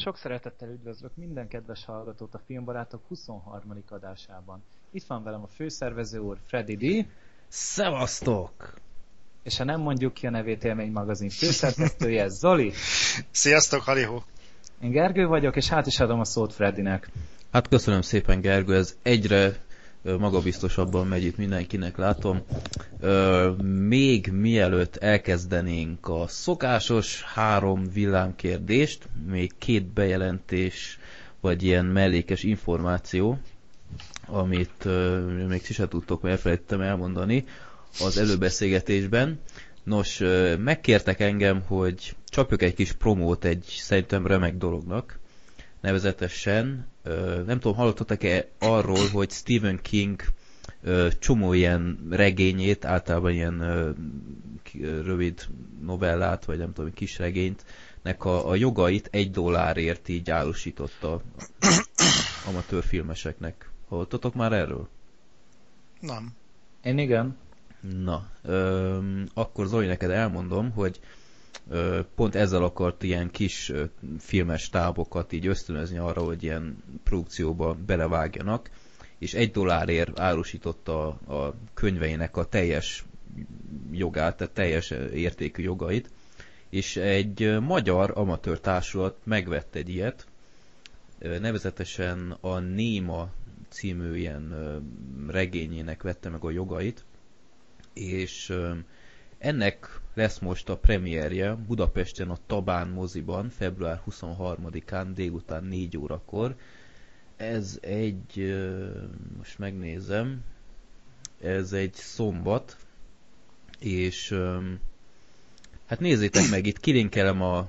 Sok szeretettel üdvözlök minden kedves hallgatót a Filmbarátok 23. adásában. Itt van velem a főszervező úr, Freddy D. Szevasztok! És ha nem mondjuk ki a nevét, Élmény magazin főszerkesztője, Zoli. Sziasztok, halihó! Én Gergő vagyok, és hát is adom a szót Freddynek. Hát köszönöm szépen, Gergő, ez egyre magabiztosabban megy itt mindenkinek, látom. Még mielőtt elkezdenénk a szokásos 3 villámkérdést, még 2 bejelentés, vagy ilyen mellékes információ, amit még ti se tudtok, mert elfelejtettem elmondani az előbeszélgetésben. Nos, megkértek engem, hogy csapjuk egy kis promót egy szerintem remek dolognak. Nevezetesen, nem tudom, hallottak-e arról, hogy Stephen King csomó ilyen regényét, általában ilyen rövid novellát, vagy nem tudom, kis regényt, nek a jogait $1 így árusította amatőr filmeseknek. Hallottatok már erről? Nem. Én igen. Na, akkor Zoli, neked elmondom, hogy pont ezzel akart ilyen kis filmes tábokat így ösztönözni arra, hogy ilyen produkcióba belevágjanak, és $1 árusította a könyveinek a teljes jogát, tehát teljes értékű jogait, és egy magyar amatőr társulat megvett egy ilyet, nevezetesen a Néma című ilyen regényének vette meg a jogait, és ennek lesz most a premierje Budapesten a Tabán moziban február 23-án délután 4 órakor. Ez egy, most megnézem, ez egy szombat, és hát nézzétek meg, itt kilinkelem a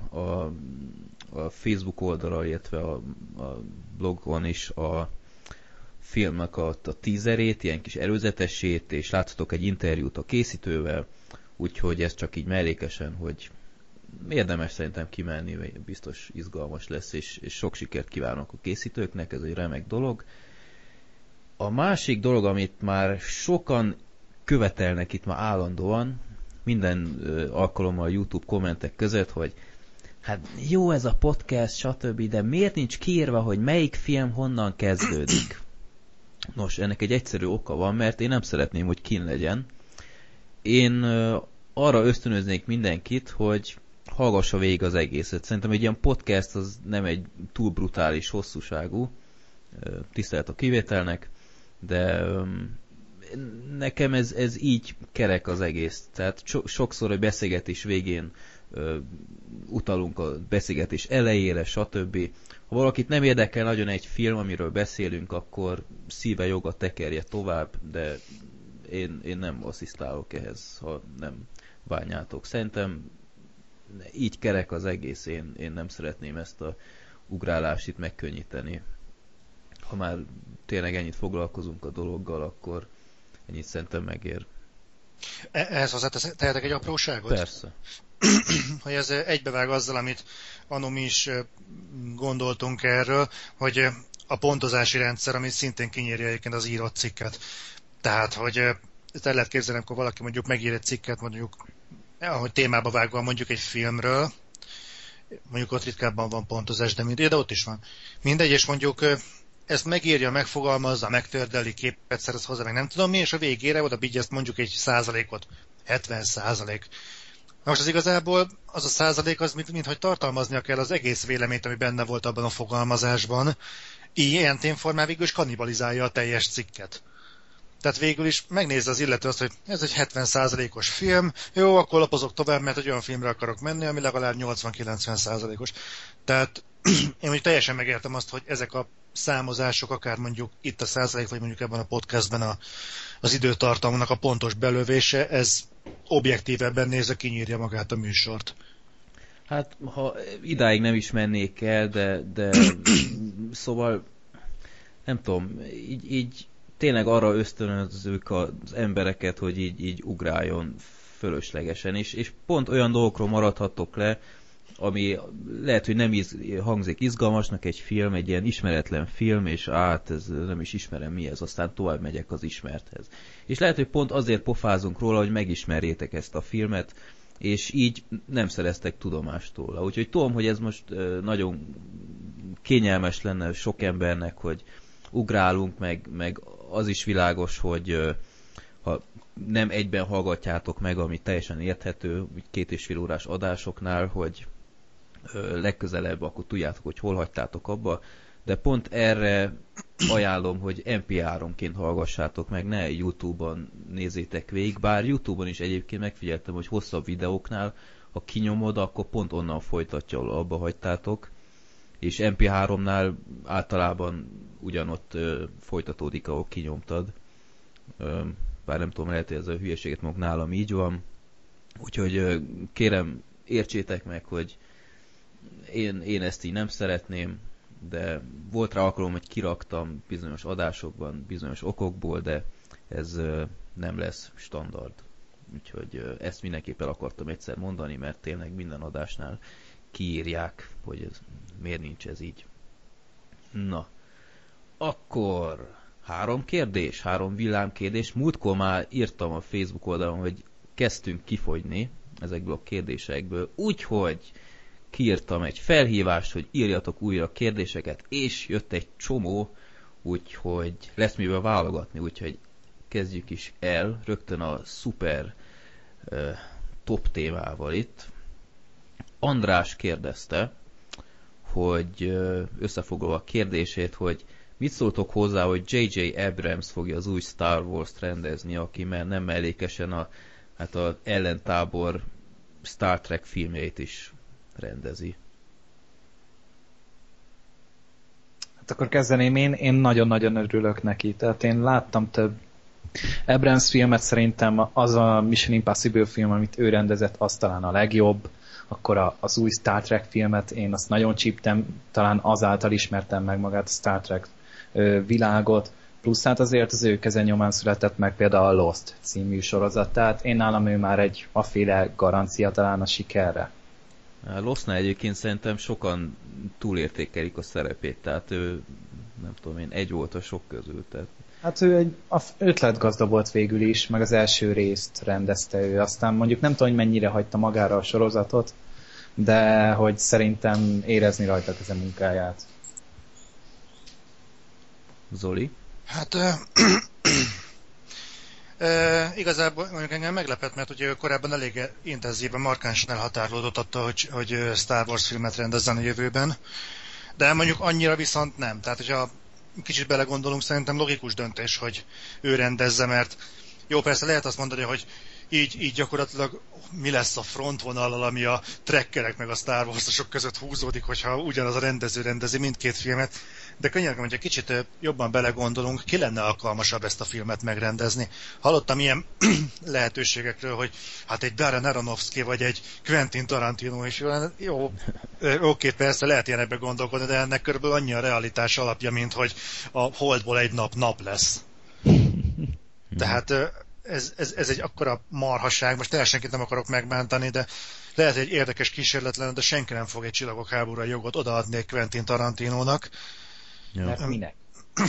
Facebook oldalra, illetve a blogon is a filmnek a teaserét, ilyen kis előzetesét, és láthatok egy interjút a készítővel, úgyhogy ez csak így mellékesen, hogy érdemes szerintem kimenni, biztos izgalmas lesz, és sok sikert kívánok a készítőknek, ez egy remek dolog. A másik dolog, amit már sokan követelnek itt már állandóan, minden alkalommal a YouTube kommentek között, hogy hát jó ez a podcast, stb., de miért nincs kiírva, hogy melyik film honnan kezdődik? Nos, ennek egy egyszerű oka van, mert én nem szeretném, hogy kín legyen. Én arra ösztönöznék mindenkit, hogy hallgassa végig az egészet. Szerintem egy ilyen podcast az nem egy túl brutális hosszúságú, tisztelet a kivételnek, de nekem ez így kerek az egész. Tehát sokszor a beszélgetés végén utalunk a beszélgetés elejére, stb. Ha valakit nem érdekel nagyon egy film, amiről beszélünk, akkor szíve joga tekerje tovább, de én nem asszisztálok ehhez, ha nem bánjátok. Szerintem így kerek az egész, én nem szeretném ezt a ugrálást itt megkönnyíteni. Ha már tényleg ennyit foglalkozunk a dologgal, akkor ennyit szerintem megér. Ehhez hozzátehetek egy apróságot? Persze. Hogy ez egybevág azzal, amit anno mi is gondoltunk erről, hogy a pontozási rendszer, ami szintén kinyírja egyébként az írott cikket. Tehát, hogy ezt el lehet képzelni, amikor valaki mondjuk megír egy cikket, mondjuk, ahogy témába vágva mondjuk egy filmről, mondjuk ott ritkábban van pontozás, de mindegy, de ott is van. Mindegy, és mondjuk ezt megírja, megfogalmazza, megtördeli, képet szerez hozzá, meg nem tudom mi, és a végére oda bígyezt mondjuk egy százalékot, 70%. Na most az igazából, az a százalék, az minthogy tartalmaznia kell az egész véleményt, ami benne volt abban a fogalmazásban, ilyen témformán végül is kannibalizálja a teljes cikket. Tehát végül is megnézze az illető azt, hogy ez egy 70%-os film, jó, akkor lapozok tovább, mert egy olyan filmre akarok menni, ami legalább 80-90%-os. Tehát én úgy teljesen megértem azt, hogy ezek a számozások, akár mondjuk itt a százalék, vagy mondjuk ebben a podcastben az időtartamnak a pontos belövése, ez objektívebben nézve kinyírja magát a műsort. Hát, ha idáig nem is mennék el, de szóval nem tudom, így tényleg arra ösztönözzük az embereket, hogy így ugráljon fölöslegesen, és pont olyan dolgokról maradhattok le, ami lehet, hogy nem hangzik izgalmasnak egy film, egy ilyen ismeretlen film, és ez nem is ismerem mi ez, aztán tovább megyek az ismerthez. És lehet, hogy pont azért pofázunk róla, hogy megismerjétek ezt a filmet, és így nem szereztek tudomást róla. Úgyhogy tudom, hogy ez most nagyon kényelmes lenne sok embernek, hogy ugrálunk, meg az is világos, hogy ha nem egyben hallgatjátok meg, ami teljesen érthető, 2,5 órás adásoknál, hogy legközelebb akkor tudjátok, hogy hol hagytátok abba, de pont erre ajánlom, hogy MP3-ként hallgassátok meg, ne YouTube-on nézzétek végig, bár YouTube-on is egyébként megfigyeltem, hogy hosszabb videóknál, ha kinyomod, akkor pont onnan folytatja, ahol abba hagytátok, és MP3-nál általában ugyanott folytatódik, ahol kinyomtad. Bár nem tudom, lehet, hogy ez a hülyeséget maguk nálam így van. Úgyhogy kérem, értsétek meg, hogy én ezt így nem szeretném, de volt rá alkalom, hogy kiraktam bizonyos adásokban, bizonyos okokból, de ez nem lesz standard. Úgyhogy ezt mindenképpen akartam egyszer mondani, mert tényleg minden adásnál kiírják, hogy ez, miért nincs ez így. Na, akkor 3 kérdés, 3 villámkérdés. Múltkor már írtam a Facebook oldalon, hogy kezdtünk kifogyni ezekből a kérdésekből, úgyhogy kiírtam egy felhívást, hogy írjatok újra kérdéseket, és jött egy csomó, úgyhogy lesz miből válogatni, úgyhogy kezdjük is el rögtön a szuper top témával itt. András kérdezte, hogy összefoglalva a kérdését, hogy mit szóltok hozzá, hogy J.J. Abrams fogja az új Star Wars-t rendezni, aki már nem mellékesen az ellentábor Star Trek filmjeit is rendezi. Hát akkor kezdeném én. Én nagyon-nagyon örülök neki. Tehát én láttam több Abrams filmet, szerintem az a Mission Impossible film, amit ő rendezett, az talán a legjobb. Akkor az új Star Trek filmet, én azt nagyon csíptem, talán azáltal ismertem meg magát a Star Trek világot, plusz hát azért az ő kezenyomán született meg például a Lost című sorozat, tehát én nálam ő már egy aféle garancia talán a sikerre. A Lostnál egyébként szerintem sokan túlértékelik a szerepét, tehát ő, nem tudom én, egy volt a sok közül, tehát. Hát ő egy ötletgazda volt végül is, meg az első részt rendezte ő. Aztán mondjuk nem tudom, hogy mennyire hagyta magára a sorozatot, de hogy szerintem érezni rajta ez a munkáját. Zoli? Hát igazából mondjuk engem meglepett, mert ugye korábban elég intenzíven, markánsan elhatárolódott attól, hogy Star Wars filmet rendezzen a jövőben, de mondjuk annyira viszont nem. Tehát, hogyha kicsit belegondolunk, szerintem logikus döntés, hogy ő rendezze, mert jó, persze lehet azt mondani, hogy így gyakorlatilag mi lesz a frontvonallal, ami a trekkerek meg a Star Wars-osok között húzódik, hogyha ugyanaz a rendező rendezi mindkét filmet, de könnyen, hogyha kicsit jobban belegondolunk, ki lenne alkalmasabb ezt a filmet megrendezni. Hallottam ilyen lehetőségekről, hogy hát egy Darren Aronofsky vagy egy Quentin Tarantino is. Jó, oké, persze lehet ilyenekbe gondolkodni, de ennek körülbelül annyi a realitás alapja, mint hogy a holdból egy nap lesz. Tehát ez egy akkora marhaság, most senkit nem akarok megbántani, de lehet egy érdekes kísérlet lenne, de senki nem fog egy Csillagok háborúra jogot odaadni egy Quentin Tarantinónak. Ja. Mert minek?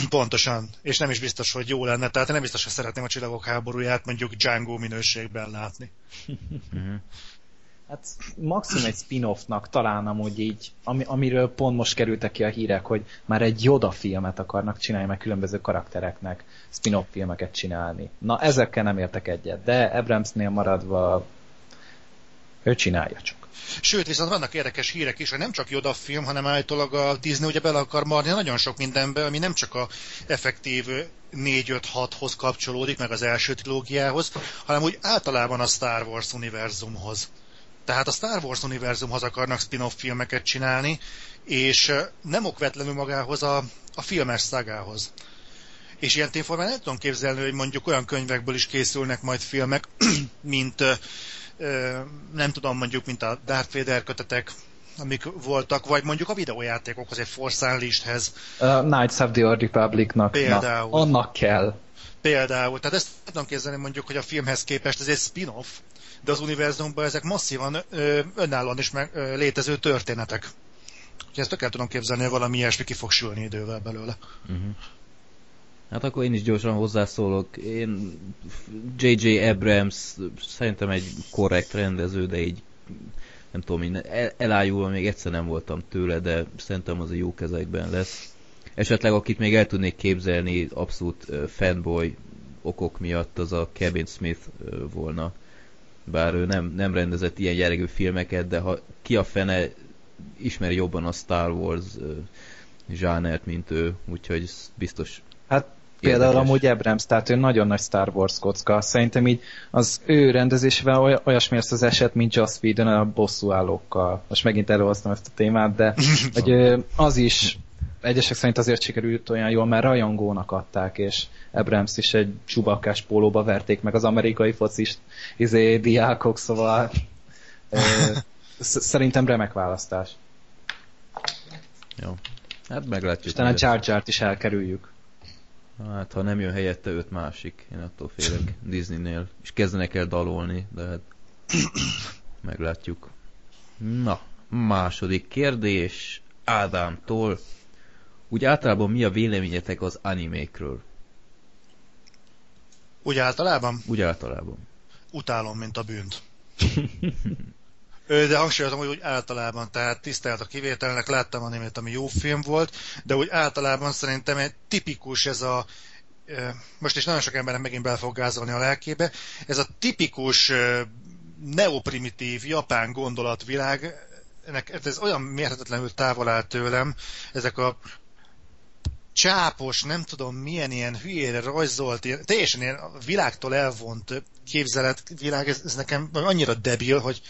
Pontosan. És nem is biztos, hogy jó lenne. Tehát nem biztos, hogy szeretném a Csillagok háborúját mondjuk Django minőségben látni. Hát maximum egy spin-offnak talán amúgy így, amiről pont most kerültek ki a hírek, hogy már egy Yoda filmet akarnak csinálni, meg különböző karaktereknek spin-off filmeket csinálni. Na ezekkel nem értek egyet, de Abramsnél maradva ő csinálja csak. Sőt, viszont vannak érdekes hírek is, hogy nem csak Yoda film, hanem állítólag a Disney ugye bele akar marni nagyon sok mindenbe, ami nem csak a effektív 4-5-6-hoz kapcsolódik, meg az első trilógiához, hanem úgy általában a Star Wars univerzumhoz. Tehát a Star Wars univerzumhoz akarnak spin-off filmeket csinálni, és nem okvetlenül magához a filmes szagához. És ilyen tényformán nem tudom képzelni, hogy mondjuk olyan könyvekből is készülnek majd filmek, mint nem tudom, mondjuk, mint a Darth Vader kötetek, amik voltak, vagy mondjuk a videójátékokhoz, egy Force Unleashed-hez. Knights of the Old Republic-nak. Például. Na, annak kell. Például. Tehát ezt tudom képzelni, mondjuk, hogy a filmhez képest ez egy spin-off, de az univerzumban ezek masszívan önállóan is létező történetek. Úgyhogy ezt tökkel tudom képzelni, hogy valami ilyesmi ki fog sülni idővel belőle. Uh-huh. Hát akkor én is gyorsan hozzászólok. Én J.J. Abrams szerintem egy korrekt rendező, de így nem tudom én, elájulva még egyszer nem voltam tőle, de szerintem az a jó kezekben lesz. Esetleg akit még el tudnék képzelni abszolút fanboy okok miatt, az a Kevin Smith volna. Bár ő nem rendezett ilyen jellegű filmeket, de ha ki a fene ismeri jobban a Star Wars zsánert, mint ő, úgyhogy biztos. Hát például érdekes. Amúgy Abrams, tehát ő nagyon nagy Star Wars kocka. Szerintem így az ő rendezésével olyasmi lesz az eset, mint Joss Whedon a bosszúállókkal. Most megint előhoztam ezt a témát, de hogy az is egyesek szerint azért sikerült olyan jól, mert rajongónak adták, és Abrams is egy csubakás pólóba verték meg az amerikai focist diákok, szóval szerintem remek választás. Jó. Hát meglátjuk. Aztán a Jar Jart is elkerüljük. Hát, ha nem jön helyette 5 másik, én attól félek Disneynél. És kezdenek el dalolni, de hát meglátjuk. Na, második kérdés Ádámtól. Úgy általában mi a véleményetek az animékről? Úgy általában? Úgy általában. Utálom, mint a bűnt. De hangsúlyozom, hogy úgy általában, tehát tisztelt a kivételnek, láttam animét, ami jó film volt, de úgy általában szerintem egy tipikus ez a, most is nagyon sok embernek megint bele fog gázolni a lelkébe, ez a tipikus neoprimitív japán gondolatvilág, ez olyan mérhetetlenül távol áll tőlem, ezek a csápos, nem tudom milyen ilyen hülyére rajzolt, ilyen, teljesen ilyen világtól elvont képzeletvilág, ez nekem annyira debil, hogy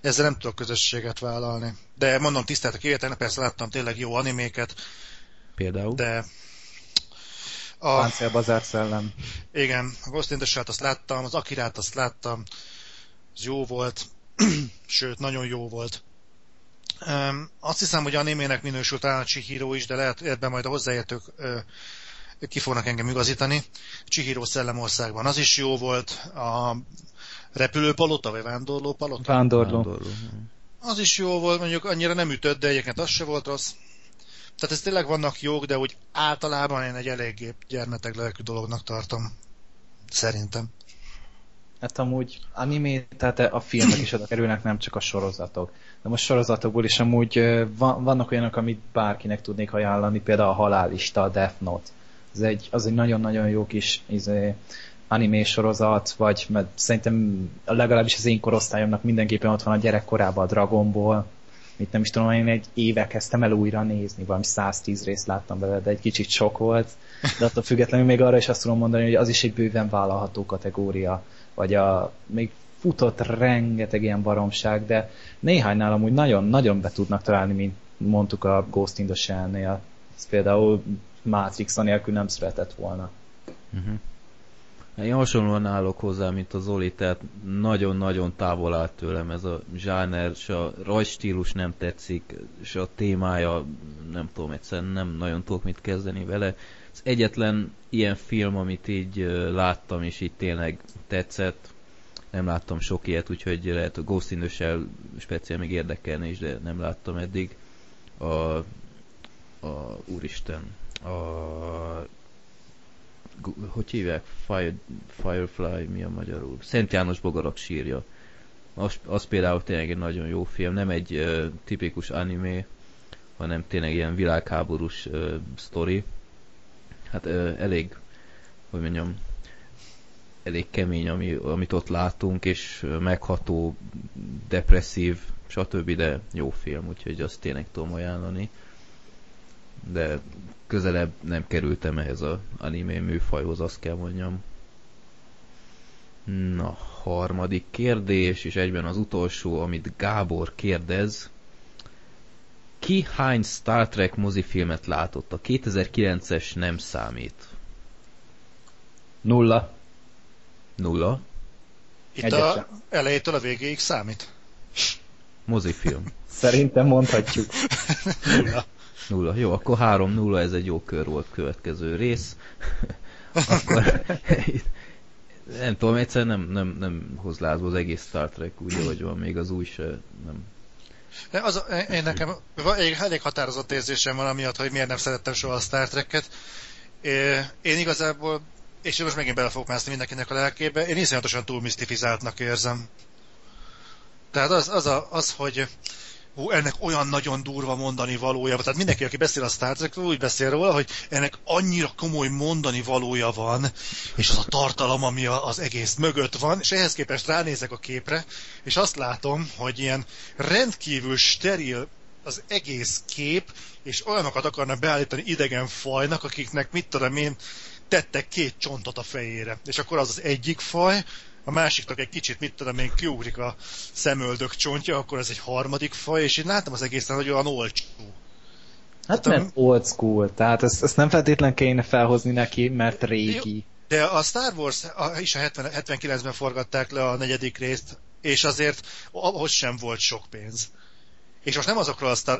ezzel nem tudok közösséget vállalni. De mondom, tisztelt a kivételnek, persze láttam tényleg jó animéket. Például? De a Páncélbazár szellem. Igen, a Ghost in the Shell-t azt láttam, az Akirát azt láttam, az jó volt, sőt, nagyon jó volt. Azt hiszem, hogy animének minősült a Chihiro is, de lehet ebben majd a hozzáértők ki fognak engem igazítani. Chihiro Szellemországban az is jó volt, a Repülőpalota, vagy Vándorlópalota? Vándorló. Az is jó volt, mondjuk annyira nem ütött, de egyébként az se volt rossz. Tehát ez tényleg vannak jók, de úgy általában én egy eléggé gyermeteg lelkű dolognak tartom. Szerintem. Hát amúgy anime, tehát a filmek is oda kerülnek, nem csak a sorozatok. De most sorozatokból is amúgy vannak olyanok, amit bárkinek tudnék ajánlani, például a Halálista, a Death Note. Az egy nagyon-nagyon jó kis anime sorozat, vagy mert szerintem legalábbis az én korosztályomnak mindenképpen ott van a gyerekkorában a Dragon Ball. Mit nem is tudom, én egy éve kezdtem el újra nézni, valami 110 részt láttam belőle, de egy kicsit sok volt. De attól függetlenül még arra is azt tudom mondani, hogy az is egy bőven vállalható kategória. Vagy még futott rengeteg ilyen baromság, de néhánynál amúgy nagyon-nagyon be tudnak találni, mint mondtuk a Ghost in the Shell-nél. Ez például Matrix nélkül nem született volna. Uh-huh. Én hasonlóan állok hozzá, mint a Zoli, tehát nagyon-nagyon távol áll tőlem ez a zsáner, se a rajstílus nem tetszik, se a témája, nem tudom, egyszerűen nem nagyon tudok mit kezdeni vele. Az egyetlen ilyen film, amit így láttam, és így tényleg tetszett, nem láttam sok ilyet, úgyhogy lehet a Ghost in the Shell speciál még érdekelni is, de nem láttam eddig. Úristen, hogy hívják? Firefly, mi a magyarul? Szent János Bogarak sírja. Az például tényleg egy nagyon jó film, nem egy tipikus anime, hanem tényleg ilyen világháborús sztori. Hát elég, hogy mondjam, elég kemény, amit ott látunk, és megható, depresszív, stb., de jó film, úgyhogy azt tényleg tudom ajánlani. De közelebb nem kerültem ehhez az anime műfajhoz, azt kell mondjam. Na, harmadik kérdés, és egyben az utolsó, amit Gábor kérdez. Ki hány Star Trek mozifilmet látott? A 2009-es nem számít. 0. 0. Itt a elejétől a végéig számít. Mozifilm. Szerintem mondhatjuk. 0. 0. Jó, akkor 3-0, ez egy jó kör volt, következő rész. Akkor nem tudom, egyszerűen nem hoz lázba az egész Star Trek, úgy, ahogy van, még az új se nem. Én nekem elég határozott érzésem van amiatt, hogy miért nem szerettem soha a Star Trek-et. Én igazából, és most megint bele fogok mászni mindenkinek a lelkébe, én iszonyatosan túl misztifizáltnak érzem. Tehát az, hogy hú, ennek olyan nagyon durva mondani valója van. Tehát mindenki, aki beszél a Star Trekről, úgy beszél róla, hogy ennek annyira komoly mondani valója van, és az a tartalom, ami az egész mögött van, és ehhez képest ránézek a képre, és azt látom, hogy ilyen rendkívül steril az egész kép, és olyanokat akarnak beállítani idegen fajnak, akiknek mit tudom én, tettek 2 csontot a fejére. És akkor az egyik faj, a másiknak egy kicsit, mit tudom én, kiugrik a szemöldök csontja, akkor ez egy harmadik faj, és én láttam az egészen, hogy olyan olcsó. Hát mert old school, tehát ezt nem feltétlen kéne felhozni neki, mert régi. De a Star Wars is a 79-ben forgatták le a 4. részt, és azért ahhoz sem volt sok pénz. És most nem azokról a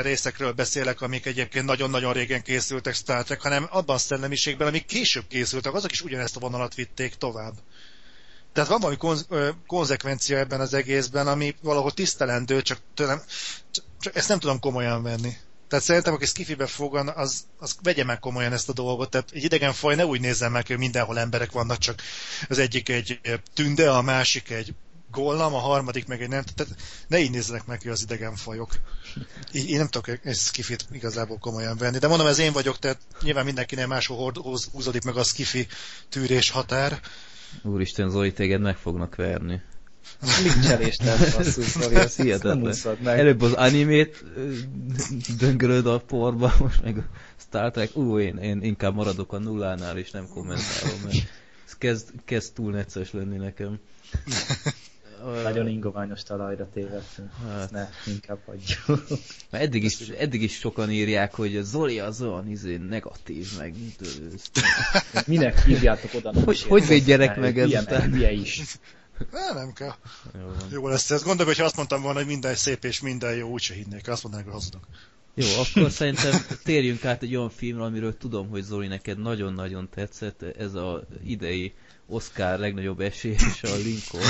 részekről beszélek, amik egyébként nagyon-nagyon régen készültek Star Trek, hanem abban a szellemiségben, amik később készültek, azok is ugyanezt a vonalat vitték tovább. Tehát van valami konzekvencia ebben az egészben, ami valahol tisztelendő, csak tőlem, ezt nem tudom komolyan venni. Tehát szerintem, aki skifibe fogan, az vegye meg komolyan ezt a dolgot. Tehát egy idegen faj ne úgy nézzen meg, hogy mindenhol emberek vannak, csak az egyik egy tünde, a másik egy gollam, a harmadik meg egy nem. Tehát ne így nézzenek meg ki az idegen fajok. Én nem tudok egy skifit igazából komolyan venni. De mondom, ez én vagyok, tehát nyilván mindenkinél máshol húzódik meg a skifi tűrés határ. Úristen, Zoli, téged meg fognak verni. Lincseléstelen passzul, Zoli, ezt hihetetlen. Előbb az animét döngölöd a porba, most meg a Star Trek. Én inkább maradok a nullánál, és nem kommentálom, mert ez kezd túl necces lenni nekem. Nagyon ingoványos talajra tévedtünk. Hát. Ne, inkább hagyjuk. Mert eddig is sokan írják, hogy a Zoli az olyan negatív, meg... Minek hívjátok oda? Hogy védjerek meg ezután? Ilyen is. Nem kell. Jó lesz ez. Gondolom, hogyha azt mondtam volna, hogy minden szép és minden jó, úgyse hinnék. Azt mondanák, hogy hazudok. Jó, akkor szerintem térjünk át egy olyan filmre, amiről tudom, hogy Zoli, neked nagyon-nagyon tetszett. Ez az idei Oscar legnagyobb esélyes, a Lincoln.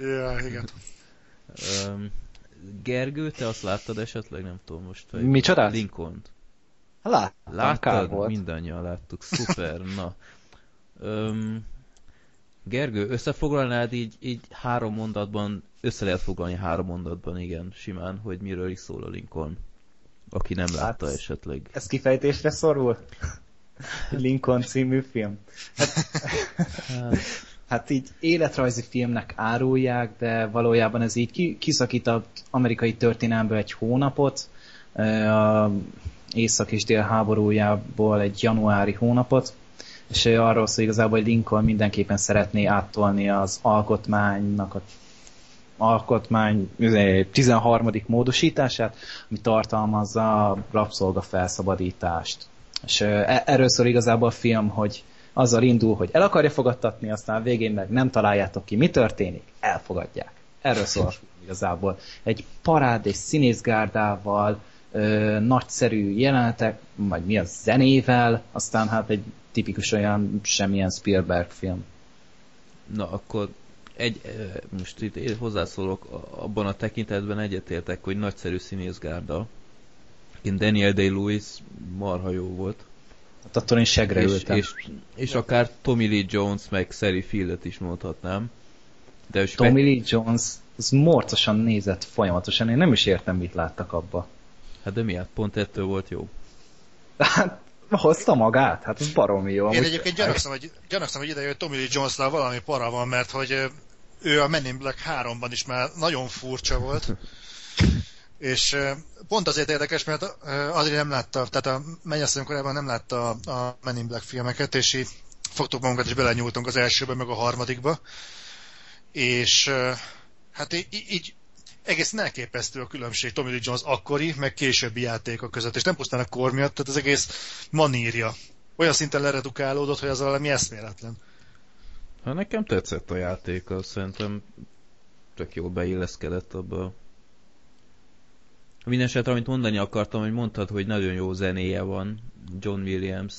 Ja, igen. Gergő, te azt láttad esetleg? Nem tudom most. Micsodát? Lincoln-t. Láttad? Mindannyian láttuk. Szuper, na. Gergő, összefoglalnád így 3 mondatban, össze lehet foglalni 3 mondatban, igen, simán, hogy miről is szól a Lincoln, aki nem látta esetleg. Ez kifejtésre szorul? Lincoln című film. Hát így életrajzi filmnek árulják, de valójában ez így kiszakít az amerikai történelmből egy hónapot, a észak és dél háborújából egy januári hónapot, és arról szól igazából, hogy Lincoln mindenképpen szeretné áttolni az alkotmány 13. módosítását, ami tartalmazza a rabszolga felszabadítást. És erről szól igazából a film, hogy azzal indul, hogy el akarja fogadtatni, aztán végén meg nem találjátok ki, mi történik, elfogadják. Erről szól igazából. Egy parád és színészgárdával, nagyszerű jelenetek, vagy mi a zenével, aztán hát egy tipikus olyan semmilyen Spielberg film. Na akkor most itt hozzászólok, abban a tekintetben egyetértek, hogy nagyszerű színészgárda. Daniel Day-Lewis marha jó volt. Hát attól én segre ültem. És akár Tommy Lee Jones meg Sally Fieldet is mondhatnám. De Tommy Lee Jones az morcosan nézett folyamatosan. Én nem is értem, mit láttak abba. Hát de miért? Pont ettől volt jó. Hát hozta magát. Hát ez baromi jó. Én egyébként gyanakszom, hogy ide jött Tommy Lee Jones-nál valami para van, mert hogy ő a Men in Black 3-ban is már nagyon furcsa volt. És pont azért érdekes, mert azért nem látta, tehát a mennyasszonyom korábban nem látta a Men in Black filmeket, és így fogtuk magunkat és belenyúltunk az elsőbe, meg a harmadikba. És hát így egészen elképesztő a különbség Tommy Lee Jones akkori, meg későbbi játéka között, és nem pusztán a kor miatt, tehát az egész manírja. Olyan szinten leredukálódott, hogy az valami eszméletlen. Hát nekem tetszett a játéka, szerintem tök jól beilleszkedett abba. Mindenesetre, amit mondani akartam, hogy mondtad, hogy nagyon jó zenéje van. John Williams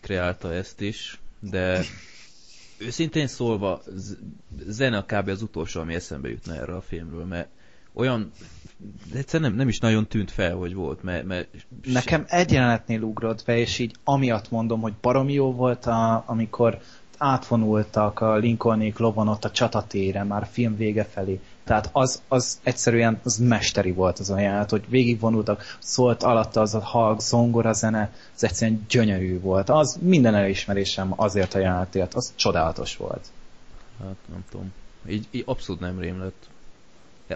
kreálta ezt is, de őszintén szólva zene kb. Az utolsó, ami eszembe jutna erre a filmről, mert olyan egyszerűen nem is nagyon tűnt fel, hogy volt, mert... Nekem egy jelenetnél ugrott be, és így amiatt mondom, hogy baromi jó volt, amikor átvonultak a Lincolnék lovon ott a csatatére, már film vége felé. Tehát az egyszerűen az mesteri volt az a jelenet, hogy végigvonultak, szólt alatta az a halk zongora zene, az egyszerűen gyönyörű volt. Az minden elismerésem azért a jelenetért, az csodálatos volt. Hát nem tudom. Így abszolút nem rémlett.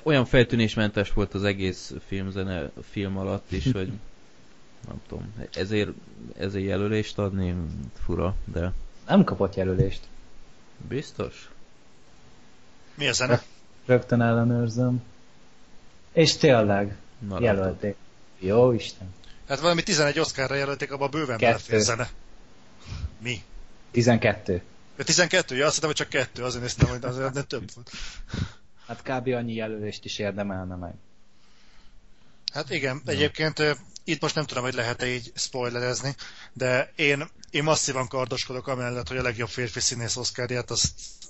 Olyan feltűnésmentes volt az egész filmzene film alatt is, hogy nem tudom, ezért jelölést adni fura, de... Nem kapott jelölést. Biztos? Mi a zene? Rögtön ellenőrzöm. És tényleg na, jelölték. Jó Isten. Hát valami 11 Oscarra jelölték, abban bőven belefér zene. Mi? 12. Ja, 12? Ja, azt hiszem, hogy csak 2. Azért néztem, hogy azért nem több volt. Hát kb. Annyi jelölést is érdemelne meg. Hát igen, no. Egyébként itt most nem tudom, hogy lehet-e így spoilerezni, de én masszívan kardoskodok amellett, hogy a legjobb férfi színész Oscarját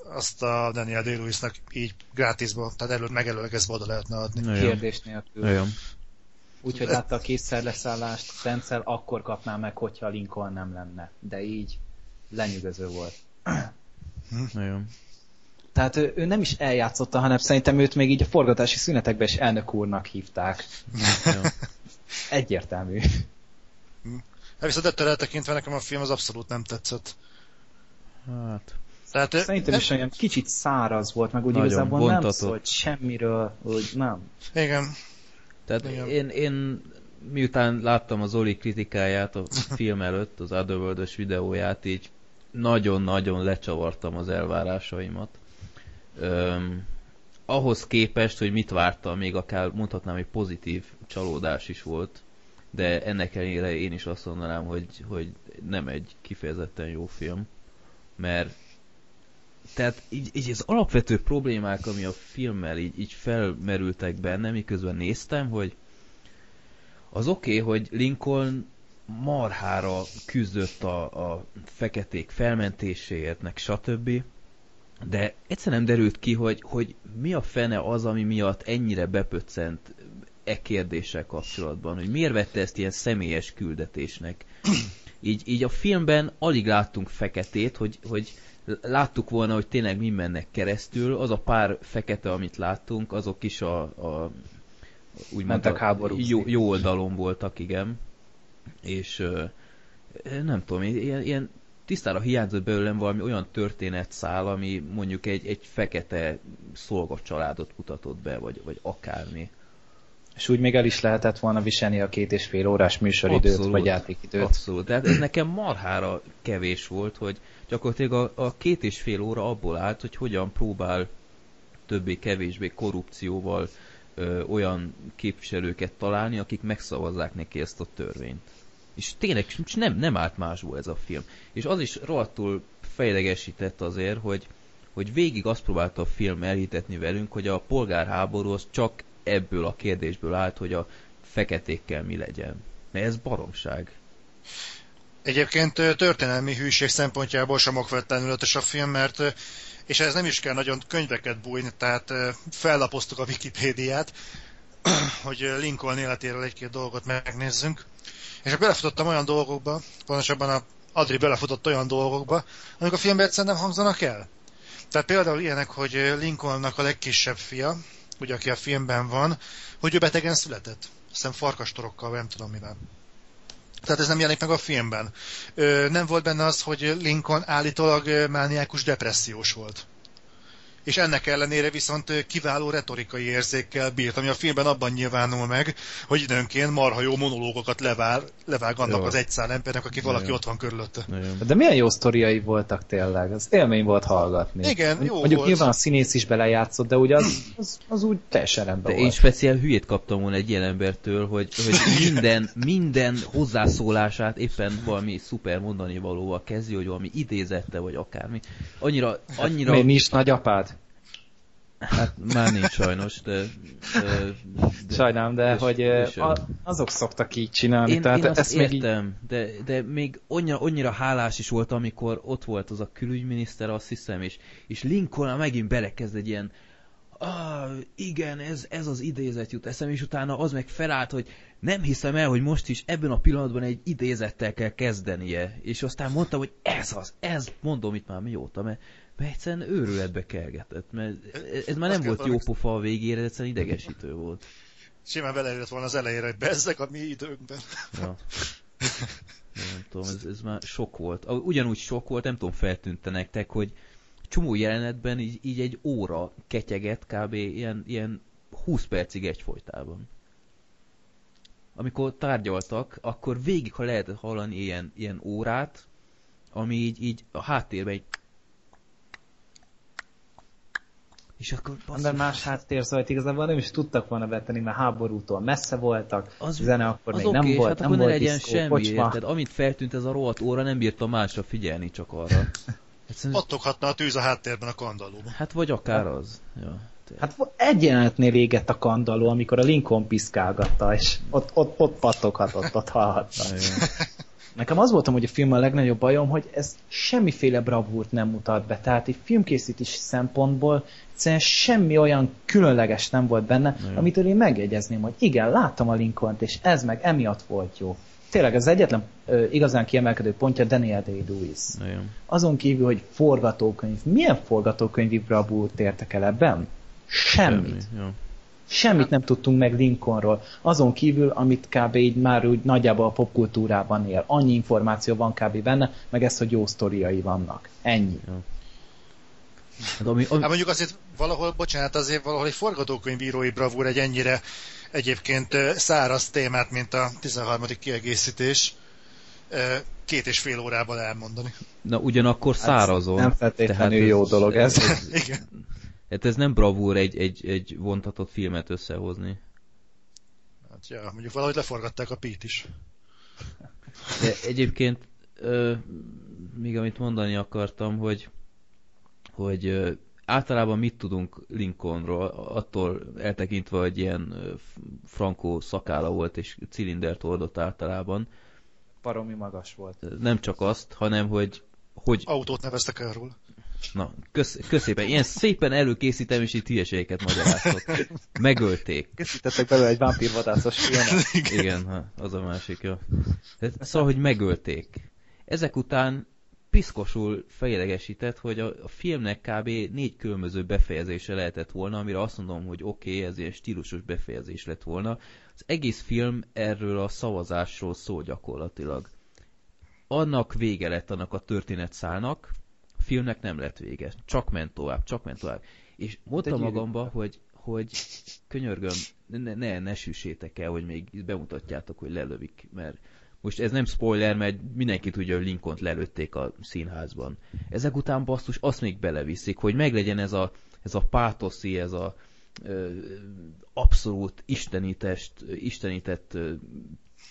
azt a Daniel Day-Lewisnak így grátisban, tehát megelőlegezve oda lehetne adni. Na, kérdés nélkül. Úgyhogy látta a kétszerleszállást, rendszer akkor kapná meg, hogyha Lincoln nem lenne. De így lenyűgöző volt. Nagyon. Tehát ő nem is eljátszotta, hanem szerintem őt még így a forgatási szünetekben is elnök úrnak hívták. Egyértelmű. Hát viszont ettől eltekintve nekem a film az abszolút nem tetszett. Hát... Tehát, szerintem is olyan kicsit száraz volt, meg úgy igazából bontatott. Nem szólt semmiről, hogy nem. Igen. Tehát igen. Én miután láttam a Zoli kritikáját a film előtt, az Otherworld-ös videóját, így nagyon-nagyon lecsavartam az elvárásaimat. Ahhoz képest, hogy mit vártam, még akár mondhatnám, hogy pozitív csalódás is volt, de ennek ellenére én is azt mondanám, hogy nem egy kifejezetten jó film, mert tehát így az alapvető problémák, ami a filmmel így felmerültek benne, miközben néztem, hogy az oké, hogy Lincoln marhára küzdött a feketék felmentéséért, meg stb. De egyszerűen nem derült ki, hogy mi a fene az, ami miatt ennyire bepöccent e kérdéssel kapcsolatban, hogy miért vette ezt ilyen személyes küldetésnek. Így a filmben alig láttunk feketét, hogy láttuk volna, hogy tényleg mi mennek keresztül. Az a pár fekete, amit láttunk, azok is a úgymond jó oldalon voltak, igen. És nem tudom, ilyen tisztára hiányzott belőlem valami olyan történetszál, ami mondjuk egy fekete szolgacsaládot mutatott be, vagy akármi. És úgy még el is lehetett volna viselni a 2,5 órás műsoridőt, abszolút, vagy játékidőt. Abszolút, de ez nekem marhára kevés volt, hogy gyakorlatilag a 2,5 óra abból állt, hogy hogyan próbál többé-kevésbé korrupcióval olyan képviselőket találni, akik megszavazzák neki ezt a törvényt. És tényleg nem állt másból ez a film. És az is rohadtul fejlegesített azért, hogy végig azt próbálta a film elhitetni velünk, hogy a polgárháború az csak ebből a kérdésből állt, hogy a feketékkel mi legyen. Mert ez baromság. Egyébként történelmi hűség szempontjából sem okvetlenül ötös a film, mert és ez nem is kell nagyon könyveket bújni, tehát fellapoztuk a Wikipédiát, hogy Lincoln életéről egy-két dolgot megnézzünk. És belefutottam olyan dolgokba, pontosabban Adri belefutott olyan dolgokba, amik a filmben egyszerűen nem hangzanak el. Tehát például ilyenek, hogy Lincolnnak a legkisebb fia, ugye aki a filmben van, hogy ő betegen született. Aztán farkastorokkal, vagy nem tudom mivel. Tehát ez nem jelenik meg a filmben. Nem volt benne az, hogy Lincoln állítólag mániákus depressziós volt. És ennek ellenére viszont kiváló retorikai érzékkel bírt, ami a filmben abban nyilvánul meg, hogy időnként marha jó monológokat levág annak jó. Az egyszál embernek, aki valaki jó. Ott van körülötte. Jó. De milyen jó sztoriai voltak tényleg, az élmény volt hallgatni. Igen, jó mondjuk volt. Nyilván a színész is belejátszott, de ugye az úgy teljesen rendben volt. De én speciál hülyét kaptam volna egy ilyen embertől, hogy minden hozzászólását éppen valami szuper mondani valóval kezdi, hogy valami idézette, vagy akármi. Annyira... Még nincs nagyapád? Hát már nincs sajnos, de sajnálom, de azok szoktak így csinálni. Tehát én azt értem, így... de még annyira hálás is volt, amikor ott volt az a külügyminiszter, azt hiszem, és Lincoln megint belekezd egy ilyen igen, ez az idézet jut eszem, és utána az meg felállt, hogy nem hiszem el, hogy most is ebben a pillanatban egy idézettel kell kezdenie. És aztán mondtam, hogy ez, mondom itt már mióta, mert egyszerűen őrületbe kergetett, mert ez már nem volt jó pofa a végére, egyszerűen idegesítő volt. Simán beleérett volna az elejére, hogy bezzeg a mi időnkben. Ja. Nem tudom, ez már sok volt. Ugyanúgy sok volt, nem tudom, feltűnte nektek, hogy csomó jelenetben így egy óra ketyeget kb. Ilyen 20 percig egyfolytában. Amikor tárgyaltak, akkor végig, ha lehetett hallani ilyen órát, ami így a háttérben egy... És akkor de más háttérzajt igazából nem is tudtak volna betenni, mert háborútól messze voltak, zene akkor még nem volt, nem volt diszkó, kocsma. Amint feltűnt ez a rohadt óra, nem bírta másra figyelni, csak arra. Pattoghatna a tűz a háttérben a kandallóban. Hát vagy akár az. Ja, hát egy jelenetnél égett a kandalló, amikor a Lincoln piszkálgatta, és ott pattoghatott, ott hallhatta. Nekem az voltam, hogy a film a legnagyobb bajom, hogy ez semmiféle bravúrt nem mutat be. Tehát egy filmkészítési szempontból egyszerűen semmi olyan különleges nem volt benne, amitől én megjegyezném, hogy igen, láttam a Lincoln-t, és ez meg emiatt volt jó. Tényleg az egyetlen igazán kiemelkedő pontja Daniel Day-Lewis. Azon kívül, hogy forgatókönyv. Milyen forgatókönyvi bravúrt értek el ebben? Semmit. Semmit nem tudtunk meg Lincolnról. Azon kívül, amit kb. Így már úgy nagyjából a popkultúrában él. Annyi információ van kb. Benne, meg ez, hogy jó sztoriai vannak. Ennyi. Hát mondjuk azért valahol, valahol egy forgatókönyvírói bravúr egy ennyire egyébként száraz témát, mint a 13. kiegészítés 2,5 órában elmondani. Na ugyanakkor szárazon. Hát nem feltétlenül tehát jó dolog ez. Igen. Hát ez nem bravúr egy vontatott filmet összehozni. Hát ja, mondjuk valahogy leforgatták a Pete is. De egyébként még amit mondani akartam, hogy általában mit tudunk Lincolnról, attól eltekintve, hogy ilyen frankó szakála volt és cilindert hordott általában. Baromi magas volt. Nem csak azt, hanem hogy... Autót neveztek el róla. Na, köszépen. Ilyen szépen előkészítem, és itt hülyeségeket magyaráztok. Megölték. Készítettek belőle egy vámpírvadászos filmet. Igen, az a másik, jó. Szóval, hogy megölték. Ezek után piszkosul felidegesített, hogy a filmnek kb. 4 különböző befejezése lehetett volna, amire azt mondom, hogy oké, ez ilyen stílusos befejezés lett volna. Az egész film erről a szavazásról szól gyakorlatilag. Annak vége lett, annak a történetszálnak, a filmnek nem lett vége. Csak ment tovább. És mondtam magamba, hogy könyörgöm, ne süssétek el, hogy még bemutatjátok, hogy lelövik, mert most ez nem spoiler, mert mindenki tudja, hogy Lincoln-t lelőtték a színházban. Ezek után basszus, azt még beleviszik, hogy meglegyen ez a pátoszi, ez a abszolút istenített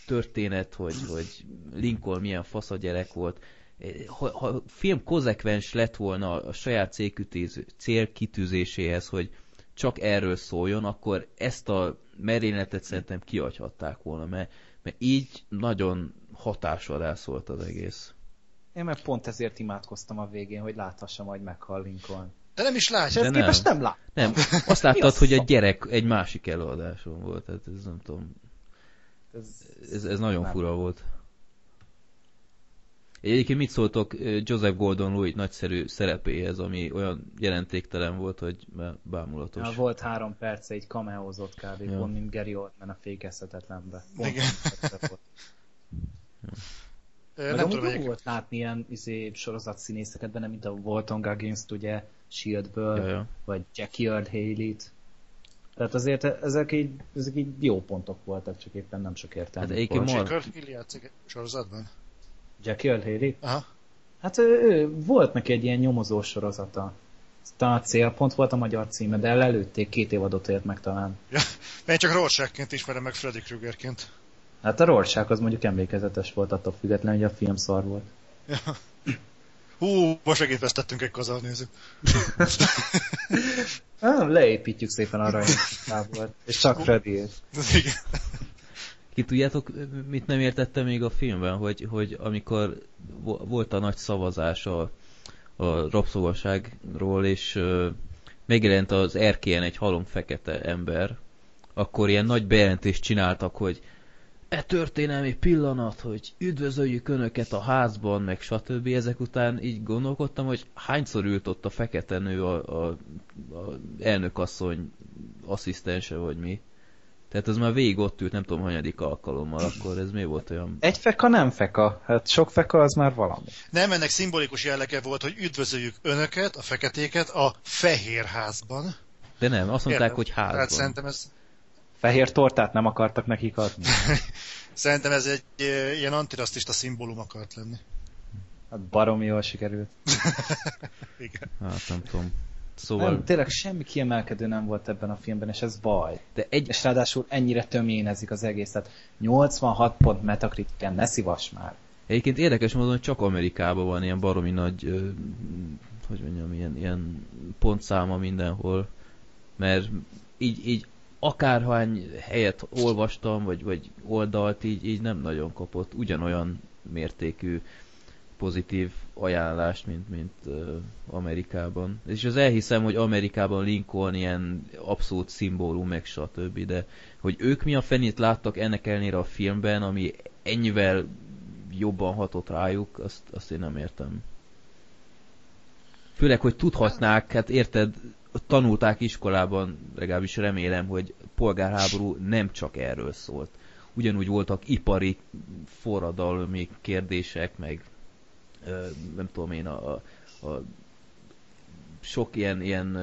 történet, hogy Lincoln milyen fasz a gyerek volt. Ha a film konzekvens lett volna a saját célkitűzéséhez, hogy csak erről szóljon, akkor ezt a merényletet szerintem kiadhatták volna, mert így nagyon hatásvadász volt az egész. Én meg pont ezért imádkoztam a végén, hogy láthassam, hogy meghal Lincoln. De nem is látsz, ezt képest nem láttam. Nem, azt láttad, hogy a gyerek egy másik előadáson volt, tehát ez nem tudom. Ez nagyon fura volt. Egyébként mit szóltok Joseph Gordon-Lewitt nagyszerű szerepéhez, ami olyan jelentéktelen volt, hogy bámulatos. Ja, volt 3 perce, így kameózott kb. Ja. Pont mint Gary Oldman a Fékezhetetlenbe. Igen. Nem tudom, hogy volt látni ilyen sorozatszínészeket benne, mint a Walton Goggins-t, ugye, Shieldből, ja. Vagy Jackie Earl Haley-t. Tehát azért ezek így jó pontok voltak, csak éppen nem sok értelme. Hát Jackie Earl Haley játszik sorozatban? Jackie Earl Haley? Aha. Hát ő volt neki egy ilyen nyomozós sorozata. Talán Célpont volt a magyar címe, de előtték 2 évadot élt meg talán. Ja, én csak Rorschachként ismerem meg Freddy Kruegerként. Hát a Rorschach az mondjuk emlékezetes volt attól függetlenül, hogy a film szar volt. Ja. Hú, most megint vesztettünk egy kazalnézőt. Leépítjük szépen arra, hogy volt. És csak Freddy. Igen. Ki tudjátok, mit nem értettem még a filmben, hogy amikor volt a nagy szavazás a rabszolgaságról, és megjelent az erkélyen egy halom fekete ember, akkor ilyen nagy bejelentést csináltak, hogy e történelmi pillanat, hogy üdvözöljük Önöket a házban, meg stb. Ezek után így gondolkodtam, hogy hányszor ült ott a fekete nő a elnökasszony asszisztense, vagy mi. Tehát az már végig ott ült, nem tudom, hanyadik alkalommal, akkor ez mi volt olyan... Egy feka nem feka, hát sok feka az már valami. Nem, ennek szimbolikus jellege volt, hogy üdvözöljük Önöket, a feketéket a fehér házban. De nem, azt mondták, hogy házban. Hát szerintem ez... Fehér tortát nem akartak nekik adni. Szerintem ez egy ilyen antirasztista szimbólum akart lenni. Hát baromi jól sikerült. Igen. Hát nem tudom. Szóval... Nem, tényleg semmi kiemelkedő nem volt ebben a filmben, és ez baj. De és ráadásul ennyire töményezik az egészet. 86 pont Metacritiken, ne szivass már. Egyébként érdekes módon, hogy csak Amerikában van ilyen baromi nagy, hogy mondjam, ilyen pontszáma mindenhol. Mert így akárhány helyet olvastam, vagy oldalt, így nem nagyon kapott ugyanolyan mértékű pozitív ajánlást, mint Amerikában. És az elhiszem, hogy Amerikában Lincoln ilyen abszolút szimbólum, meg stb. De hogy ők mi a fenét láttak ennek ellenére a filmben, ami ennyivel jobban hatott rájuk, azt én nem értem. Főleg, hogy tudhatnák, hát érted, tanulták iskolában, legalábbis remélem, hogy polgárháború nem csak erről szólt. Ugyanúgy voltak ipari forradalmi kérdések, meg nem tudom én, a sok ilyen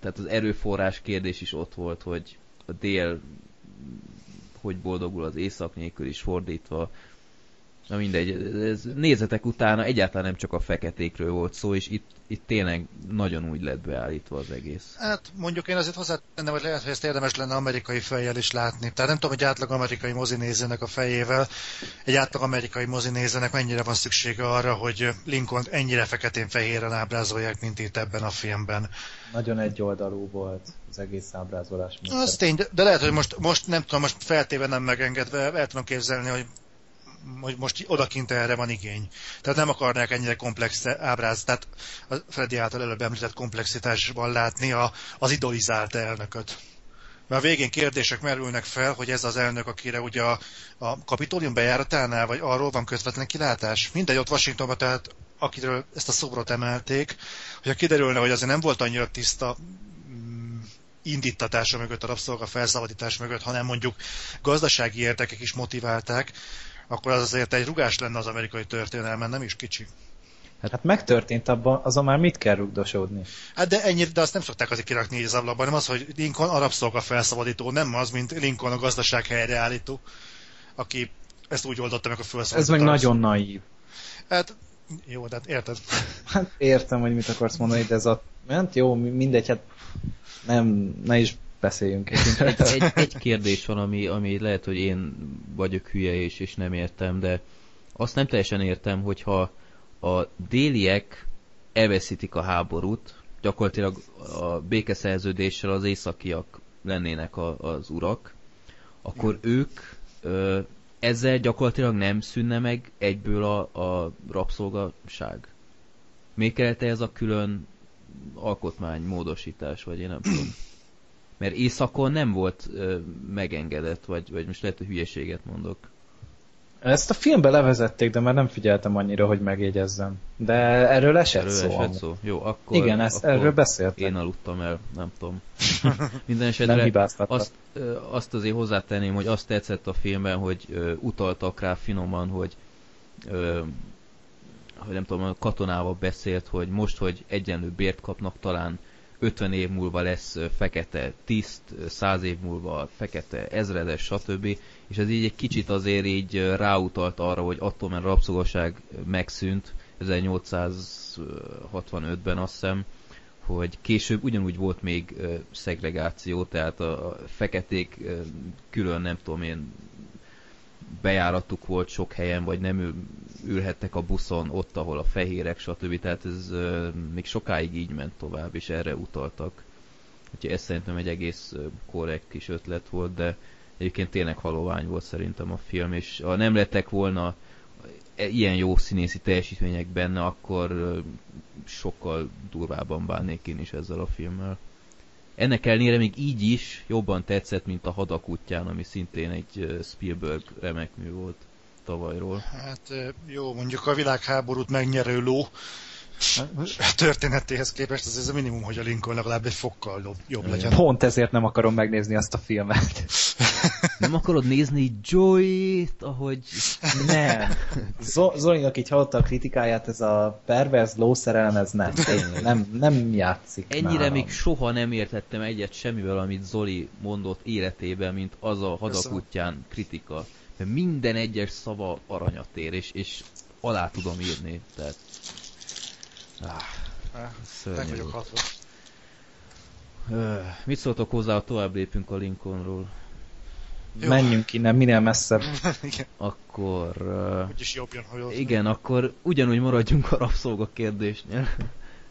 tehát az erőforrás kérdés is ott volt, hogy a dél hogy boldogul az észak nélkül is fordítva. Na mindegy, ez nézetek utána egyáltalán nem csak a feketékről volt szó, és itt tényleg nagyon úgy lett beállítva az egész. Hát mondjuk én azért hozzátennem, hogy lehet, hogy ezt érdemes lenne amerikai fejjel is látni. Tehát nem tudom, hogy átlag amerikai mozinézőnek a fejével, egy átlag amerikai mozinézőnek mennyire van szüksége arra, hogy Lincoln ennyire feketén-fehéren ábrázolják, mint itt ebben a filmben. Nagyon egyoldalú volt az egész ábrázolás. Az tény, de lehet, hogy most nem tudom, most feltéve nem megengedve, el tudom képzelni, hogy most odakint erre van igény. Tehát nem akarnák ennyire komplex ábráz, tehát a Freddy által előbb említett komplexitásban látni az idolizált elnököt. Mert a végén kérdések merülnek fel, hogy ez az elnök, akire ugye a Kapitólium bejáratánál, vagy arról van közvetlen kilátás. Mindegy, ott Washingtonban, tehát akiről ezt a szobrot emelték, hogyha kiderülne, hogy azért nem volt annyira tiszta indítatása mögött, a rabszolga felszabadítás mögött, hanem mondjuk gazdasági érdekek is motiválták, akkor az azért egy rugás lenne az amerikai történelmen, nem is kicsi. Hát megtörtént abban, azon már mit kell rugdosódni? Hát de ennyire, de azt nem szokták azért kirakni így az ablakban, nem az, hogy Lincoln a rabszolga felszabadító, nem az, mint Lincoln a gazdaság helyreállító, aki ezt úgy oldotta meg, a felszabadító. Ez meg nagyon naív. Hát jó, de hát érted. Hát értem, hogy mit akarsz mondani, de ez jó, mindegy, hát nem, ne is beszéljünk. Egy kérdés van, ami lehet, hogy én vagyok hülye és nem értem, de azt nem teljesen értem, hogyha a déliek elveszítik a háborút, gyakorlatilag a békeszerződéssel az északiak lennének az urak, akkor ők ezzel gyakorlatilag nem szűnne meg egyből a rabszolgaság. Még kellett ez a külön alkotmánymódosítás, vagy én nem tudom. Mert északon nem volt megengedett, vagy most lehet, hogy hülyeséget mondok. Ezt a filmbe levezették, de már nem figyeltem annyira, hogy megjegyezzem. De erről esett szó. Jó, akkor... Igen, erről beszéltem. Én aludtam el, nem tudom. Minden esetre nem hibáztattak. Azt azért hozzátenném, hogy azt tetszett a filmben, hogy utaltak rá finoman, hogy nem tudom, a katonával beszélt, hogy most, hogy egyenlő bért kapnak, talán 50 év múlva lesz fekete tiszt, 100 év múlva fekete ezredes, stb. És ez így egy kicsit azért így ráutalt arra, hogy attól, mert a rabszolgaság megszűnt 1865-ben, azt hiszem, hogy később ugyanúgy volt még szegregáció, tehát a feketék külön, nem tudom én, bejáratuk volt sok helyen, vagy nem ülhettek a buszon ott, ahol a fehérek, stb. Tehát ez még sokáig így ment tovább, és erre utaltak. Úgyhogy ez szerintem egy egész korrekt kis ötlet volt, de egyébként tényleg halovány volt szerintem a film, és ha nem lettek volna ilyen jó színészi teljesítmények benne, akkor sokkal durvábban bánnék én is ezzel a filmmel. Ennek ellenére még így is jobban tetszett, mint a Hadak útján, ami szintén egy Spielberg remek mű volt tavalyról. Hát jó, mondjuk a világháborút megnyerő ló történetéhez képest az ez a minimum, hogy a Lincoln legalább egy fokkal jobb legyen. Pont ezért nem akarom megnézni azt a filmet. Nem akarod nézni Joey-t, ahogy... Nem. Zolinak így hallotta a kritikáját, ez a perverz lószerelem, ez nem játszik. Ennyire nálam. Még soha nem értettem egyet semmivel, amit Zoli mondott életében, mint az a Hadak útján kritika. Mert minden egyes szava aranyat ér, és alá tudom írni. Tehát... Meg vagyok hatva. Mit szóltok hozzá, ha tovább lépünk a Lincolnról? Jó. Menjünk innen, minél messzebb. Akkor... úgyis jobb jön, hogy igen, akkor ugyanúgy maradjunk a rabszolga kérdésnél.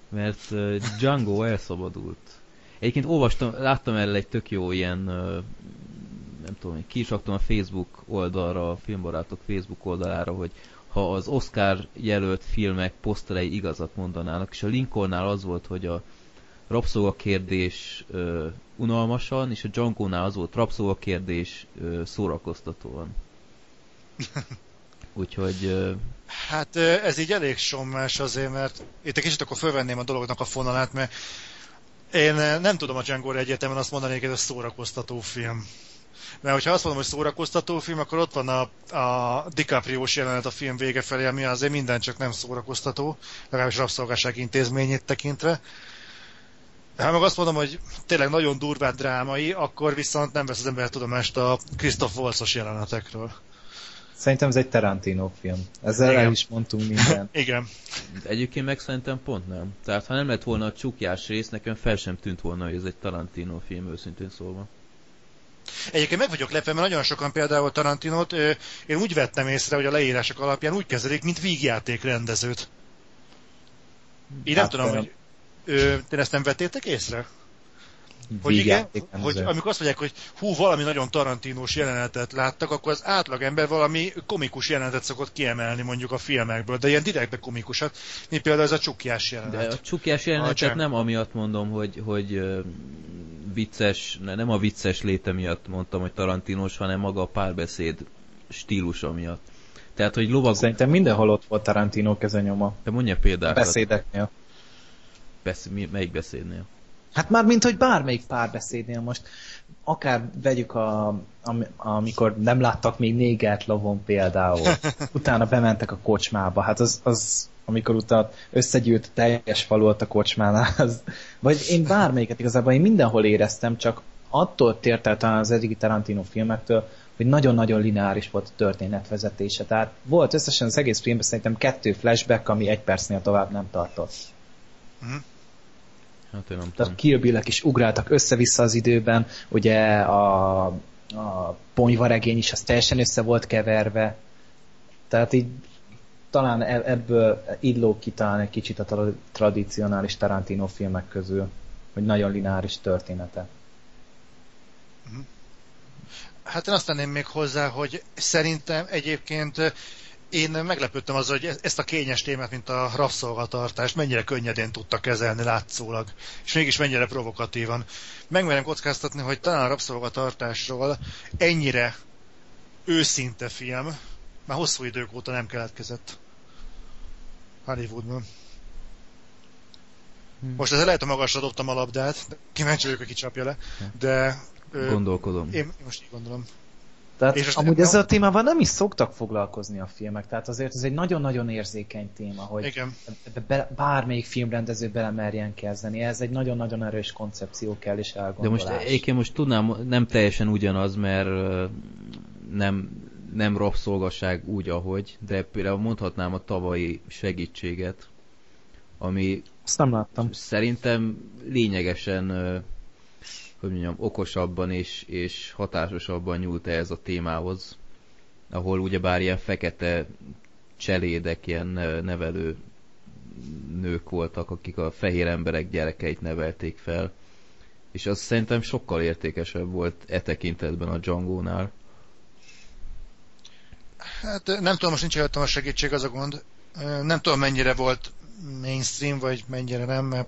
Mert Django elszabadult. Egyébként láttam erre egy tök jó ilyen... nem tudom, ki is raktam a Facebook oldalra, a Filmbarátok Facebook oldalára, hogy ha az Oscar jelölt filmek poszterei igazat mondanának, és a Lincolnnál az volt, hogy a rabszolgakérdés unalmasan, és a Django-nál az volt rabszolgakérdés szórakoztatóan. Úgyhogy... Hát ez így elég sommás azért, mert itt egy kicsit akkor fölvenném a dolognak a fonalát, mert én nem tudom a Django-ra egyértelműen azt mondanék, hogy ez szórakoztató film. Mert hogyha azt mondom, hogy szórakoztató film, akkor ott van a DiCapriós jelenet a film vége felé, ami azért minden csak nem szórakoztató, legalábbis rabszolgaság intézményét tekintve. De ha meg azt mondom, hogy tényleg nagyon durván drámai, akkor viszont nem vesz az ember tudomást a Christoph Waltz-os jelenetekről. Szerintem ez egy Tarantino film. Ezzel el is mondtunk mindent. Igen. Egyébként meg szerintem pont nem. Tehát ha nem lett volna a csukjás rész, nekem fel sem tűnt volna, hogy ez egy Tarantino film, őszintén szólva. Egyébként meg vagyok lepve, mert nagyon sokan például Tarantinót, én úgy vettem észre, hogy a leírások alapján úgy kezelik, mint vígjáték rendezőt. Én nem tudom, hogy... Te ezt nem vettétek észre? Hogy igen, hogy amikor azt mondják, hogy hú, valami nagyon Tarantinós jelenetet láttak, akkor az átlagember valami komikus jelenetet szokott kiemelni mondjuk a filmekből, de ilyen direktbe komikusat, mint például ez a csukjás jelenet. De a csukjás jelenetet nem amiatt mondom, hogy vicces, nem a vicces léte miatt mondtam, hogy Tarantinos, hanem maga a párbeszéd stílusa miatt. Tehát, hogy szerintem mindenhol ott volt Tarantino kezenyoma. De mondja példákat. Beszédeknél. Melyik beszédnél? Hát már mint hogy bármelyik párbeszédnél most. Akár vegyük amikor nem láttak még négert lovon például. Utána bementek a kocsmába. Hát az amikor utána összegyűlt teljes falut a kocsmánál. Vagy én bármelyiket igazából én mindenhol éreztem, csak attól tért el talán az eddigi Tarantino filmektől, hogy nagyon-nagyon lineáris volt a történetvezetése. Tehát volt összesen az egész filmben szerintem 2 flashback, ami 1 percnél tovább nem tartott. Mm. Hát én nem tudom. Tehát Kill Bill-ek is ugráltak össze-vissza az időben, ugye a ponyvaregény is az teljesen össze volt keverve. Tehát így talán ebből illó ki talán egy kicsit a tradicionális Tarantino filmek közül, hogy nagyon lineáris története. Hát én azt tenném még hozzá, hogy szerintem egyébként én meglepődtem azzal, hogy ezt a kényes témát, mint a rabszolgatartást mennyire könnyedén tudta kezelni látszólag, és mégis mennyire provokatívan. Megmerem kockáztatni, hogy talán a rabszolgatartásról ennyire őszinte film már hosszú idők óta nem keletkezett Hollywoodban. Most ezzel lehet, hogy magasra dobtam a labdát, kíváncsi vagyok, hogy kicsapja le, de... gondolkodom. Én most így gondolom. Tehát amúgy ezzel a témával nem is szoktak foglalkozni a filmek, tehát azért ez egy nagyon-nagyon érzékeny téma, hogy bármelyik filmrendező belemerjen kezdeni, ez egy nagyon-nagyon erős koncepció kell és elgondolás. De most én tudnám, nem teljesen ugyanaz, mert nem rabszolgaság úgy, ahogy, de például mondhatnám a tavalyi segítséget, ami azt nem láttam. Szerintem lényegesen... hogy mondjam, okosabban és hatásosabban nyúlt ehhez a témához, ahol ugyebár ilyen fekete cselédek, ilyen nevelő nők voltak, akik a fehér emberek gyerekeit nevelték fel, és az szerintem sokkal értékesebb volt e tekintetben a Django-nál. Hát nem tudom, most nincs előttem a segítség, az a gond. Nem tudom, mennyire volt mainstream, vagy mennyire nem, mert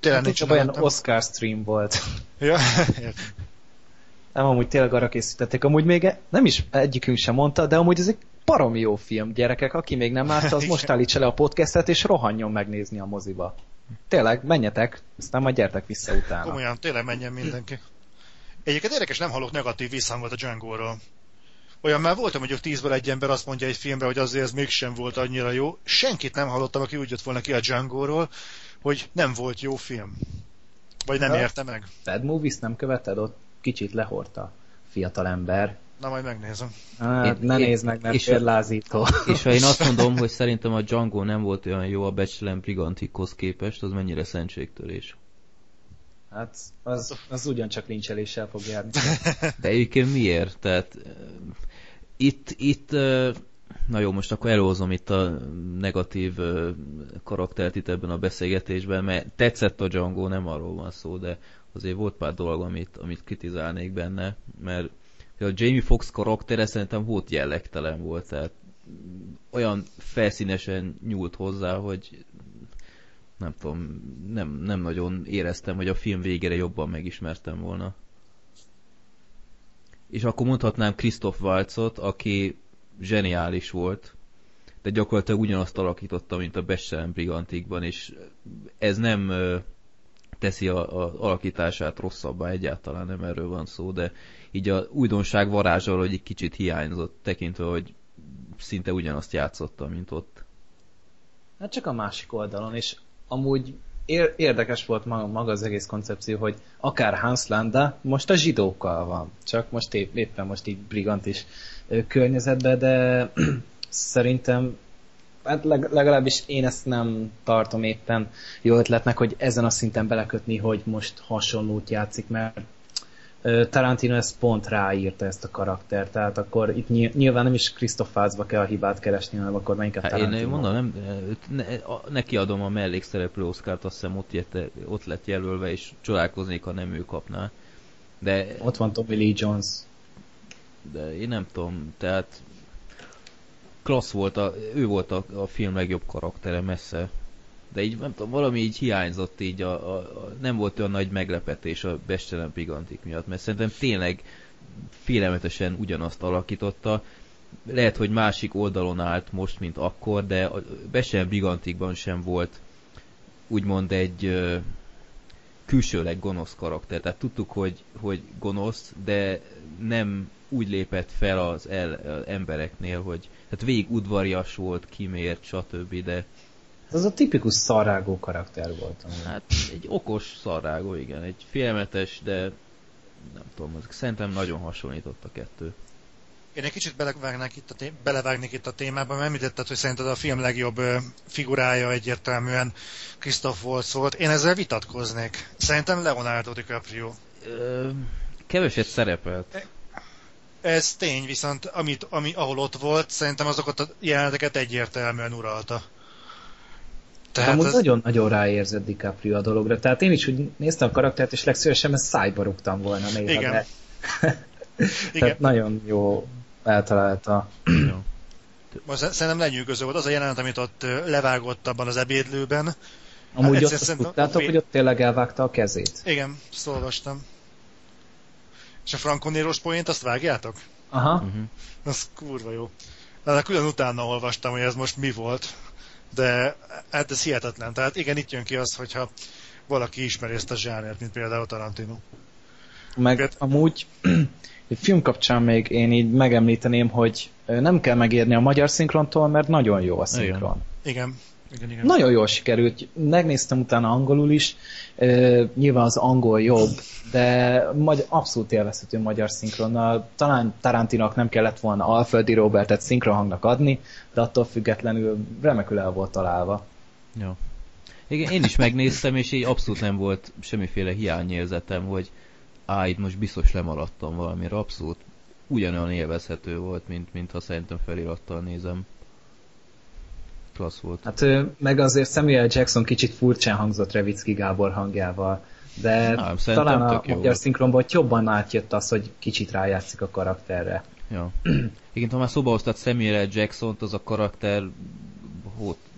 tényleg hát nincs olyan Oscar stream volt. Ja, nem, amúgy tényleg arra készítették. Amúgy még nem is egyikünk sem mondta, de amúgy ez egy baromi jó film, gyerekek. Aki még nem látta, az most állítsa le a podcastet, és rohanjon megnézni a moziba. Tényleg, menjetek, aztán majd gyertek vissza utána. Komolyan, tényleg menjen mindenki. Egyébként érdekes, nem hallok negatív visszhangot a Django-ról. Olyan már voltam, hogy 10-ből egy ember azt mondja egy filmre, hogy azért ez mégsem volt annyira jó. Senkit nem hallottam, aki úgy jött volna ki a Django-ról, hogy nem volt jó film. Vagy nem érte meg. Bad Movies nem követed, ott kicsit lehordta a fiatal ember. Na, majd megnézem. Ne nézd meg, mert férlázító. És ha én azt mondom, hogy szerintem a Django nem volt olyan jó a Becselen Brigantikhoz képest, az mennyire szentségtörés. Hát, az ugyancsak lincseléssel fog járni. De egyébként miért? Tehát itt na jó, most akkor elhozom itt a negatív karaktert itt ebben a beszélgetésben, mert tetszett a Django, nem arról van szó, de azért volt pár dolog, amit kritizálnék benne, mert a Jamie Foxx karaktere szerintem volt jellegtelen volt, tehát olyan felszínesen nyúlt hozzá, hogy nem tudom, nem nagyon éreztem, hogy a film végére jobban megismertem volna. És akkor mondhatnám Christoph Waltzot, aki zseniális volt, de gyakorlatilag ugyanazt alakította, mint a Becselen Brigantikban, és ez nem teszi az alakítását rosszabbá, egyáltalán nem erről van szó, de így a újdonság varázsa egy kicsit hiányzott, tekintve, hogy szinte ugyanazt játszotta, mint ott. Hát csak a másik oldalon, és amúgy érdekes volt maga az egész koncepció, hogy akár Hans Landa most a zsidókkal van, csak most éppen most így brigantis környezetben, de szerintem hát legalábbis én ezt nem tartom éppen jó ötletnek, hogy ezen a szinten belekötni, hogy most hasonlót játszik, mert Tarantino ezt pont ráírta, ezt a karaktert, tehát akkor itt nyilván nem is Christoph Waltzba kell a hibát keresni, hanem akkor már inkább Tarantino. Én mondom, neki adom a mellékszereplő Oscart, azt hiszem ott lett jelölve, és csodálkoznék, ha nem ő kapná. De ott van Tommy Lee Jones. De én nem tudom, tehát klassz volt, ő volt a film legjobb karaktere messze. De így nem tudom, valami így hiányzott így, nem volt olyan nagy meglepetés a Becselen Brigantik miatt, mert szerintem tényleg félelmetesen ugyanazt alakította. Lehet, hogy másik oldalon állt most, mint akkor, de a Becselen Brigantikban sem volt úgymond egy külsőleg gonosz karakter. Tehát tudtuk, hogy gonosz, de nem úgy lépett fel az embereknél, hogy hát végig udvarias volt, kimért, stb., de az a tipikus szarrágó karakter volt. Hát egy okos szarrágó, igen. Egy félelmetes, de nem tudom, szerintem nagyon hasonlított a kettő. Én egy kicsit belevágnék itt a témába, mert említetted, hogy szerinted a film legjobb figurája egyértelműen Christoph Waltz volt. Én ezzel vitatkoznék. Szerintem Leonardo DiCaprio. Keveset szerepelt. Ez tény, viszont ahol ott volt, szerintem azokat a jeleneteket egyértelműen uralta. Amúgy nagyon-nagyon ráérzett DiCaprio a dologra. Tehát én is úgy néztem a karaktert, és legszívesebben szájba rúgtam volna néha. Igen. De... Igen. Nagyon jó eltalálta. Most szerintem lenyűgöző volt az a jelenet, amit ott levágott abban az ebédlőben. Amúgy hát ott tudtátok, hogy ott tényleg elvágta a kezét. Igen, ezt olvastam. És a frankonéros poént, azt vágjátok? Aha. Uh-huh. Az kurva jó. De külön utána olvastam, hogy ez most mi volt. De hát ez hihetetlen. Tehát igen, itt jön ki az, hogyha valaki ismeri ezt a zsánert, mint például Tarantino. Meg amúgy egy film kapcsán még én így megemlíteném, hogy nem kell megérni a magyar szinkrontól, mert nagyon jó a szinkron. Igen. Nagyon jól sikerült. Megnéztem utána angolul is. Nyilván az angol jobb, de abszolút élvezhető magyar szinkronnal. Talán Tarantinak nem kellett volna Alföldi Robertet szinkronhangnak adni, de attól függetlenül remekül el volt találva. Ja. Igen, én is megnéztem, és így abszolút nem volt semmiféle hiányérzetem, hogy itt most biztos lemaradtam valamire. Abszolút ugyanolyan élvezhető volt, mint ha szerintem felirattal nézem. Volt. Hát meg azért Samuel L. Jackson kicsit furcsán hangzott Revicki Gábor hangjával. De nem, talán a magyar szinkronban jobban átjött az, hogy kicsit rájátszik a karakterre. Ja. Igen, ha már szóba hoztad Samuel L. Jacksont, az a karakter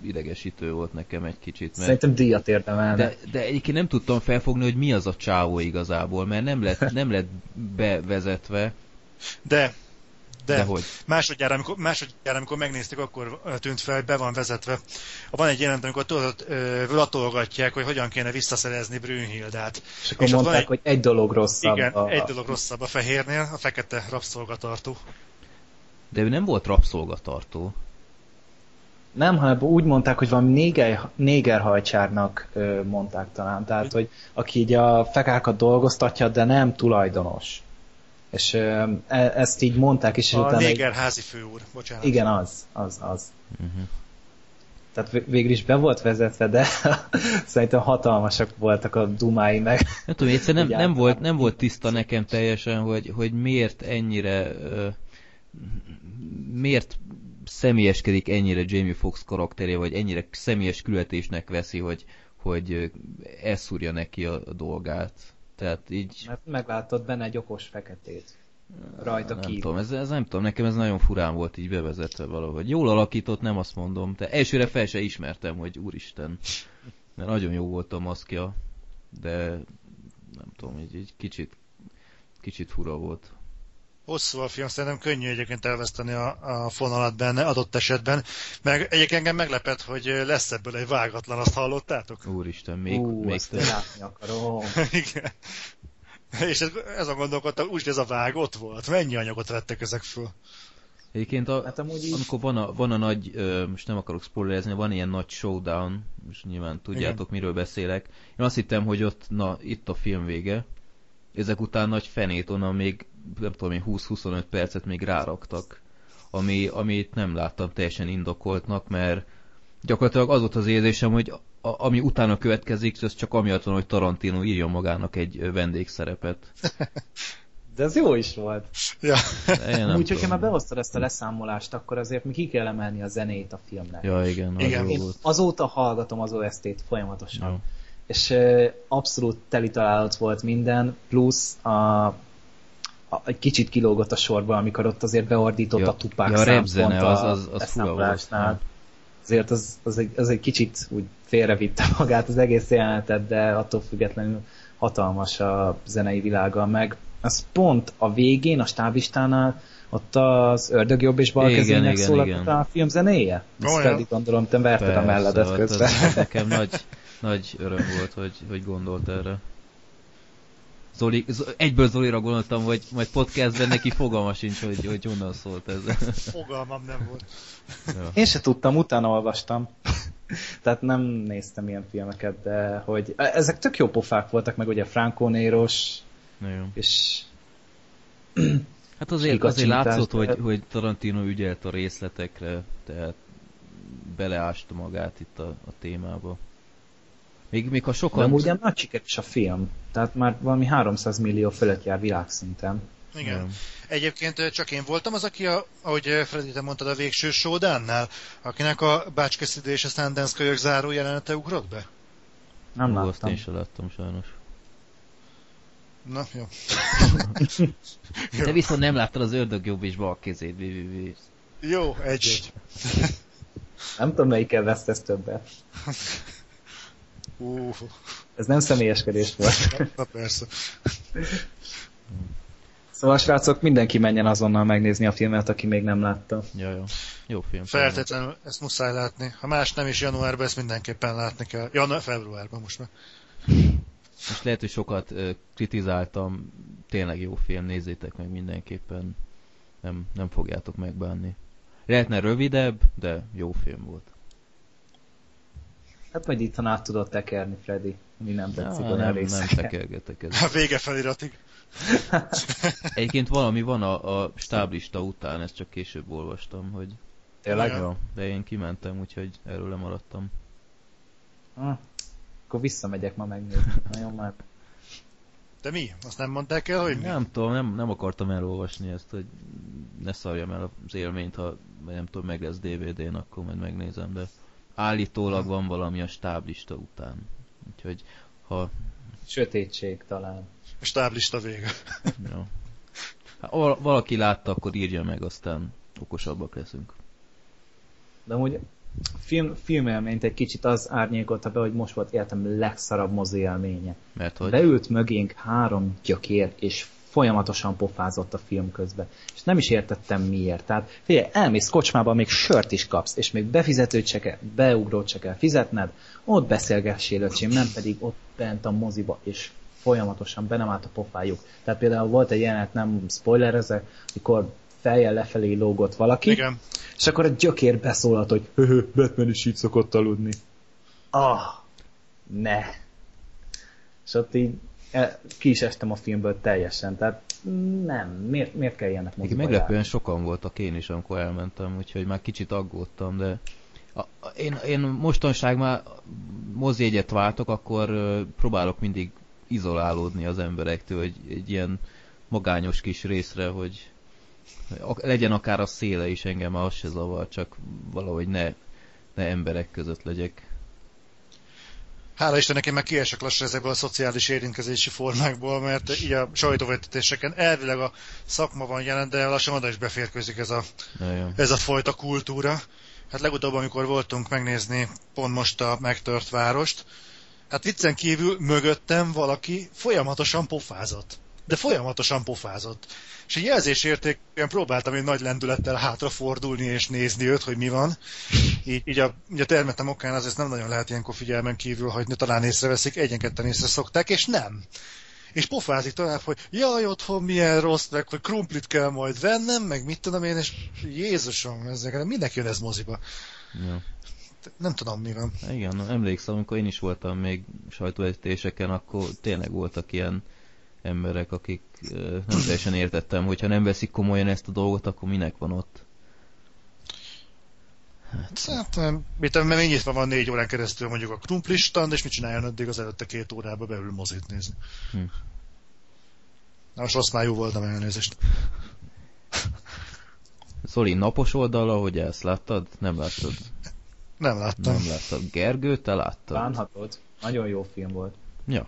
idegesítő volt nekem egy kicsit. Mert... Szerintem díjat érdemelne. De egyébként nem tudtam felfogni, hogy mi az a csávó igazából, mert nem lett bevezetve. De hogy? Másodjára, amikor megnézték, akkor tűnt fel, hogy be van vezetve. Van egy jelent, amikor latolgatják, hogy hogyan kéne visszaszerezni Brünnhildát. És akkor mondták, hogy egy dolog rosszabb. Igen, egy dolog rosszabb a fehérnél, a fekete rabszolgatartó. De ő nem volt rabszolgatartó. Nem, hanem úgy mondták, hogy valami négerhajcsárnak mondták talán. Tehát, hogy aki így a fekákat dolgoztatja, de nem tulajdonos. És ezt így mondták is. A négerházi főúr, bocsánat. Igen, az. Uh-huh. Tehát végül is be volt vezetve, de szerintem hatalmasak voltak a dumái meg. Nem tudom, egyszerűen nem volt tiszta nekem teljesen, hogy miért ennyire... miért személyeskedik ennyire Jamie Foxx karakteré, vagy ennyire személyes különítésnek veszi, hogy elszúrja neki a dolgát. Tehát így... Mert megláttad benne egy okos feketét rajta kívül. Nem tudom, ez nem tudom, nekem ez nagyon furán volt így bevezetve valahogy. Jól alakított, nem azt mondom. De elsőre fel se ismertem, hogy úristen. Mert nagyon jó volt a maszkja, de nem tudom, így kicsit fura volt. Hosszú a film, szerintem könnyű egyébként elveszteni a fonalat benne adott esetben. Meg egyébként engem meglepett, hogy lesz ebből egy vágatlan, azt hallottátok? Úristen, még látni akarom. Igen. És ez a gondolkodtam, úgyhogy ez a vág ott volt. Mennyi anyagot vettek ezek föl? Egyébként amikor van a nagy, most nem akarok spoilerezni, van ilyen nagy showdown, most nyilván tudjátok, igen, miről beszélek. Én azt hittem, hogy ott, itt a film vége. Ezek után nagy fenét onnan még, nem tudom én, 20-25 percet még ráraktak, amit nem láttam teljesen indokoltnak, mert gyakorlatilag az volt az érzésem, hogy ami utána következik, az csak amiatt van, hogy Tarantino írjon magának egy vendégszerepet. De ez jó is volt. Ja. Úgyhogy, ha már behoztad ezt a leszámolást, akkor azért mi ki kell emelni a zenét a filmnek. Ja, igen. Én azóta hallgatom az OST-t folyamatosan. Ja. És abszolút telitalálat volt minden, plusz egy kicsit kilógott a sorba, amikor ott azért beordított a Tupac szempont a leszámolásnál. Azért az egy kicsit úgy félrevitte magát az egész jelenetet, de attól függetlenül hatalmas a zenei világa, meg az pont a végén, a stábistánál, ott az ördög jobb és bal kezének szólalt a film zenéje. Ezt pedig gondolom, te verted a melledet közben. Nekem nagy öröm volt, hogy gondolt erre. Egyből Zolira gondoltam, hogy majd podcastben neki fogalma sincs, hogy honnan szólt ez. Fogalmam nem volt. Ja. Én se tudtam, utána olvastam. Tehát nem néztem ilyen filmeket, de hogy... Ezek tök jó pofák voltak, meg ugye Franco Néros, és... Hát azért látszott, hogy Tarantino ügyelt a részletekre, tehát beleásta magát itt a témába. Még ha sokan... Nem, ugye nagy siker is a film. Tehát már valami 300 millió fölött jár világszinten. Igen. Egyébként csak én voltam az, aki, ahogy Freddy, te mondtad, a végső showdown-nál, akinek a Butch Cassidy és a Sundance kölyök záró jelenete ugrott be? Nem láttam. Azt én sem láttam, sajnos. Na, jó. Te viszont nem láttad az ördög jobb és bal kezét. Jó, egy. Nem tudom, melyikkel vesztesz többet. Ez nem személyeskedés volt. Na persze. Szóval srácok, mindenki menjen azonnal megnézni a filmet, aki még nem látta. Jó. Jó film. Feltétlenül ezt muszáj látni. Ha más nem is januárban, ezt mindenképpen látni kell. Februárban most már. Most lehet, hogy sokat kritizáltam. Tényleg jó film, nézzétek meg mindenképpen. Nem fogjátok megbánni. Lehetne rövidebb, de jó film volt. Hát majd itt át tudod tekerni, Freddy. Mi nem tetszik a nevészeket. Nem tekergetek ezt. A vége feliratig. Egyébként valami van a stáblista után, ezt csak később olvastam, hogy... Tényleg? Ja, de én kimentem, úgyhogy erről lemaradtam. Akkor visszamegyek ma megnézni. Nagyon már. De mi? Azt nem mondták el, hogy mi? Nem tudom, nem akartam elolvasni ezt, hogy ne szarjam el az élményt, ha nem tudom, meg lesz DVD-n, akkor majd megnézem, de... Állítólag van valami a stáblista után. Úgyhogy ha Sötétség talán. A stáblista vége. Jó. Ha valaki látta, akkor írja meg, aztán okosabbak leszünk. De amúgy filmélményt egy kicsit az árnyékolta be, hogy most volt életem legszarabb mozi élménye. Mert hogy? Beült mögénk 3 gyökér, és folyamatosan pofázott a film közben. És nem is értettem miért. Tehát figyelj, elmész kocsmába, még sört is kapsz, és még befizetőt se kell, beugrót se kell fizetned, ott beszélgessél öcsém, nem pedig ott bent a moziba, és folyamatosan be nem állt a pofájuk. Tehát például volt egy jelenet, nem spoilerezek, mikor fejjel lefelé lógott valaki, igen, és akkor a gyökér beszólalt, hogy Batman is így szokott aludni. Ne. És ott így ki is estem a filmből teljesen, tehát nem, miért kell ilyenek moziba járni? Meglepően sokan voltak én is, amikor elmentem, úgyhogy már kicsit aggódtam, de én mostanság már mozijegyet váltok, akkor próbálok mindig izolálódni az emberektől, hogy egy ilyen magányos kis részre, hogy legyen akár a széle is, engem már az se zavar, csak valahogy ne emberek között legyek. Hála Istennek, én meg kiesek lassan ezekből a szociális érintkezési formákból, mert így a sajtóvetítéseken elvileg a szakma van jelent, de lassan oda is beférkőzik ez a fajta kultúra. Hát legutóbb, amikor voltunk megnézni pont most a Megtört várost, hát viccen kívül mögöttem valaki folyamatosan pofázott. De folyamatosan pofázott. És egy jelzésértékűen próbáltam én nagy lendülettel hátrafordulni és nézni őt, hogy mi van. Így a termetem okán azért nem nagyon lehet ilyenkor figyelmen kívül hagyni, talán észreveszik, egyenketten észre szokták, és nem. És pofázik tovább, hogy jaj, otthon milyen rossz, meg hogy krumplit kell majd vennem, meg mit tudom én, és Jézusom, mindenki jön ez moziba. Ja. Nem tudom, mi van. Igen, emlékszem, amikor én is voltam még sajtóvetítéseken, akkor tényleg voltak ilyen emberek, akik nem teljesen értettem, hogyha nem veszik komolyan ezt a dolgot, akkor minek van ott? Hát nem. Mert én nyitva van 4 órán keresztül mondjuk a krumplistand, és mit csináljon addig az előtte 2 órába belül mozit nézni. Na most azt már jó voltam, elnézést. Zoli, napos oldala, hogy ezt láttad? Nem láttad? Nem láttam. Nem láttad. Gergő, te láttad? Bánhatod. Nagyon jó film volt. Ja.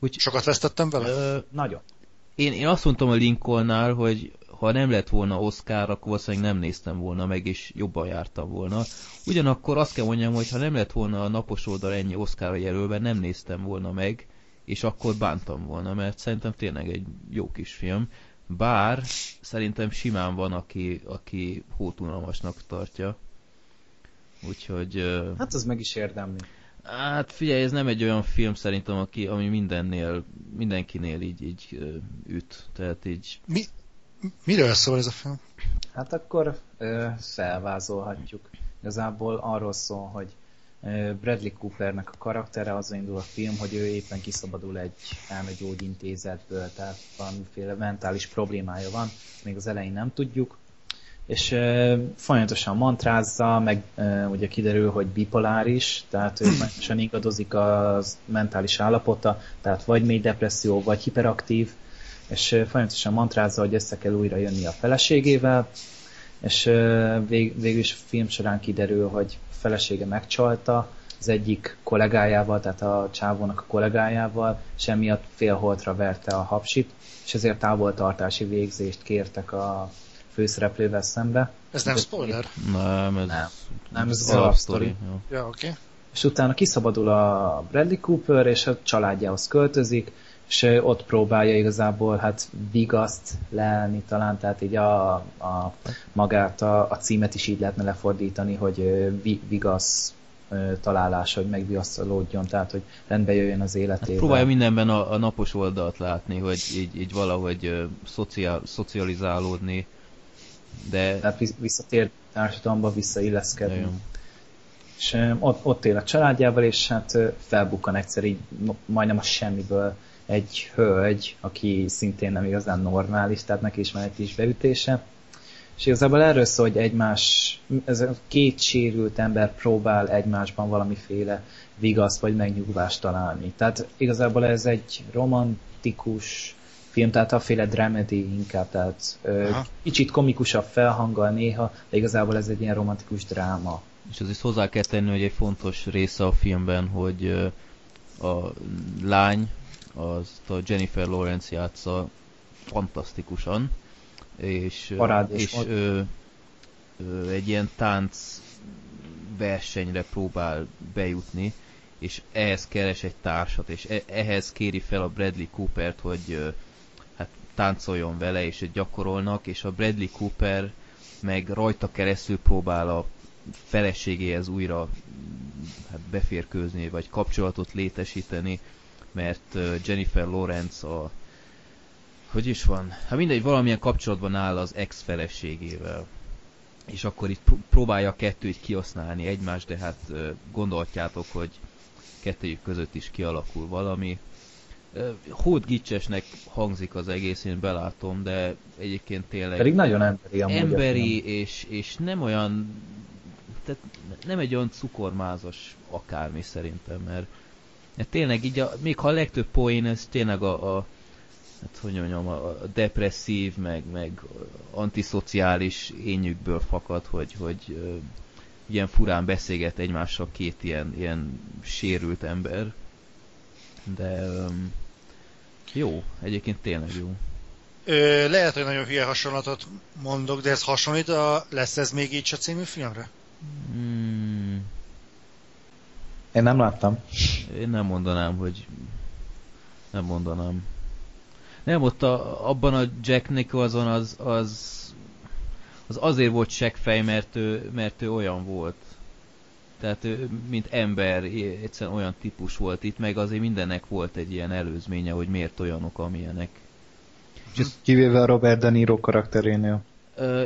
Úgy, sokat vesztettem vele? Nagyon. Én azt mondtam a Lincolnnál, hogy ha nem lett volna Oscar, akkor valószínűleg nem néztem volna meg, és jobban jártam volna. Ugyanakkor azt kell mondjam, hogy ha nem lett volna a napos oldal ennyi Oscarra jelölve, nem néztem volna meg, és akkor bántam volna, mert szerintem tényleg egy jó kis film. Bár szerintem simán van, aki hótunalmasnak tartja. Úgyhogy... hát az meg is érdemli. Hát figyelj, ez nem egy olyan film szerintem, ami mindenkinél így üt. Tehát így... Miről szól ez a film? Hát akkor felvázolhatjuk. Igazából arról szól, hogy Bradley Coopernek a karaktere, azon indul a film, hogy ő éppen kiszabadul egy elmegyógyintézetből, tehát valamiféle mentális problémája van, még az elején nem tudjuk. És folyamatosan mantrázza, meg ugye kiderül, hogy bipoláris, tehát ő folyamatosan ingadozik a mentális állapota, tehát vagy mély depresszió, vagy hiperaktív, és folyamatosan mantrázza, hogy össze kell újra jönni a feleségével, és végül is a film során kiderül, hogy a felesége megcsalta az egyik kollégájával, tehát a csávónak a kollégájával, és emiatt félholtra verte a hapsit, és ezért távoltartási végzést kértek a főszereplővel szembe. Ez nem spoiler? Nem, ez az alapsztori. Ja, oké. És utána kiszabadul a Bradley Cooper, és a családjához költözik, és ott próbálja igazából vigaszt lelni talán, tehát így a magát, a címet is így lehetne lefordítani, hogy vigasz találás, hogy megvigasztalódjon, tehát hogy rendbe jöjjön az életével. Hát próbálja mindenben a napos oldalt látni, hogy így valahogy szocializálódni, de... Tehát visszatér társadalomba, visszailleszkedni. Jajam. És ott él a családjával, és hát felbukkan egyszer így majdnem a semmiből egy hölgy, aki szintén nem igazán normális, tehát neki is már egy kis beütése. És igazából erről szól, hogy ez a két sérült ember próbál egymásban valamiféle vigaszt vagy megnyugvást találni. Tehát igazából ez egy romantikus film, tehát afféle dramedy inkább, tehát kicsit komikusabb felhanggal néha, de igazából ez egy ilyen romantikus dráma. És az is hozzá kell tenni, hogy egy fontos része a filmben, hogy a lány, azt a Jennifer Lawrence játsza fantasztikusan, és egy ilyen tánc versenyre próbál bejutni, és ehhez keres egy társat, és ehhez kéri fel a Bradley Coopert, hogy hát táncoljon vele, és gyakorolnak, és a Bradley Cooper meg rajta keresztül próbál a feleségéhez újra hát beférkőzni, vagy kapcsolatot létesíteni, mert Jennifer Lawrence a... Hogy is van? Hát mindegy, valamilyen kapcsolatban áll az ex-feleségével. És akkor itt próbálja a kettőt kihasználni egymást, de hát gondolhatjátok, hogy kettőjük között is kialakul valami. Hódgicsesnek hangzik az egész, én belátom, de egyébként tényleg... Pedig nagyon emberi és nem olyan... Tehát nem egy olyan cukormázas akármi szerintem, mert tényleg így, még ha a legtöbb poén, ez tényleg a depresszív, meg antiszociális ényükből fakad, hogy ilyen furán beszélget egymással két ilyen sérült ember. De jó, egyébként tényleg jó. Lehet, hogy nagyon hülye hasonlatot mondok, de ez hasonlít Lesz ez még így a című filmre? Én nem láttam. Én nem mondanám, hogy... Nem mondanám. Nem, ott abban a Jack Nicholson az azért volt seggfej, mert ő olyan volt. Tehát ő, mint ember, egyszerűen olyan típus volt itt, meg azért mindennek volt egy ilyen előzménye, hogy miért olyanok, amilyenek. Kivéve a Robert De Niro karakterénél.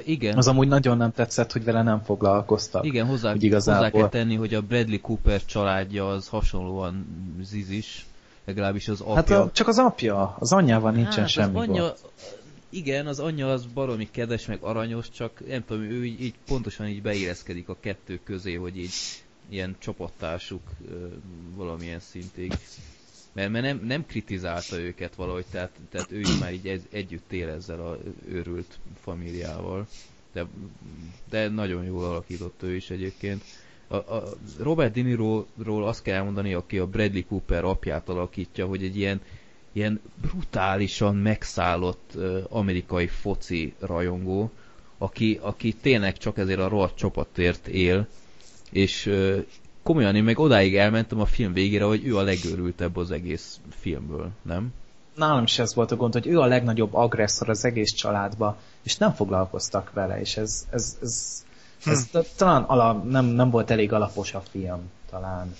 Igen. Az amúgy nagyon nem tetszett, hogy vele nem foglalkoztak. Igen, hozzá kell tenni, hogy a Bradley Cooper családja az hasonlóan zizis, legalábbis az apja. Hát csak az apja, az anyjával nincsen semmi volt. Igen, az anyja az baromi kedves, meg aranyos, csak nem tudom, ő így pontosan így beérezkedik a kettő közé, hogy így ilyen csapattársuk valamilyen szintig. Mert nem kritizálta őket valahogy, tehát ő is már így együtt él ezzel az őrült famíliával. De nagyon jól alakított ő is egyébként. A Robert De Niroról azt kell mondani, aki a Bradley Cooper apját alakítja, hogy egy ilyen brutálisan megszállott amerikai foci rajongó, aki tényleg csak ezért a rohadt csapatért él, és komolyan én meg odáig elmentem a film végére, hogy ő a legőrültebb az egész filmből, nem? Nálam is ez volt a gond, hogy ő a legnagyobb agresszor az egész családba, és nem foglalkoztak vele, és ez talán nem volt elég alapos a film, talán.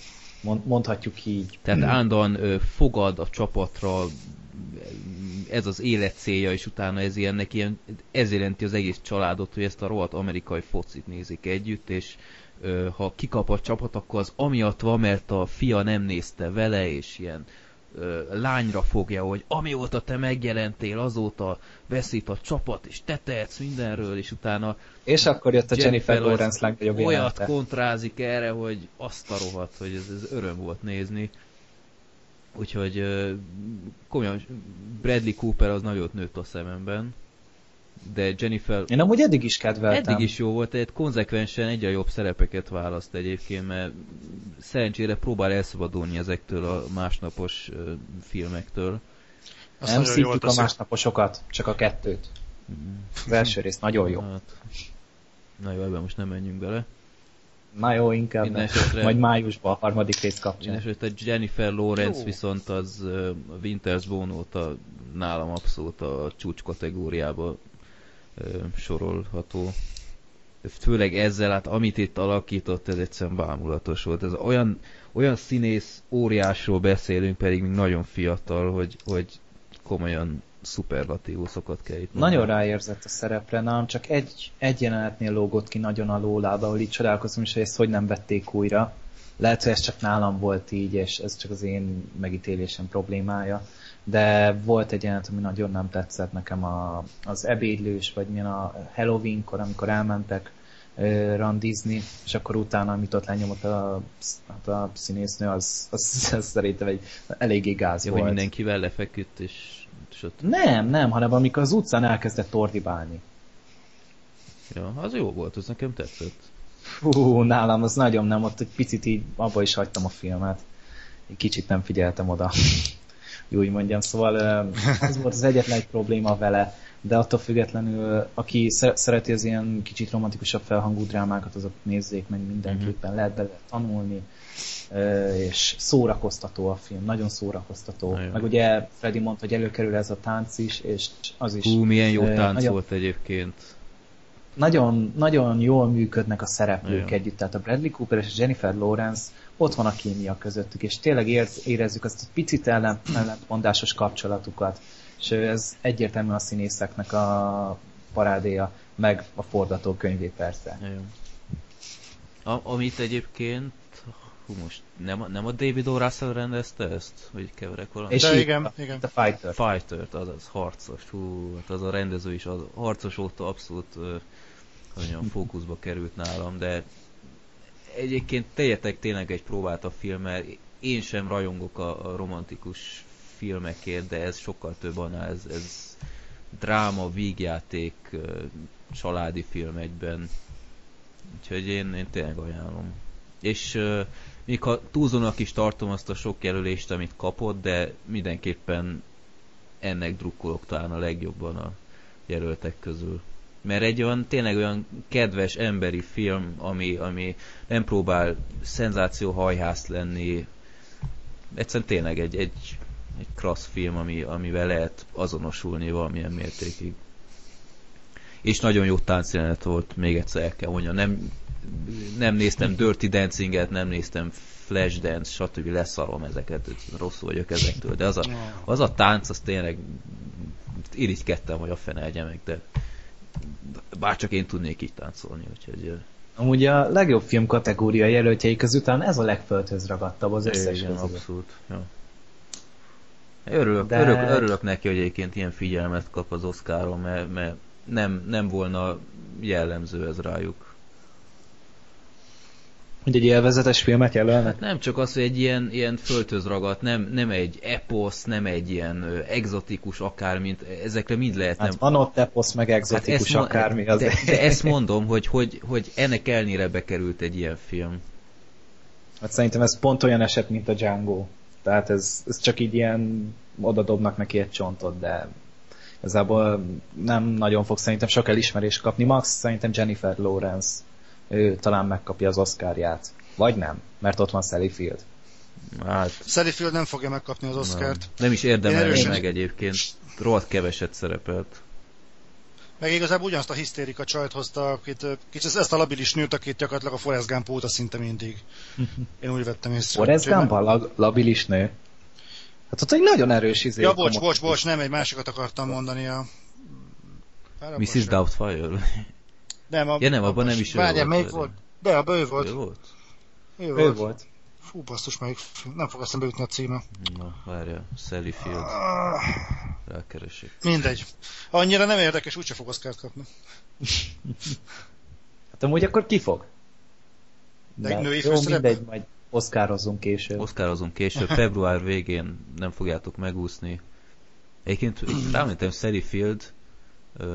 Mondhatjuk így. Tehát állandóan fogad a csapatra, ez az élet célja, és utána ez ilyen, ez jelenti az egész családot, hogy ezt a rohadt amerikai focit nézik együtt, és ha kikap a csapat, akkor az amiatt van, mert a fia nem nézte vele, és ilyen lányra fogja, hogy amióta te megjelentél, azóta veszít a csapat, és te tehetsz mindenről, és utána... És akkor jött a Jennifer Lawrence legnagyobb élete. Olyat kontrázik erre, hogy azt a rohadt, hogy ez öröm volt nézni. Úgyhogy komolyan Bradley Cooper az nagyot nőtt a szememben. De Jennifer... Én amúgy eddig is kedveltem. Eddig is jó volt, tehát konzekvensen egyre jobb szerepeket választ egyébként, mert szerencsére próbál elszabadulni ezektől a másnapos filmektől. Azt nem szívtuk a másnaposokat, csak a kettőt. Az első rész nagyon jó. Hát, na jó, ebben most nem menjünk bele. Na jó, inkább majd májusban a harmadik rész kapcsán. Mindenesetre Jennifer Lawrence viszont az Winter's Bone óta nálam abszolút a csúcs kategóriába sorolható. Főleg ezzel, hát amit itt alakított, ez egyszerűen bámulatos volt. Ez olyan színész óriásról beszélünk, pedig még nagyon fiatal, hogy komolyan szuperlatívusokat kell itt mondani. Nagyon ráérzett a szerepre, nálam csak egy jelenetnél lógott ki nagyon a lólába, ahol így csodálkozom is, hogy ezt hogy nem vették újra. Lehet, hogy ez csak nálam volt így, és ez csak az én megítélésem problémája. De volt egy jelenet, ami nagyon nem tetszett nekem az ebédlős, vagy milyen a Halloweenkor, amikor elmentek randizni, és akkor utána, amit ott lenyomott a színésznő, az szerintem egy eléggé gáz volt. Hogy mindenkivel lefeküdt, és ott... Nem, hanem amikor az utcán elkezdett ordibálni. Ja, az jó volt, az nekem tetszett. Hú, nálam az nagyon nem, ott egy picit így abba is hagytam a filmet. Kicsit nem figyeltem oda. jó, így mondjam. Szóval ez volt az egyetlen egy probléma vele, de attól függetlenül, aki szereti az ilyen kicsit romantikusabb felhangú drámákat, azok nézzék meg mindenképpen, lehet bele tanulni, és szórakoztató a film, nagyon szórakoztató. Nagyon. Meg ugye Freddy mondta, hogy előkerül ez a tánc is, és az is... Hú, milyen jó tánc nagyon, volt egyébként. Nagyon, nagyon jól működnek a szereplők nagyon. Együtt, tehát a Bradley Cooper és a Jennifer Lawrence, ott van a kémia közöttük, és tényleg érezzük azt egy picit ellentmondásos kapcsolatukat. És ez egyértelműen a színészeknek a parádéja, meg a forgatókönyvé persze. Amit egyébként... Hú, most nem a David O. Russell rendezte ezt? Hogy keverek valamit? És igen. A Fighter. Fighter-t, azaz harcos. Hú, hát az a rendező is az harcos óta abszolút olyan fókuszba került nálam, de egyébként tegyetek tényleg egy próbát a filmmel. Én sem rajongok a romantikus filmekért, de ez sokkal több annál, ez dráma, vígjáték, családi film egyben. Úgyhogy én tényleg ajánlom. És még ha túlzónak is tartom azt a sok jelölést, amit kapott, de mindenképpen ennek drukkolok talán a legjobban a jelöltek közül. Mert egy olyan, tényleg olyan kedves emberi film, ami nem próbál szenzációhajhász lenni. Egyszerűen tényleg egy klassz film, amivel lehet azonosulni valamilyen mértékig. És nagyon jó táncjelenet volt, még egyszer el kell mondjam. Nem néztem Dirty Dancinget, nem néztem Flashdance, stb. Leszarom ezeket, rosszul vagyok ezektől. De az a tánc, az tényleg irigykedtem, hogy a fene egyemek, de bárcsak én tudnék így táncolni, úgyhogy... Amúgy a legjobb film kategória jelöltjei közután ez a legföldhöz ragadtabb az összes közül. Abszolút, ja. Örülök neki, hogy egyébként ilyen figyelmet kap az Oscaron, mert nem volna jellemző ez rájuk. Hogy egy élvezetes filmet jelölnek? Nem csak az, hogy egy ilyen földhöz ragadt, nem egy eposz, nem egy ilyen exotikus akármint, ezekre mind lehet. Hát van ott eposz, meg exotikus hát akármi. De ezt mondom, hogy ennek ellenére bekerült egy ilyen film. Hát szerintem ez pont olyan eset, mint a Django. Tehát ez csak így ilyen, oda dobnak neki egy csontot, de igazából nem nagyon fog szerintem sok elismerést kapni. Max szerintem Jennifer Lawrence, ő talán megkapja az Oscarját. Vagy nem, mert ott van Sally Field. Hát... Sally Field nem fogja megkapni az Oscart. Nem is érdemelni meg egyébként. Rohadt keveset szerepelt. Meg igazából ugyanazt a hisztérika csajt hozta, akit, kicsit ezt a labilis nőt, akit gyakorlatilag a Forrest Gump óta szinte mindig. Én úgy vettem észre. Forrest Gump a labilis nő? Hát ott egy nagyon erős izé. Ja, bocs, nem, egy másikat akartam mondani. Mrs. Doubtfire? Nem, nem, abban nem is ő volt. Melyik volt? De ő volt. Ő volt. Fú, basszus, melyik film. Nem fog eszembe jutni a címe. Na, várja, Sally Field. Rákeresik. Mindegy. Annyira nem érdekes, úgyse fog Oscart kapni. Hát amúgy akkor ki fog? De egy női főszerep? Mindegy, majd Oscarozunk később. Február végén nem fogjátok megúszni. Egyébként rámentem Sally Field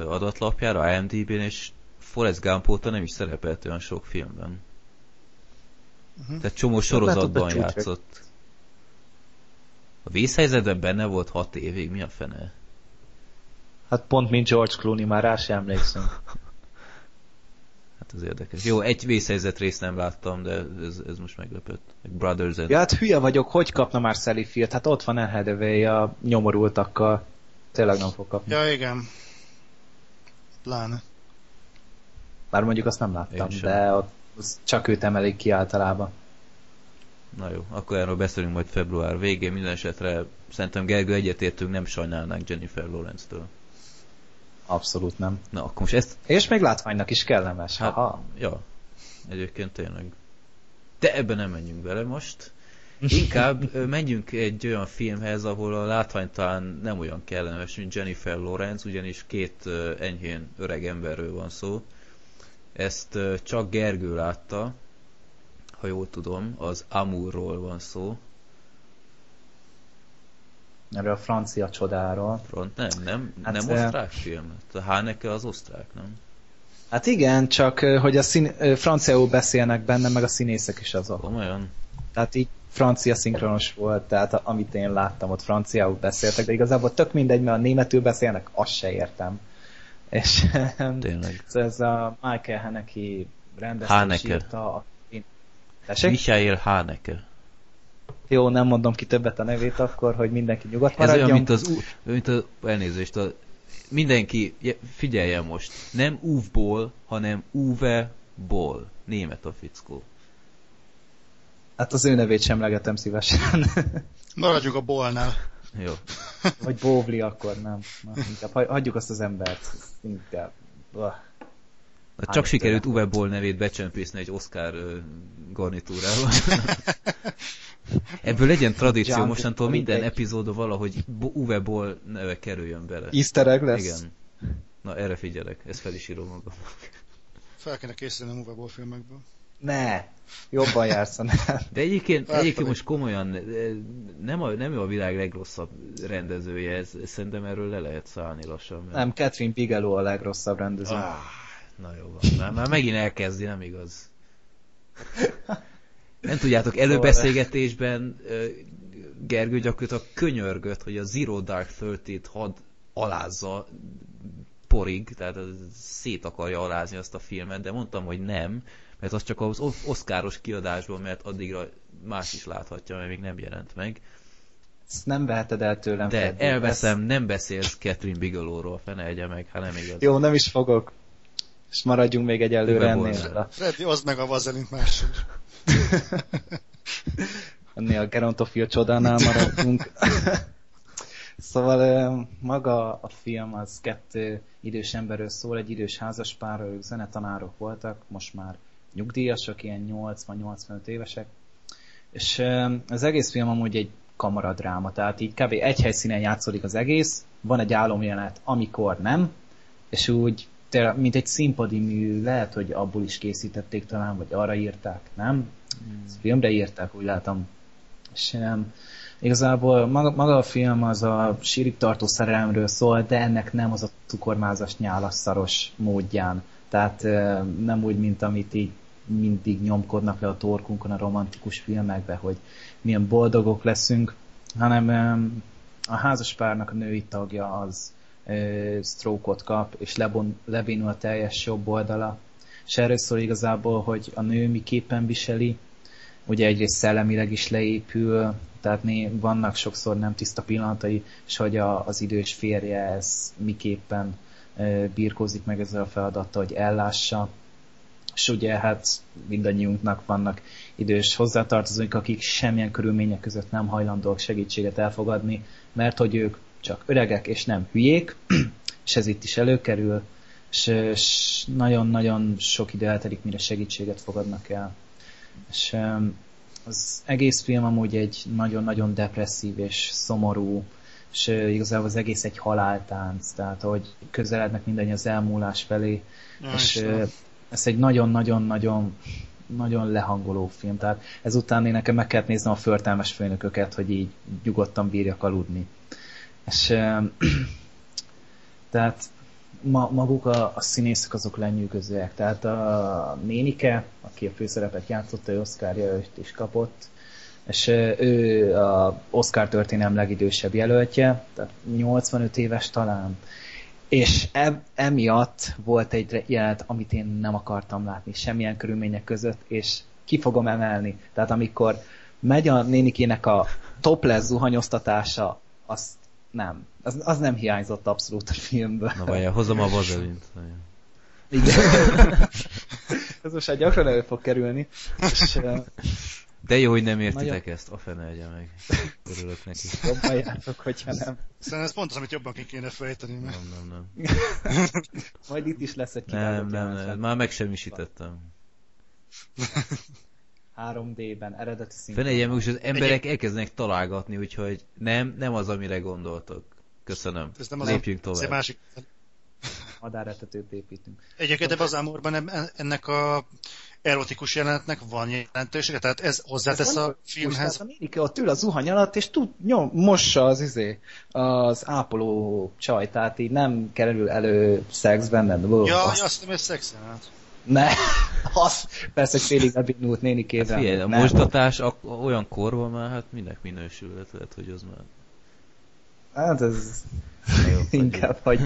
adatlapjára, IMDb-n, és Forrest Gump óta nem is szerepelt olyan sok filmben. Tehát csomó sorozatban játszott. A Vészhelyzetben benne volt 6 évig, mi a fene? Hát pont mint George Clooney, már rá sem emlékszem. Hát az érdekes. Jó, egy Vészhelyzet részt nem láttam, de ez most meglepett. Like Brothers and... Ja, hát hülye vagyok, hogy kapna már Sally Field? Hát ott van Anne Hathaway a nyomorultakkal. Tényleg nem fog kapni. Ja, igen. Pláne. Bár mondjuk azt nem láttam, de ott csak őt emelik ki általában. Na jó, akkor erről beszélünk majd február végén. Minden esetre szerintem Gergő egyetértünk, nem sajnálnánk Jennifer Lawrence-től. Abszolút nem. Na, akkor most ezt... És még látványnak is kellemes. Hát, ja, egyébként tényleg. De ebben nem menjünk bele most. Inkább menjünk egy olyan filmhez, ahol a látvány talán nem olyan kellemes, mint Jennifer Lawrence, ugyanis két enyhén öreg emberről van szó. Ezt csak Gergő látta, ha jól tudom, az Amourról van szó. Erről a francia csodáról. Nem osztrák film. A Haneke az osztrák, nem? Hát igen, csak hogy a franciául beszélnek benne, meg a színészek is azok. Komolyan. Tehát így francia szinkronos volt, tehát amit én láttam, ott franciául beszéltek, de igazából tök mindegy, mert a németül beszélnek, azt se értem. És ez a Michael Haneke rendezés írta. Michael Haneke. Jó, nem mondom ki többet a nevét akkor, hogy mindenki nyugodt maradjon. Ez olyan, mint az elnézést, mindenki figyeljen most. Nem Uwe Boll, hanem Uwe Boll. Német a fickó. Hát az ő nevét sem legetem szívesen. Maradjuk a Bollnál. Jó. Vagy Bóvli akkor, nem. Inkább hagyjuk azt az embert. Inkább. Csak sikerült Uwe Boll nevét becsempészni egy Oscar garnitúrával. Ebből legyen tradíció, Django, mostantól minden epizódon valahogy Uwe Boll neve kerüljön bele. Easter egg lesz. Igen. Na erre figyelek, ezt fel is írom magamnak. Fel kellene készülnöm Uwe Boll filmekből. Ne, jobban jársz a nevem. De egyébként most komolyan nem a világ legrosszabb rendezője, ez szerintem erről le lehet szállni lassan. Mert... Nem, Catherine Bigelow a legrosszabb rendező. Ah, na jó van, már megint elkezdi, nem igaz? Nem tudjátok, előbeszélgetésben Gergő gyakorlatilag könyörgött, hogy a Zero Dark 30-t hadd alázza porig, tehát szét akarja alázni azt a filmet, de mondtam, hogy nem, mert az csak az oszkáros kiadásban, mert addigra más is láthatja, mert még nem jelent meg. Ezt nem veheted el tőlem. De Freddy, elveszem, ezt... nem beszélsz Catherine Bigelowról, fene egye meg, ha nem igaz. Jó, nem is fogok. És maradjunk még egyelőre ennél. Freddy, oszd meg a vazelint máshogy. Ennél a gerontofil csodánál maradtunk. Szóval maga a film az 2 idős emberről szól, egy idős házaspárról, ők zenetanárok voltak, most már nyugdíjasok, ilyen 80-85 évesek. És az egész film amúgy egy kamaradráma, tehát így kb. Egy helyszínen játszódik az egész, van egy álomjelenet, amikor nem, és úgy mint egy színpadi mű, lehet, hogy abból is készítették talán, vagy arra írták, nem? Ezt filmre írták, úgy látom. És igazából maga a film az a sírig tartó szerelemről szól, de ennek nem az a cukormázas nyálasszaros módján. Tehát nem úgy, mint amit így mindig nyomkodnak le a torkunkon a romantikus filmekbe, hogy milyen boldogok leszünk, hanem a házaspárnak a női tagja az stroke-ot kap, és lebénul a teljes jobb oldala. És erről szól igazából, hogy a nő miképpen viseli, ugye egyrészt szellemileg is leépül, tehát vannak sokszor nem tiszta pillanatai, és hogy az idős férje ez miképpen birkózik meg ezzel a feladattal, hogy ellássa. És ugye hát mindannyiunknak vannak idős hozzátartozóink, akik semmilyen körülmények között nem hajlandóak segítséget elfogadni, mert hogy ők csak öregek és nem hülyék, és ez itt is előkerül, és nagyon-nagyon sok idő eltelik, mire segítséget fogadnak el. És az egész film amúgy egy nagyon-nagyon depresszív és szomorú, és igazából az egész egy haláltánc, tehát hogy közelednek mindannyian az elmúlás felé, ja, és ez egy nagyon-nagyon-nagyon lehangoló film, tehát ezután én nekem meg kellett néznem a Förtelmes Főnököket, hogy így nyugodtan bírjak aludni. És tehát maguk a színészek azok lenyűgözőek. Tehát a Nénike, aki a főszerepet játszott, ő Oscarját is kapott, és ő az Oscar történelem legidősebb jelöltje, tehát 85 éves talán. És emiatt volt egy jelenet, amit én nem akartam látni semmilyen körülmények között, és ki fogom emelni. Tehát amikor megy a Nénikének a topless zuhanyoztatása, azt nem. Az nem hiányzott abszolút a filmből. Na várjál, hozom a vazelint. Igen. Ez most gyakran elő fog kerülni. És, de jó, hogy nem értitek ezt. A fene egye meg. Örülök neki. Jobban jártok, hogyha nem. Szerintem ez pont az, amit jobban ki kéne fejteni. Mert... Nem. Majd itt is lesz egy kiváló. Nem. Már megsemmisítettem. 3D-ben, eredeti szinten. Fenegyen meg, és az emberek elkezdenek találgatni, úgyhogy nem az, amire gondoltak. Köszönöm. Lépjünk tovább. Másik... Madáretetőt építünk. Egyébként ebben az ámorban ennek a erotikus jelenetnek van jelentősége, tehát ez hozzátesz a filmhez. A Nénike ott ül a zuhany alatt, és mossa az ápoló csaj, tehát így nem kerül elő szexben. Ja, azt nem, hogy szexen. Ne, az persze egy félig lebinult néni kézzel. Hát figyelj, a mostatás olyan korban már, hát minek minősülhet, lehet, hogy az már... Hát ez inkább vagy.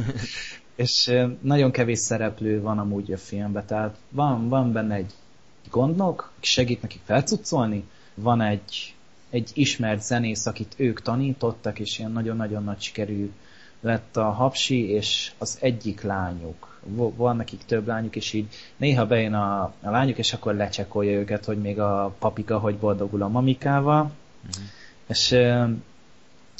És nagyon kevés szereplő van amúgy a filmben, tehát van benne egy gondnok, aki segít nekik felcuccolni, van egy ismert zenész, akit ők tanítottak, és ilyen nagyon-nagyon nagy sikerű lett a hapsi, és az egyik lányuk. Van nekik több lányuk, és így néha bejön a lányuk, és akkor lecsekolja őket, hogy még a papika, hogy boldogul a mamikával. Uh-huh. És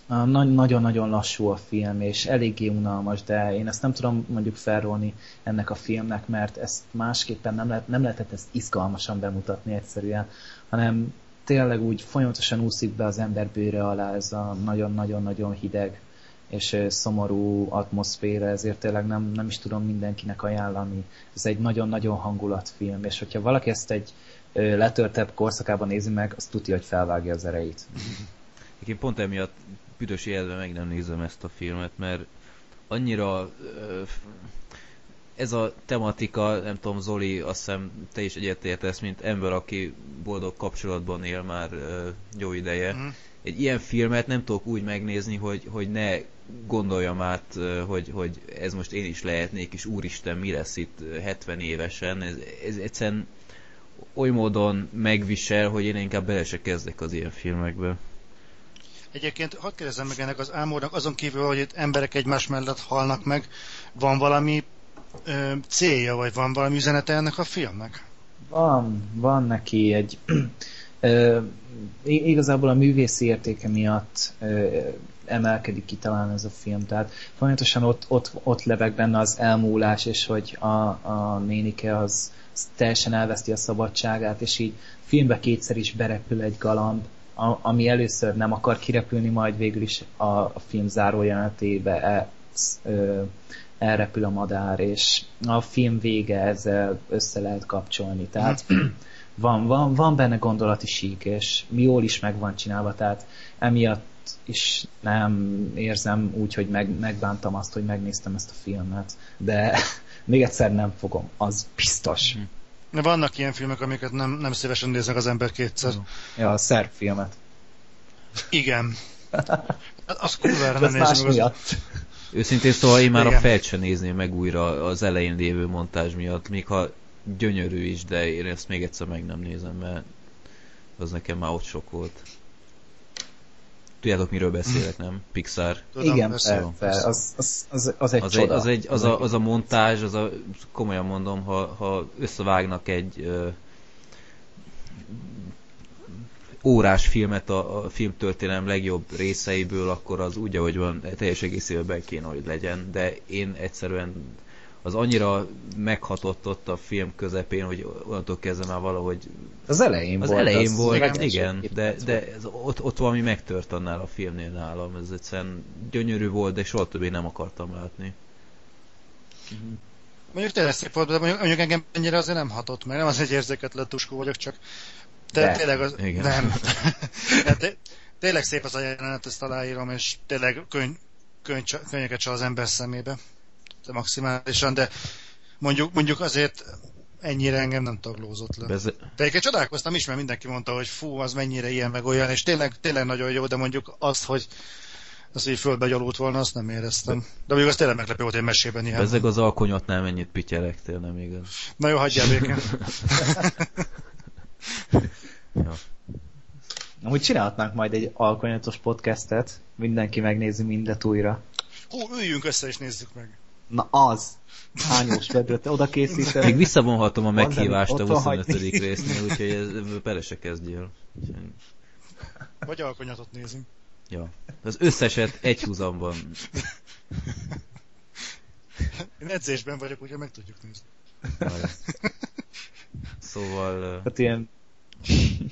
nagyon-nagyon lassú a film, és eléggé unalmas, de én ezt nem tudom mondjuk felrólni ennek a filmnek, mert ezt másképpen nem lehetett ezt izgalmasan bemutatni egyszerűen, hanem tényleg úgy folyamatosan úszik be az ember bőre alá ez a nagyon-nagyon-nagyon hideg és szomorú atmoszféra, ezért tényleg nem is tudom mindenkinek ajánlani. Ez egy nagyon-nagyon hangulatfilm, és hogyha valaki ezt egy letörtebb korszakában nézi meg, az tudja, hogy felvágja az erejét. Én pont emiatt büdös életben meg nem nézem ezt a filmet, mert annyira ez a tematika, nem tudom, Zoli, azt hiszem te is egyetértesz, mint ember, aki boldog kapcsolatban él már jó ideje. Mm. Egy ilyen filmet nem tudok úgy megnézni, hogy ne gondoljam át, hogy ez most én is lehetnék, és úristen, mi lesz itt 70 évesen. Ez egyszerűen oly módon megvisel, hogy én inkább bele se kezdek az ilyen filmekbe. Egyébként hadd kérdezem meg ennek az álmodnak, azon kívül, hogy itt emberek egymás mellett halnak meg, van valami célja, vagy van valami üzenete ennek a filmnek? Van neki egy... igazából a művészi értéke miatt emelkedik ki talán ez a film, tehát folyamatosan ott lebeg benne az elmúlás, és hogy a nénike az teljesen elveszti a szabadságát, és így filmbe kétszer is berepül egy galamb, ami először nem akar kirepülni, majd végül is a film zárójelenetébe elrepül a madár, és a film vége ezzel össze lehet kapcsolni, tehát van benne gondolati sík, és jól is meg van csinálva, tehát emiatt is nem érzem úgy, hogy megbántam azt, hogy megnéztem ezt a filmet, de még egyszer nem fogom, az biztos. Vannak ilyen filmek, amiket nem szívesen néznek az ember kétszer. Ja, a szerb filmet. Igen. Az kurvára nem nézem meg az... Őszintén szóval én már igen. A felt se nézném meg újra az elején lévő montázs miatt, még ha gyönyörű is, de én ezt még egyszer meg nem nézem, mert az nekem már ott sok volt. Tudjátok, miről beszélek, nem? Pixar. Tudom, igen, persze. Az egy csoda. Az a montázs, komolyan mondom, ha összevágnak egy órás filmet a filmtörténelem legjobb részeiből, akkor az úgy, ahogy van, teljes egészében kéne, hogy legyen, de én egyszerűen az annyira meghatott ott a film közepén, hogy onnantól kezdve már valahogy... Az elején volt, igen, de ott valami megtört annál a filmnél nálam. Ez egyszerűen gyönyörű volt, de soha többé nem akartam látni. Mondjuk tényleg szép volt, de mondjuk engem ennyire azért nem hatott meg, nem az egy érzéketlen tuskó vagyok, csak... De tényleg az... Igen. Nem. Tényleg szép az a jelenet, ezt aláírom, és tényleg könnyeket csal az ember szemébe. Maximálisan, de mondjuk azért ennyire engem nem taglózott le. De egyébként csodálkoztam is, mert mindenki mondta, hogy fú, az mennyire ilyen meg olyan, és tényleg nagyon jó, de mondjuk azt, hogy az így földbe gyalult volna, azt nem éreztem. De mondjuk az tényleg meglepő volt, hogy mesében ilyen. Ezek az alkonyatnál mennyit pityelektél, nem igaz? Na jó, hagyjál békén. Ja. Amúgy csinálhatnánk majd egy alkonyatos podcastet, mindenki megnézi mindet újra. Hú, üljünk össze és nézzük meg. Na az! Hányos vedőt oda készítem. Még visszavonhatom a meghívást a 25. résznél, úgyhogy ebből bele se kezdjél. Vagy alkonyatot nézünk. Ja. Az összeset egy húzamban. Én edzésben vagyok, úgyhogy meg tudjuk nézni. Vaj. Szóval... Hát ilyen...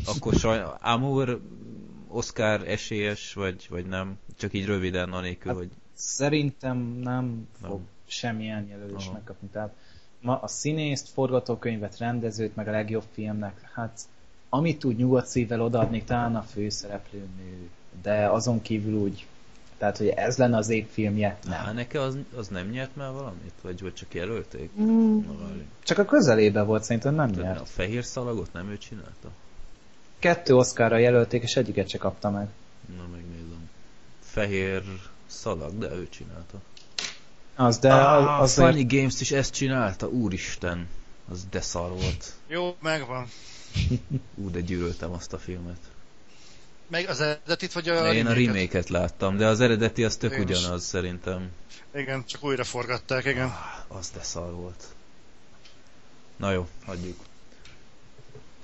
Akkor Amour Oscar esélyes, vagy nem? Csak így röviden, anélkül, hogy... Szerintem nem fog semmilyen jelölést megkapni. Tehát ma a színészt, forgatókönyvet, rendezőt, meg a legjobb filmnek, hát amit úgy nyugodt szívvel odaadnék, talán a főszereplőnő, de azon kívül úgy Tehát, hogy ez lenne az év filmje, nem. Há, neki az nem nyert már valamit? Vagy csak jelölték? Csak a közelébe volt, szerintem nem nyert. A fehér szalagot nem ő csinálta? 2 Oscarra jelölték, és egyiket se kapta meg. Na, megnézem. Fehér szalag, de ő csinálta. Az, de... A Funny Games is ezt csinálta, úristen. Az de szar volt. Jó, megvan. Ú, de gyűlöltem azt a filmet. Meg az eredetit, vagy a én a remake-et láttam, de az eredeti az tök ugyanaz szerintem. Igen, csak újra forgatták, igen. Ah, az de szar volt. Na jó, hagyjuk.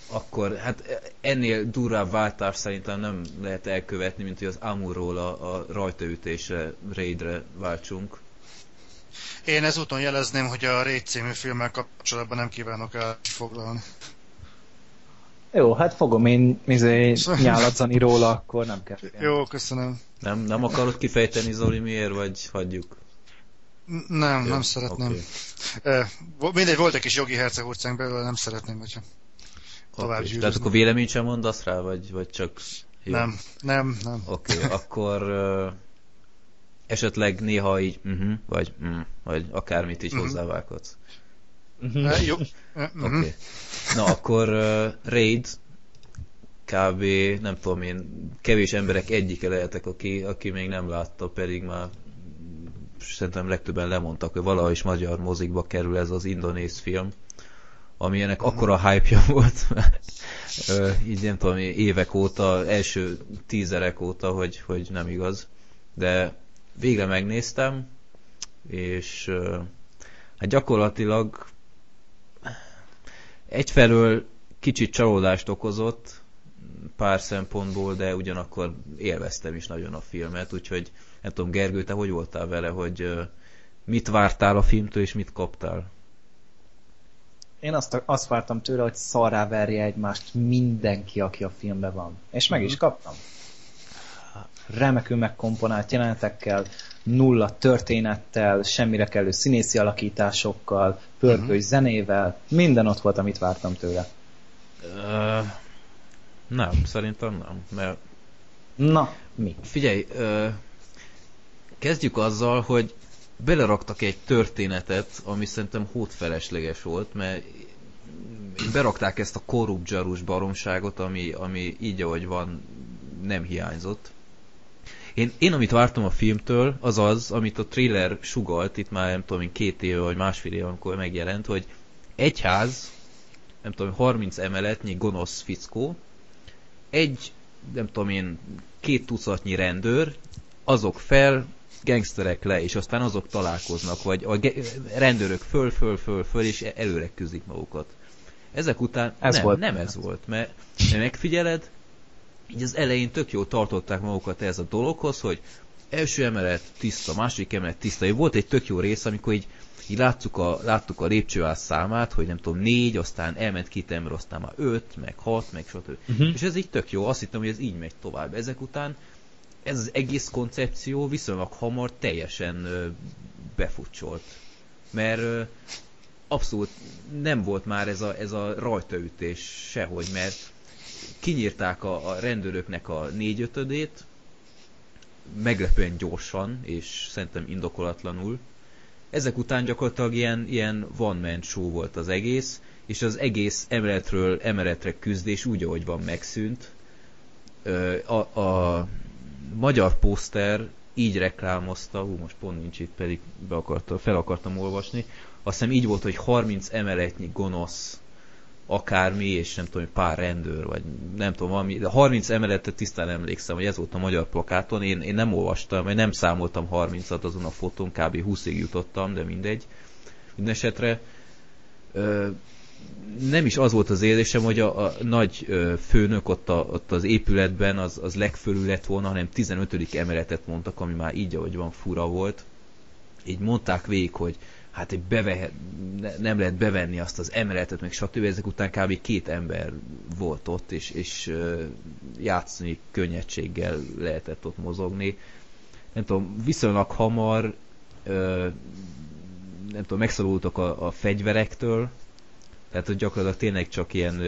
Akkor, hát ennél durvább váltás szerintem nem lehet elkövetni, mint hogy az Amurról a rajtaütésre, Raidre váltsunk. Én ezúton jelezném, hogy a Raid című filmmel kapcsolatban nem kívánok elfoglalni. Jó, hát fogom én nyáladzani róla, akkor nem kell. Jó, köszönöm. Nem akarod kifejteni, Zoli, miért, vagy hagyjuk? Nem, jó, nem szeretném. Okay. Mindegy, volt egy kis jogi hercegurcánk belőle, nem szeretném, hogyha tovább gyűrűzni. Tehát akkor véleményt sem mondasz rá, vagy csak... Jó. Nem. Oké, okay, akkor esetleg néha így, vagy akármit így hozzávághatsz. Jó. Okay. Na akkor Raid kb. Nem tudom én, kevés emberek egyike lehetek, aki még nem látta, pedig már szerintem legtöbben lemondtak, hogy valahogy is magyar mozikba kerül ez az indonéz film, ami ennek akkora hype-ja volt, így nem tudom, évek óta, első tízerek óta, hogy nem igaz. De végre megnéztem, és hát gyakorlatilag egyfelől kicsit csalódást okozott pár szempontból, de ugyanakkor élveztem is nagyon a filmet, úgyhogy nem tudom, Gergő, te hogy voltál vele, hogy mit vártál a filmtől és mit kaptál? Én azt vártam tőle, hogy szarrá verje egymást mindenki, aki a filmben van. És meg is kaptam. Remekül megkomponált jelenetekkel, nulla történettel, semmire kellő színészi alakításokkal, pörgős zenével, minden ott volt, amit vártam tőle. Nem, szerintem nem, mert... Na, mi? Figyelj, kezdjük azzal, hogy beleraktak egy történetet, ami szerintem hódfelesleges volt, mert berakták ezt a korrupt zsarús baromságot, ami így, ahogy van, nem hiányzott. Én amit vártam a filmtől, az az, amit a trailer sugalt, itt már nem tudom én 2 éve vagy másfél éve, amikor megjelent, hogy egy ház, nem tudom, 30 emeletnyi gonosz fickó, egy, nem tudom én, 2 tucatnyi rendőr, azok fel, gangsterek le, és aztán azok találkoznak, vagy a rendőrök föl, és előre küzdik magukat. Ezek után ez volt, mert megfigyeled, így az elején tök jól tartották magukat ez a dologhoz, hogy első emelet tiszta, második emelet tiszta. Volt egy tök jó rész, amikor így láttuk a lépcsőház számát, hogy nem tudom, 4, aztán elment 2 ember, aztán már 5, meg 6, meg stb. És ez így tök jó, azt hittem, hogy ez így megy tovább. Ezek után ez az egész koncepció viszonylag hamar teljesen befutcsolt. Mert abszolút nem volt már ez a rajtaütés sehogy, mert kinyírták a rendőröknek a 4/5-ét, meglepően gyorsan, és szerintem indokolatlanul. Ezek után gyakorlatilag ilyen one-man show volt az egész, és az egész emeletről emeletre küzdés úgy, ahogy van, megszűnt. A magyar poszter így reklámozta, most pont nincs itt, pedig fel akartam olvasni, azt hiszem így volt, hogy 30 emeletnyi gonosz akármi, és nem tudom, pár rendőr, vagy nem tudom, valami, de 30 emeletet tisztán emlékszem, hogy ez volt a magyar plakáton, én nem olvastam, vagy nem számoltam 30-at azon a fotón, kb. 20-ig jutottam, de mindegy. Mindenesetre nem is az volt az érzésem, hogy a nagy főnök ott az épületben az legfölül lett volna, hanem 15. emeletet mondtak, ami már így, ahogy van, fura volt. Így mondták végig, hogy hát nem lehet bevenni azt az emeletet, meg stb. Ezek után kb. 2 ember volt ott, és játszani könnyedséggel lehetett ott mozogni. Nem tudom, viszonylag hamar megszabadultak a fegyverektől, Tehát, hogy gyakorlatilag tényleg csak ilyen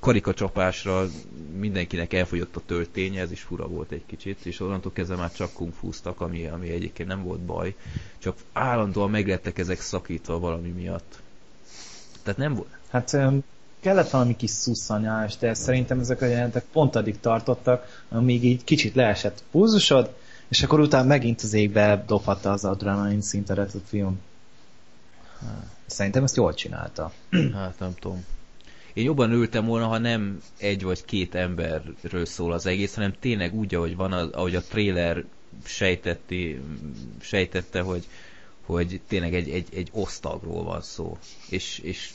karikacsapásra mindenkinek elfogyott a tölténye, ez is fura volt egy kicsit, és onnantól kezdve már csak kungfúztak, ami egyébként nem volt baj, csak állandóan meglettek ezek szakítva valami miatt. Tehát nem volt. Hát kellett valami kis szusszanyás, de szerintem ezek a jelentek pont addig tartottak, amíg így kicsit leesett a pulzusod, és akkor utána megint az égbe dobhatta az adrenalin szintet a film. Szerintem ezt jól csinálta. Hát nem tudom. Én jobban ültem volna, ha nem egy vagy két emberről szól az egész, hanem tényleg úgy, ahogy van, ahogy a trailer sejtette, hogy tényleg egy osztagról van szó. És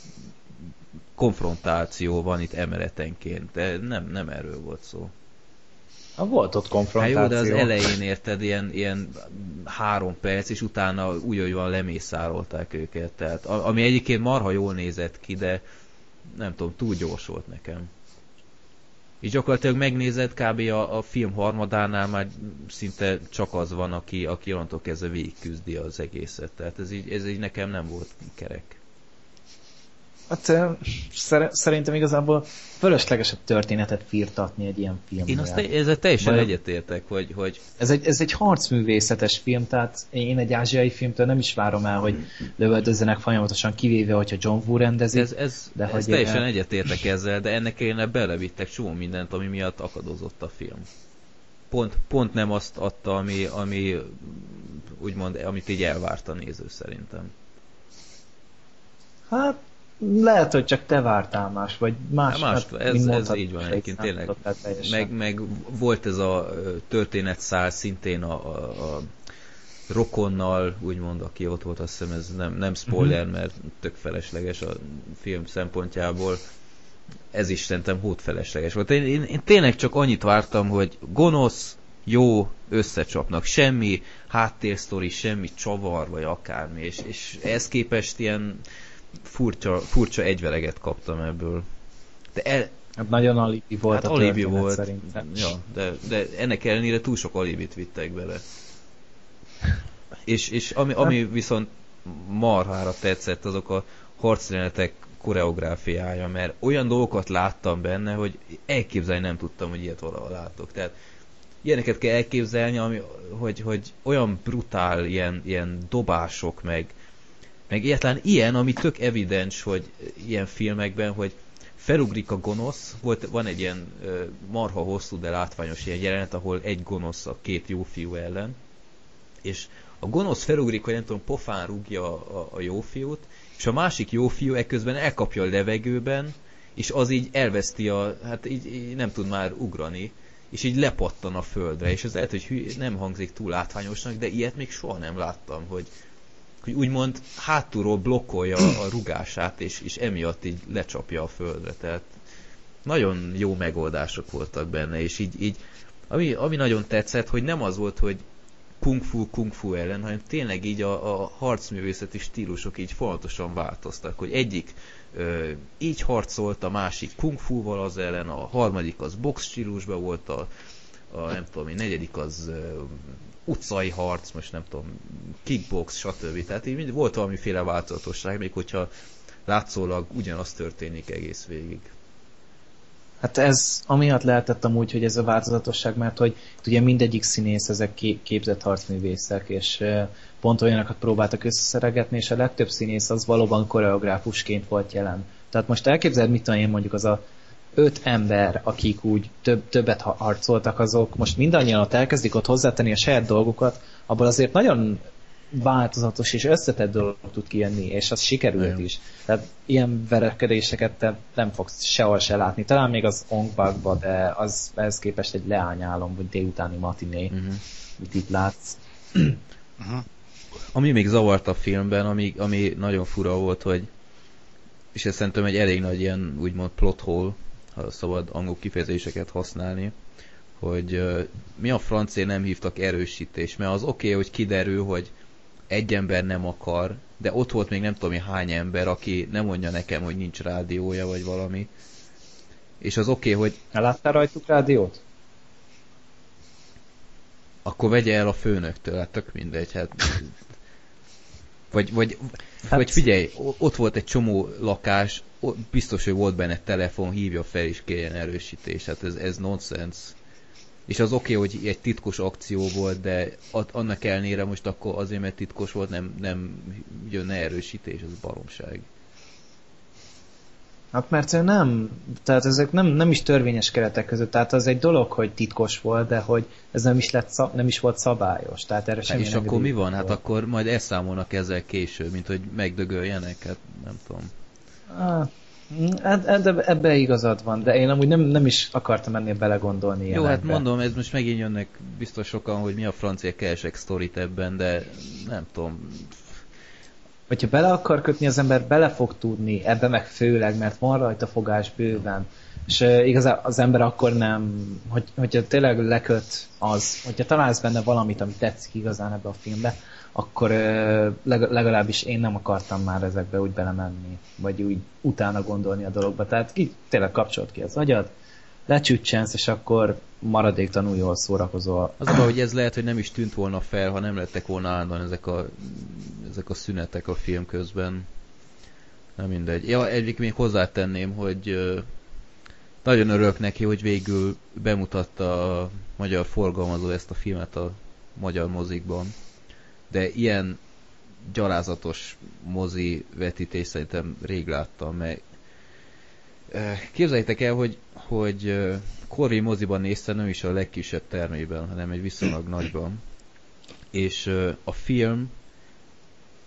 konfrontáció van itt emeletenként. De nem erről volt szó. Ha volt ott konfrontáció. Hát jó, de az elején érted, ilyen 3 perc, és utána úgy, hogy van, lemészárolták őket. Tehát, ami egyébként marha jól nézett ki, de nem tudom, túl gyors volt nekem. És gyakorlatilag megnézed, kb. A film harmadánál már szinte csak az van, aki onnantól kezdve végigküzdi az egészet. Tehát ez így nekem nem volt kerek. Hát szerintem igazából fölöslegesebb történetet firtatni egy ilyen filmre. Én ezzel teljesen egyetértek, hogy... Ez egy harcművészetes film, tehát én egy ázsiai filmtől nem is várom el, hogy lövöldözzenek folyamatosan, kivéve, hogyha John Woo rendezi. Ez teljesen egyetértek ezzel, de ennek ellenére belevittek csomó mindent, ami miatt akadozott a film. Pont nem azt adta, ami úgymond, amit így elvárt a néző szerintem. Hát... Lehet, hogy csak te vártál más, vagy más. Ez így van egyébként, tényleg. Meg volt ez a történetszál szintén a rokonnal, úgymond, aki ott volt, azt hiszem, ez nem spoiler, mert tök felesleges a film szempontjából. Ez is szerintem hót felesleges volt. Én tényleg csak annyit vártam, hogy gonosz, jó, összecsapnak. Semmi háttérsztori, semmi csavar, vagy akármi. És ehhez képest ilyen furcsa egyveleget kaptam ebből. Hát nagyon alibi volt, hát a alibi volt szerintem. Ja, de ennek ellenére túl sok alibit vittek bele. És ami viszont marhára tetszett, azok a harcjelenetek koreográfiája, mert olyan dolgokat láttam benne, hogy elképzelni nem tudtam, hogy ilyet valaha látok. Tehát ilyeneket kell elképzelni, hogy olyan brutál ilyen dobások meg egyáltalán ilyen, ami tök evidens, hogy ilyen filmekben, hogy felugrik a gonosz, van egy ilyen marha hosszú, de látványos ilyen jelenet, ahol egy gonosz a két jó fiú ellen, és a gonosz felugrik, hogy nem tudom, pofán rúgja a jó fiút, és a másik jó fiú ekközben elkapja a levegőben, és az így elveszti hát így nem tud már ugrani, és így lepattan a földre, és ez lehet, hogy nem hangzik túl látványosnak, de ilyet még soha nem láttam, hogy úgymond hátulról blokkolja a rugását, és emiatt így lecsapja a földre. Tehát nagyon jó megoldások voltak benne, és így ami nagyon tetszett, hogy nem az volt, hogy kung fu ellen, hanem tényleg így a harcművészeti stílusok így folyamatosan változtak, hogy egyik így harcolt, a másik kung fuval az ellen, a harmadik az box stílusban volt, nem tudom, a negyedik az utcai harc, most nem tudom, kickbox, stb. Tehát így volt valamiféle változatosság, még hogyha látszólag ugyanaz történik egész végig. Hát ez amiatt lehetett amúgy, hogy ez a változatosság, mert hogy ugye mindegyik színész, ezek képzett harcművészek, és pont olyanokat próbáltak összeszeregetni, és a legtöbb színész az valóban koreográfusként volt jelen. Tehát most elképzeld, mit tudom én, mondjuk az a 5 ember, akik úgy többet harcoltak, azok most mindannyian ott elkezdik ott hozzátenni a saját dolgokat, abból azért nagyon változatos és összetett dolog tud kijönni, és az sikerült is. Tehát ilyen verekedéseket te nem fogsz sehol se látni. Talán még az Ongbakba, de az ehhez képest egy leányálom, vagy délutáni matiné, mit itt látsz. Ami még zavart a filmben, ami nagyon fura volt, hogy, és ez szerintem egy elég nagy ilyen, úgymond plot hole, ha szabad angol kifejezéseket használni, hogy mi a francért nem hívtak erősítés, mert az oké, hogy kiderül, hogy egy ember nem akar, de ott volt még nem tudom hány ember, aki nem mondja nekem, hogy nincs rádiója, vagy valami. És az oké, hogy... Láttál rajtuk rádiót? Akkor vegye el a főnöktől, hát tök mindegy, hát... Vagy figyelj, ott volt egy csomó lakás, biztos, hogy volt benne telefon, hívja fel és kérjen erősítést. Hát ez nonsense. És az oké, hogy egy titkos akció volt, de annak ellenére most akkor azért, mert titkos volt, nem jönne erősítés, ez baromság. Hát mert nem, tehát ezek nem is törvényes keretek között, tehát az egy dolog, hogy titkos volt, de hogy ez nem is volt szabályos, tehát erre semmi. És akkor mi van? Volt. Hát akkor majd elszámolnak ezzel később, mint hogy megdögöljenek, hát nem tudom. Ebbe igazad van, de én amúgy nem is akartam ennél belegondolni. Jó, hát mondom, ez most megint jönnek biztos sokan, hogy mi a francia keresek sztorit ebben, de nem tudom. Hogyha bele akar kötni, az ember bele fog tudni, ebbe meg főleg, mert van rajta fogás bőven. És igazán az ember akkor nem, hogyha tényleg leköt az, hogyha találsz benne valamit, ami tetszik igazán ebbe a filmbe, akkor legalábbis én nem akartam már ezekbe úgy belemenni, vagy úgy utána gondolni a dologba. Tehát tényleg kapcsolt ki az agyad, lecsüccsensz, és akkor maradéktanul jól szórakozol. Az abban, hogy ez lehet, hogy nem is tűnt volna fel, ha nem lettek volna állandóan ezek a szünetek a film közben. Na mindegy. Ja, egyébként még hozzátenném, hogy nagyon örülök neki, hogy végül bemutatta a magyar forgalmazó ezt a filmet a magyar mozikban. De ilyen gyalázatos mozi vetítést szerintem rég láttam, mert képzeljétek el, hogy Corvi moziban néztem, nem is a legkisebb termében, hanem egy viszonylag nagyban. És a film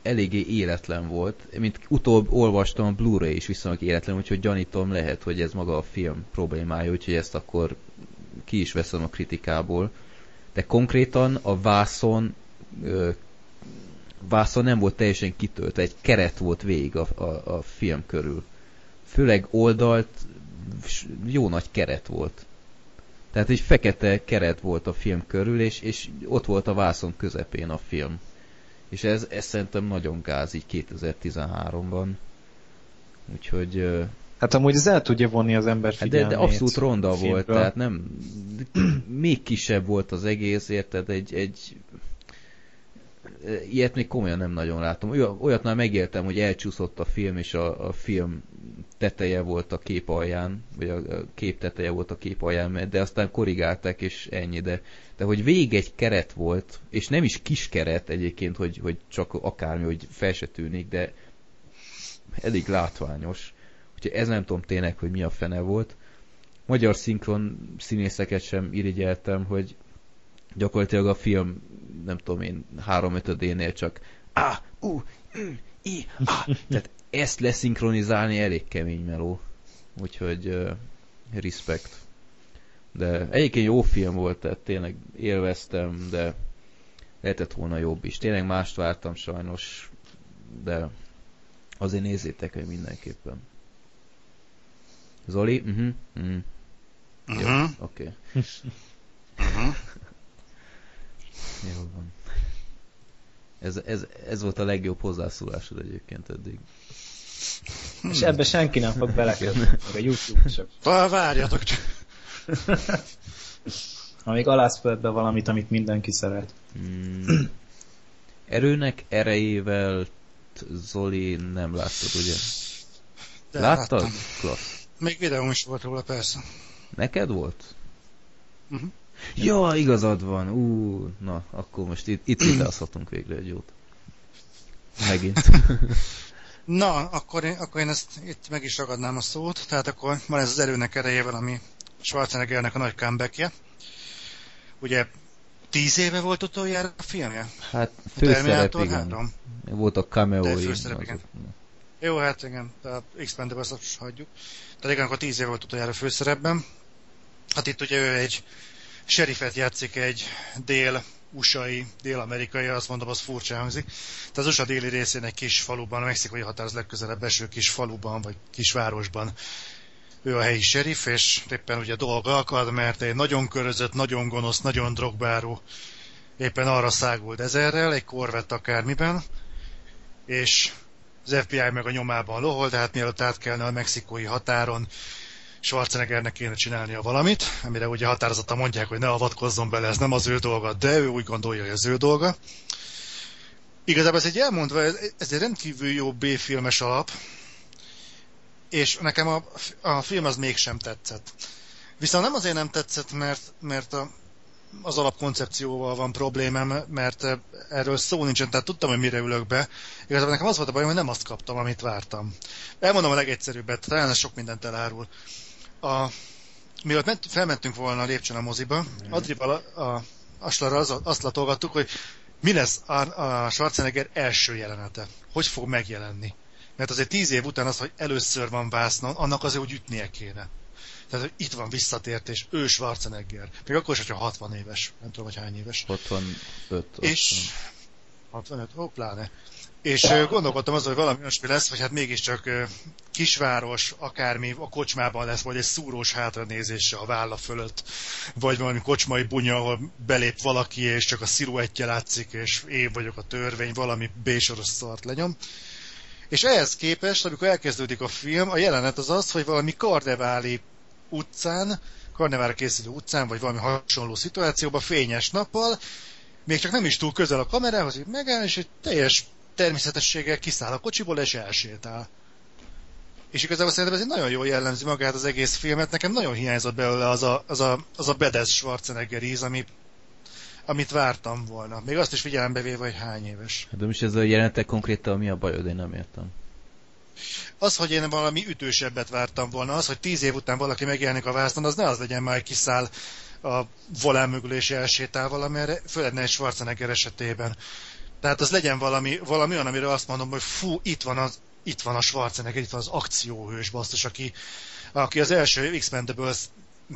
eléggé életlen volt. Mint utóbb olvastam, a Blu-ray is viszonylag életlen, úgyhogy gyanítom, lehet, hogy ez maga a film problémája, úgyhogy ezt akkor ki is veszem a kritikából. De konkrétan a vászon nem volt teljesen kitöltve, egy keret volt végig a film körül. Főleg oldalt jó nagy keret volt. Tehát egy fekete keret volt a film körül, és ott volt a vászon közepén a film. És ez szerintem nagyon gáz így 2013-ban. Úgyhogy... Hát amúgy ez el tudja vonni az ember figyelmét. De abszolút ronda volt, tehát nem... Még kisebb volt az egész, érted? Ilyet még komolyan nem nagyon látom. Olyatnál megértem, hogy elcsúszott a film, és a film teteje volt a kép alján, vagy a kép teteje volt a kép alján, de aztán korrigálták, és ennyi. De hogy végig egy keret volt, és nem is kis keret egyébként, hogy csak akármi, hogy fel se tűnik, de elég látványos. Úgyhogy ez nem tudom tényleg, hogy mi a fene volt. Magyar szinkron színészeket sem irigyeltem, hogy gyakorlatilag a film, nem tudom én, 3/5-énél csak tehát ezt leszinkronizálni elég kemény meló. Úgyhogy respect. De egyébként jó film volt, tehát tényleg élveztem, de lehetett volna jobb is. Tényleg mást vártam sajnos, de azért nézzétek, hogy mindenképpen. Zoli? Jó, oké. Jól van. Ez volt a legjobb hozzászólásod egyébként eddig. És ebbe senki nem fog belekötni, a YouTube sem. Várjatok csak! Amíg alászpölt be valamit, amit mindenki szeret. Erőnek erejével Zoli nem láttad, ugye? De láttad? Láttam. Klassz. Még videóm is volt róla, persze. Neked volt? Ja, igazad van, na, akkor most itt videózhatunk végre egy jót. Megint. Na, akkor én ezt itt meg is ragadnám a szót, tehát akkor van ez az erőnek erejével, ami Schwarzeneggernek a nagy comebackje. Ugye 10 éve volt utoljára a filmje? Hát főszerep, igen. Volt a cameo. Jó, hát igen, tehát Expendables azt hagyjuk. Tehát igen, akkor 10 éve volt utoljára a főszerepben. Hát itt ugye ő egy serifet játszik, egy dél-usai, dél-amerikai, azt mondom, az furcsa hangzik. Tehát az USA déli részén egy kis faluban, a mexikai határhoz legközelebb eső kis faluban, vagy kisvárosban ő a helyi serif, és éppen ugye dolga akad, mert egy nagyon körözött, nagyon gonosz, nagyon drogbáró, éppen arra szágult 1000-rel, egy korvett akármiben, és az FBI meg a nyomában lohol, tehát mielőtt átkelne a mexikói határon, Schwarzeneggernek kéne csinálnia valamit, amire ugye határozottan mondják, hogy ne avatkozzon bele, ez nem az ő dolga, de ő úgy gondolja, hogy az ő dolga. Igazából ez egy elmondva, ez egy rendkívül jó B-filmes alap, és nekem a film az mégsem tetszett. Viszont nem azért nem tetszett, mert az alapkoncepcióval van problémám, mert erről szó nincsen, tehát tudtam, hogy mire ülök be. Igazából nekem az volt a bajom, hogy nem azt kaptam, amit vártam. Elmondom a legegyszerűbbet, talán ez sok mindent elárul. Mielőtt felmentünk volna a lépcsőn a moziba, Adrival Aslarral azt latolgattuk, hogy mi lesz a Schwarzenegger első jelenete? Hogy fog megjelenni? Mert azért 10 év után az, hogy először van vásznon, annak azért, hogy ütnie kéne. Tehát, hogy itt van visszatértés, ő Schwarzenegger. Még akkor is, hogyha 60 éves. Nem tudom, hogy hány éves. 65. És... 65, ó, pláne. És gondolkodtam azon, hogy valami olyasmi lesz, hogy hát mégiscsak kisváros, akármi, a kocsmában lesz, vagy egy szúrós hátranézése a válla fölött, vagy valami kocsmai bunya, ahol belép valaki, és csak a sziluettje látszik, és én vagyok a törvény, valami B-soros szart lenyom. És ehhez képest, amikor elkezdődik a film, a jelenet az az, hogy valami karneváli utcán, karneválra készülő utcán, vagy valami hasonló szituációban, fényes nappal, még csak nem is túl közel a kamerához, hogy megáll, és egy teljes természetességgel kiszáll a kocsiból, és elsétál. És igazából szerintem ez nagyon jól jellemzi magát az egész filmet, nekem nagyon hiányzott belőle az a bedesz Schwarzenegger íz, amit vártam volna. Még azt is figyelembe véve, hogy hány éves. De most ez a jelenetek konkrétan mi a bajod, én nem értem. Az, hogy én valami ütősebbet vártam volna, az, hogy 10 év után valaki megjelenik a vásznon, az ne az legyen már, hogy kiszáll a volán mögül és elsétál valamire, főleg ne egy Schwarzenegger esetében. Tehát az legyen valami olyan, amire azt mondom, hogy fú, itt van a Schwarzenegger, itt van az akcióhős basszus, aki az első X-Mendables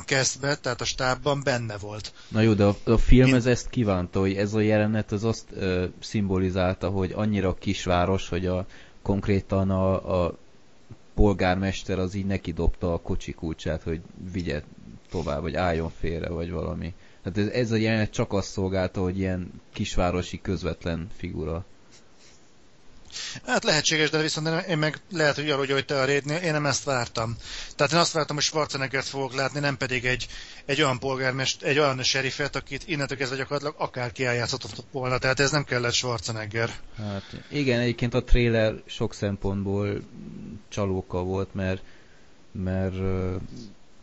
kezdve, tehát a stábban benne volt. Na jó, de a film ez ezt kívánta, hogy ez a jelenet az azt szimbolizálta, hogy annyira kisváros, hogy konkrétan a polgármester az így neki dobta a kocsi kulcsát, hogy vigye tovább, vagy álljon félre, vagy valami. Tehát ez a jelenet csak azt szolgálta, hogy ilyen kisvárosi közvetlen figura. Hát lehetséges, de viszont én meg lehet, hogy arra, hogy te a rédnél, én nem ezt vártam. Tehát én azt vártam, hogy Schwarzeneggert fogok látni, nem pedig egy olyan polgármester, egy olyan serifet, akit innentől kezdve gyakorlatilag akárki eljátszhatott volna. Tehát ez nem kellett Schwarzenegger. Hát igen, egyébként a trailer sok szempontból csalóka volt, mert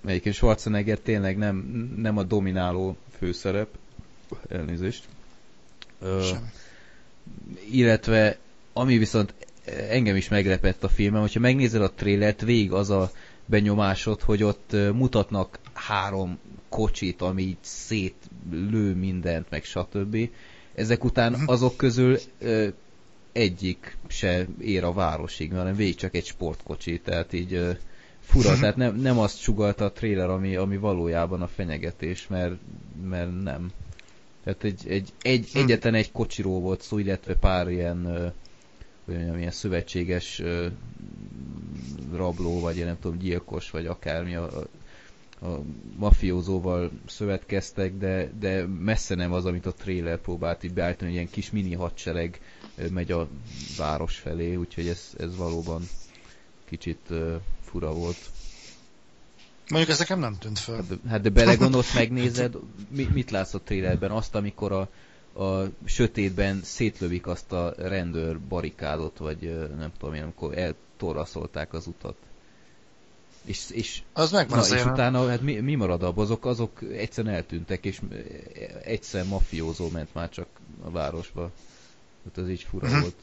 egyébként Schwarzenegger tényleg nem a domináló főszerep. Elnézést. Illetve ami viszont engem is meglepett a filmen, hogyha megnézel a trélert, végig az a benyomásod, hogy ott mutatnak 3 kocsit, ami így szétlő mindent, meg stb. Ezek után azok közül egyik se ér a városig, hanem végig csak egy sportkocsi, tehát így fura, tehát nem azt sugallta a tréler, ami valójában a fenyegetés, mert nem. Tehát egyetlen egy kocsiról volt szó, illetve pár ilyen olyan szövetséges rabló, vagy én nem tudom, gyilkos, vagy akármi a mafiózóval szövetkeztek, de messze nem az, amit a trailer próbált így beállítani, hogy ilyen kis mini hadsereg megy a város felé, úgyhogy ez valóban kicsit fura volt. Mondjuk ez nekem nem tűnt fel. Hát de belegondolsz, megnézed, mit látsz a trailerben? Azt, amikor a sötétben szétlövik azt a rendőr barikádot, vagy nem tudom én, amikor eltorlaszolták az utat. És az megvan, és utána hát mi marad abban? Azok egyszerűen eltűntek, és egyszer mafiózó ment már csak a városba. Hát az így fura volt.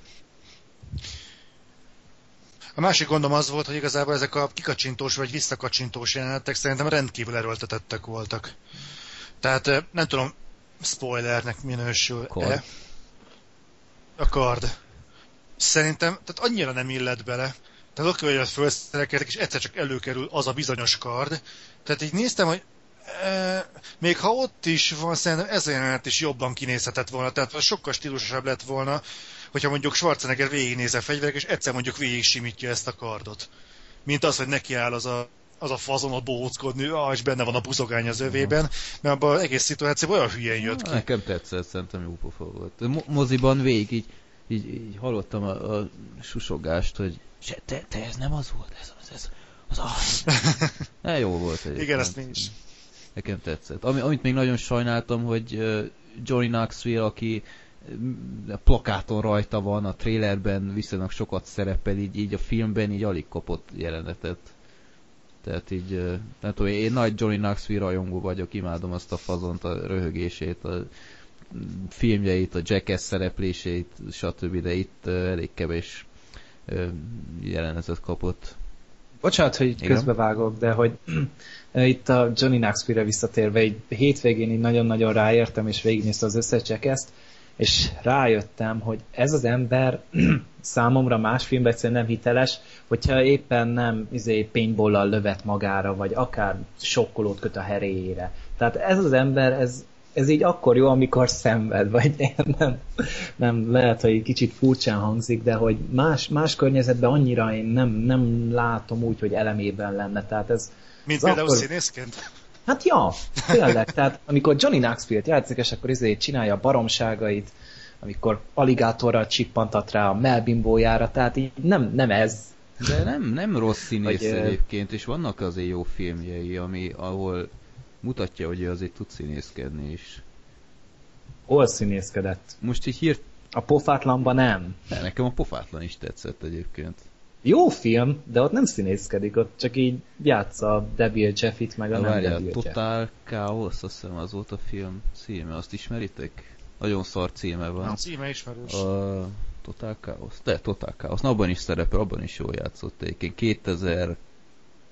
A másik gondom az volt, hogy igazából ezek a kikacsintós vagy visszakacsintós jelenetek szerintem rendkívül erőltetettek voltak. Tehát nem tudom, spoilernek minősül. A kard. Szerintem, tehát annyira nem illett bele. Tehát oké, hogy felszerelkedtek, és egyszer csak előkerül az a bizonyos kard. Tehát így néztem, hogy még ha ott is van, szerintem ez a jelenet is jobban kinézhetett volna. Tehát sokkal stílusosabb lett volna, hogyha mondjuk Schwarzenegger végignéz a fegyverek, és egyszer mondjuk végig simítja ezt a kardot. Mint az, hogy nekiáll az a fazon a bohóckodni, és benne van a buzogány az övében, mert abban az egész szituációban olyan hülyén jött ki. Nekem tetszett, szerintem jó pofa volt. Moziban végig így hallottam a susogást, hogy te ez nem az volt, ez az. Ne, jó volt egyébként. Igen, ezt mi is. Nekem tetszett. Amit még nagyon sajnáltam, hogy Johnny Knoxville, aki a plakáton rajta van, a trailerben viszonylag sokat szerepel, így a filmben így alig kapott jelenetet. Tehát így, nem tudom, én nagy Johnny Knoxville rajongó vagyok, imádom azt a fazont, a röhögését, a filmjeit, a Jackass szerepléseit, stb. De itt elég kevés jelenetet kapott. Bocsánat, hogy közbevágok, de hogy itt a Johnny Knoxville-re visszatérve, így hétvégén így nagyon-nagyon ráértem, és végignéztem az összes Jackass-t, és rájöttem, hogy ez az ember számomra más filmben egyszerűen nem hiteles, hogyha éppen nem paintball-al lövet magára, vagy akár sokkolót köt a heréjére. Tehát ez az ember, ez így akkor jó, amikor szenved, vagy nem lehet, hogy kicsit furcsán hangzik, de hogy más környezetben annyira én nem látom úgy, hogy elemében lenne. Tehát ez, mint ez például akkor... színészként? Hát ja, tényleg. Tehát amikor Johnny Knoxville-t játszik, és akkor csinálja a baromságait, amikor aligátorral csippantat rá a melbimbójára, tehát így nem ez. De nem rossz színész egyébként, és vannak azért jó filmjei, ahol mutatja, hogy ő azért tud színészkedni is. Hol színészkedett? Most így hírt... A Pofátlanban nem. De nekem a Pofátlan is tetszett egyébként. Jó film, de ott nem színészkedik, ott csak így játsza a debil Jeffit, meg a nem debil Jeffit. Total Chaos, azt hiszem az volt a film címe, azt ismeritek? Nagyon szar címe van. A címe ismerős. A Total Chaos, de Total Chaos, na, abban is szerepel, abban is jól játszott egyébként.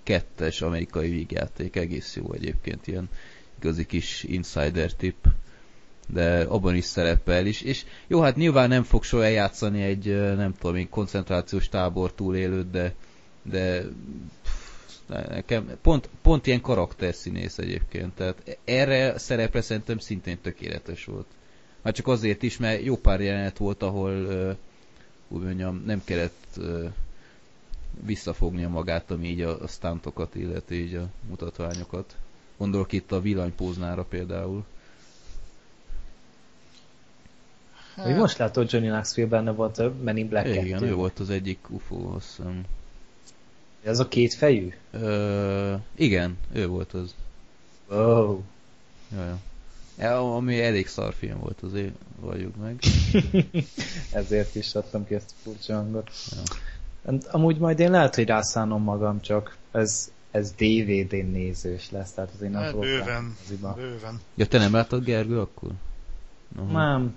2002-es amerikai vígjáték, egész jó egyébként, ilyen igazi kis insider tipp, de abban is szerepel is, és jó, hát nyilván nem fog soha eljátszani egy, nem tudom én, koncentrációs tábor túlélőt, de nekem pont ilyen karakterszínész egyébként, tehát erre szerepre szerintem szintén tökéletes volt. Már csak azért is, mert jó pár jelenet volt, ahol úgy mondjam, nem kellett visszafognia magát, ami így a stuntokat illeti, így a mutatványokat. Gondolok itt a villanypóznára például. Hát. Most látod, Johnny Knoxville benne volt a Men in Black 2. Igen, ő volt az egyik UFO, azt hiszem. Ez a két fejű? Igen, ő volt az. Wow. Jajjá. Ja, ami elég szar film volt, azért valljuk meg. Ezért is adtam ki ezt a furcsa hangot. Ja. Amúgy majd én lehet, hogy rászánom magam, csak ez DVD-n nézős lesz, tehát azért nem fogok bőven. Ja, te nem láttad, Gergő, akkor?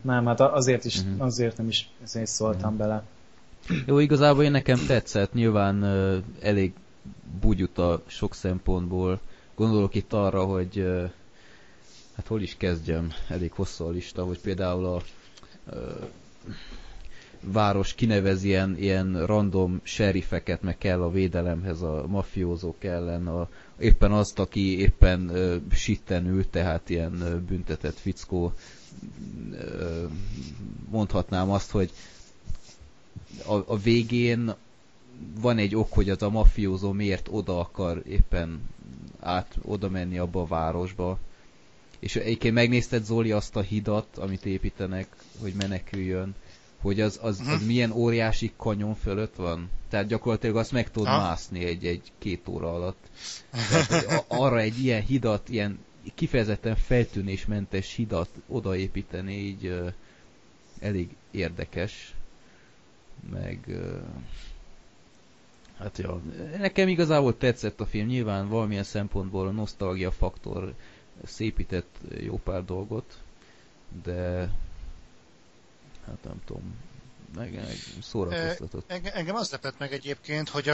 Nem, hát azért nem is szóltam bele. Jó, igazából én nekem tetszett, nyilván elég bugyuta sok szempontból. Gondolok itt arra, hogy hát hol is kezdjem, elég hosszú a lista, hogy például a város kinevez ilyen random serifeket, meg kell a védelemhez a mafiózók ellen, éppen azt, aki éppen sitten ül, tehát ilyen büntetett fickó. Mondhatnám azt, hogy a végén van egy ok, hogy az a mafiózó miért oda akar éppen oda menni abba a városba. És egyébként megnézted, Zoli, azt a hidat, amit építenek, hogy meneküljön, hogy az milyen óriási kanyon fölött van? Tehát gyakorlatilag azt meg tudod mászni egy 2 óra alatt. Tehát arra egy ilyen hidat, ilyen kifejezetten feltűnésmentes hidat odaépíteni, így elég érdekes. Meg hát ja, nekem igazából tetszett a film, nyilván valamilyen szempontból a nosztalgia faktor szépített jó pár dolgot, de hát nem tudom, meg szórakoztatott. Engem az lepett meg egyébként, hogy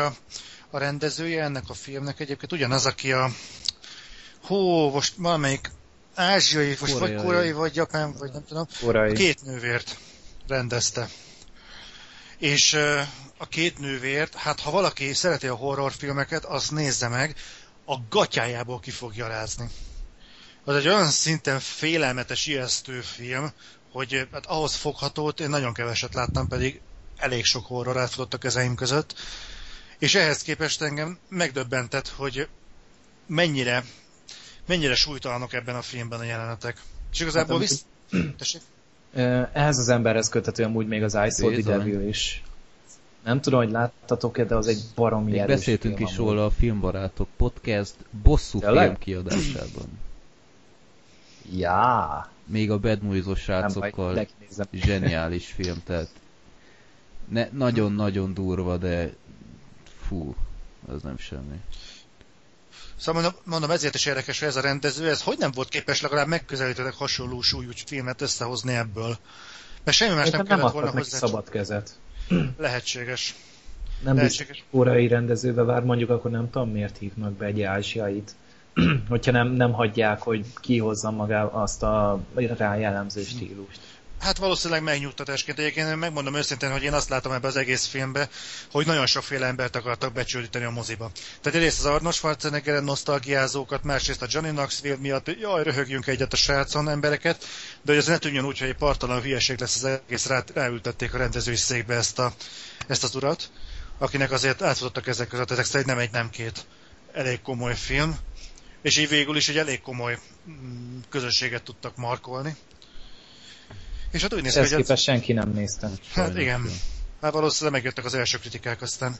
a rendezője ennek a filmnek egyébként ugyanaz, aki a most valamelyik ázsiai, most koreai. Vagy koreai, vagy japán, vagy nem tudom, koreai. A Két nővért rendezte. És a Két nővért, hát ha valaki szereti a horrorfilmeket, azt nézze meg, a gatyájából ki fogja rázni. Az egy olyan szinten félelmetes, ijesztő film, hogy hát ahhoz foghatót én nagyon keveset láttam, pedig elég sok horror átfutott a kezeim között. És ehhez képest engem megdöbbentett, hogy mennyire súlytalanok ebben a filmben a jelenetek. És igazából ehhez az emberhez köthető amúgy még az I Saw the Devil is. Nem tudom, hogy láttatok-e, de az egy baromi erős. Beszéltünk is róla a Filmbarátok Podcast bosszú film kiadásában. Ja. még a Bad Movies-os srácokkal zseniális film, tehát nagyon-nagyon durva, de fú, az nem semmi. Szóval mondom, ezért is érdekes, hogy ez a rendező, ez hogy nem volt képes legalább megközelítőleg hasonló súlyú filmet összehozni ebből? Mert semmi más nem kellett volna hozzá. Szabad kezet. Lehetséges. Nem biztos, órai rendezőbe vár, mondjuk akkor nem tudom, miért hívnak be egy ázsiait, hogyha nem hagyják, hogy kihozza magát azt a rájellemző stílust. Hát valószínűleg megnyugtatásként. Egyébként megmondom őszintén, hogy én azt látom ebbe az egész filmbe, hogy nagyon sokféle embert akartak becsődíteni a moziba. Tehát egyrészt az Arnold Schwarzeneggeren nosztalgiázókat, másrészt a Johnny Knoxville miatt, hogy jaj, röhögjünk egyet a srácon embereket, de hogy ez ne tűnjön úgy, hogy egy partalan hülyeség lesz az egész, ráültették a rendezői székbe ezt az urat, akinek azért átfutottak ezek között, ezek szerint nem egy, nem két. Elég komoly film, és így végül is egy elég komoly közönséget tudtak markolni. És hát úgy néz ki, hogy... képest senki nem nézte. Hát igen. Hát valószínűleg megjöttek az első kritikák, aztán